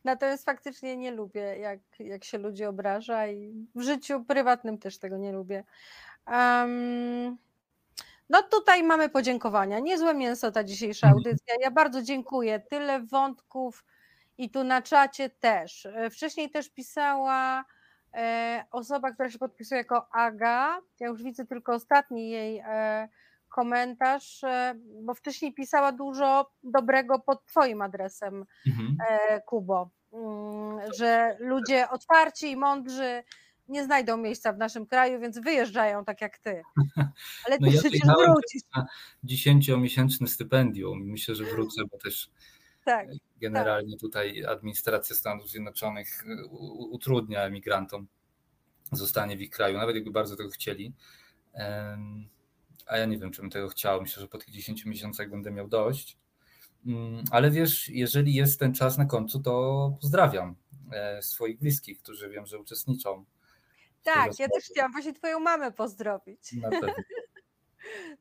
Natomiast faktycznie nie lubię, jak się ludzi obraża, i w życiu prywatnym też tego nie lubię. No tutaj mamy podziękowania. Niezłe mięso ta dzisiejsza audycja. Ja bardzo dziękuję. Tyle wątków. I tu na czacie też. Wcześniej też pisała osoba, która się podpisuje jako Aga. Ja już widzę tylko ostatni jej komentarz, bo wcześniej pisała dużo dobrego pod twoim adresem, Kubo, że ludzie otwarci i mądrzy nie znajdą miejsca w naszym kraju, więc wyjeżdżają tak jak ty. Ale ty no ja przecież wrócisz. Na 10-miesięczne stypendium. Myślę, że wrócę, bo też... Tak, generalnie tak. Tutaj administracja Stanów Zjednoczonych utrudnia emigrantom zostanie w ich kraju, nawet jakby bardzo tego chcieli. A ja nie wiem, czy bym tego chciał. Myślę, że po tych 10 miesiącach będę miał dość. Ale wiesz, jeżeli jest ten czas na końcu, to pozdrawiam swoich bliskich, którzy wiem, że uczestniczą. Tak, ja też chciałam właśnie twoją mamę pozdrowić. Na pewno.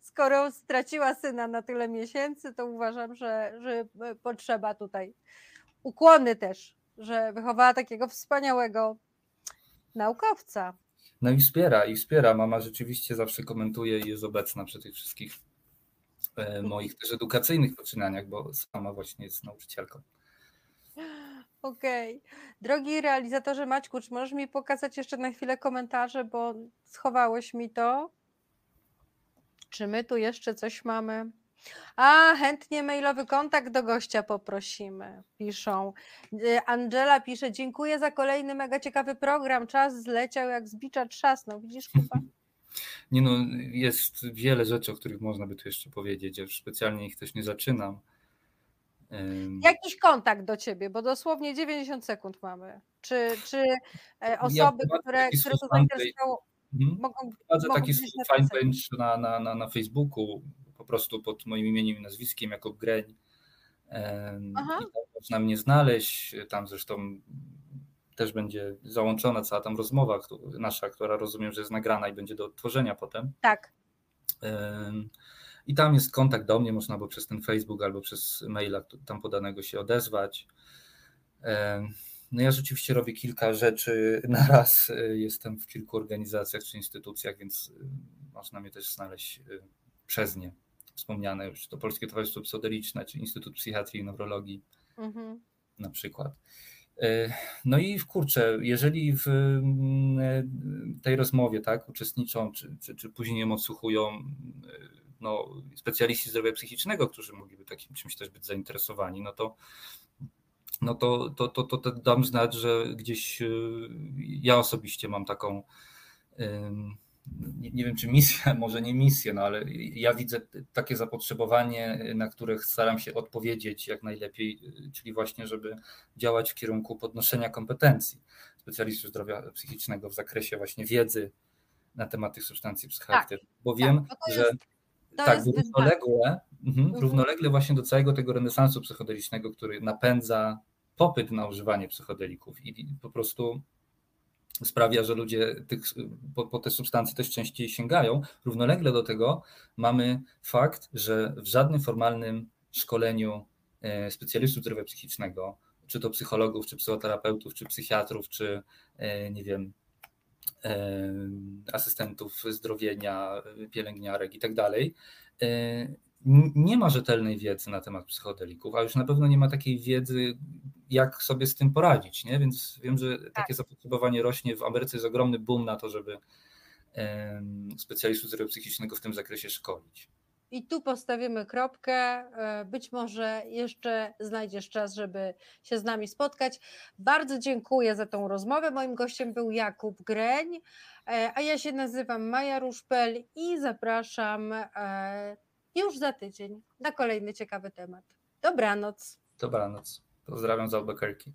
Skoro straciła syna na tyle miesięcy, to uważam, że potrzeba tutaj ukłony też, że wychowała takiego wspaniałego naukowca. No i wspiera. Mama rzeczywiście zawsze komentuje i jest obecna przy tych wszystkich moich też edukacyjnych poczynaniach, bo sama właśnie jest nauczycielką. Okej. Drogi realizatorze Maćku, czy możesz mi pokazać jeszcze na chwilę komentarze, bo schowałeś mi to? Czy my tu jeszcze coś mamy? A, chętnie mailowy kontakt do gościa poprosimy, piszą. Angela pisze, dziękuję za kolejny mega ciekawy program, czas zleciał jak z bicza trzasnął, widzisz Kuba? Nie no, jest wiele rzeczy, o których można by tu jeszcze powiedzieć, ja specjalnie ich też nie zaczynam. Jakiś kontakt do ciebie, bo dosłownie 90 sekund mamy. Czy osoby, ja które to zainteresowały, mogą... Prowadzę taki fanpage na Facebooku, po prostu pod moim imieniem i nazwiskiem, Jakub Greń. I tam można mnie znaleźć, tam zresztą też będzie załączona cała tam rozmowa nasza, która rozumiem, że jest nagrana i będzie do odtworzenia potem. Tak. I tam jest kontakt do mnie, można albo przez ten Facebook, albo przez maila tam podanego się odezwać. No ja rzeczywiście robię kilka rzeczy na raz, jestem w kilku organizacjach czy instytucjach, więc można mnie też znaleźć przez nie. Wspomniane już to Polskie Towarzystwo Psychodeliczne, czy Instytut Psychiatrii i Neurologii na przykład. No i kurczę, jeżeli w tej rozmowie tak uczestniczą, czy później ją odsłuchują no, specjaliści zdrowia psychicznego, którzy mogliby takim czymś też być zainteresowani, to dam znać, że gdzieś ja osobiście mam taką, nie wiem czy misję, może nie misję, no ale ja widzę takie zapotrzebowanie, na które staram się odpowiedzieć jak najlepiej, czyli właśnie, żeby działać w kierunku podnoszenia kompetencji specjalistów zdrowia psychicznego w zakresie właśnie wiedzy na temat tych substancji psychoaktywnych, bo wiem, że równolegle właśnie do całego tego renesansu psychodelicznego, który napędza popyt na używanie psychodelików i po prostu sprawia, że ludzie po te substancje też częściej sięgają. Równolegle do tego mamy fakt, że w żadnym formalnym szkoleniu specjalistów zdrowia psychicznego, czy to psychologów, czy psychoterapeutów, czy psychiatrów, czy nie wiem, asystentów zdrowienia, pielęgniarek i tak dalej, nie ma rzetelnej wiedzy na temat psychodelików, a już na pewno nie ma takiej wiedzy, jak sobie z tym poradzić, nie? Więc wiem, że takie zapotrzebowanie rośnie. W Ameryce jest ogromny boom na to, żeby specjalistów zdrowia psychicznego w tym zakresie szkolić. I tu postawimy kropkę. Być może jeszcze znajdziesz czas, żeby się z nami spotkać. Bardzo dziękuję za tą rozmowę. Moim gościem był Jakub Greń, a ja się nazywam Maja Ruszpel i zapraszam już za tydzień na kolejny ciekawy temat. Dobranoc. Dobranoc. Pozdrawiam z Albuquerque.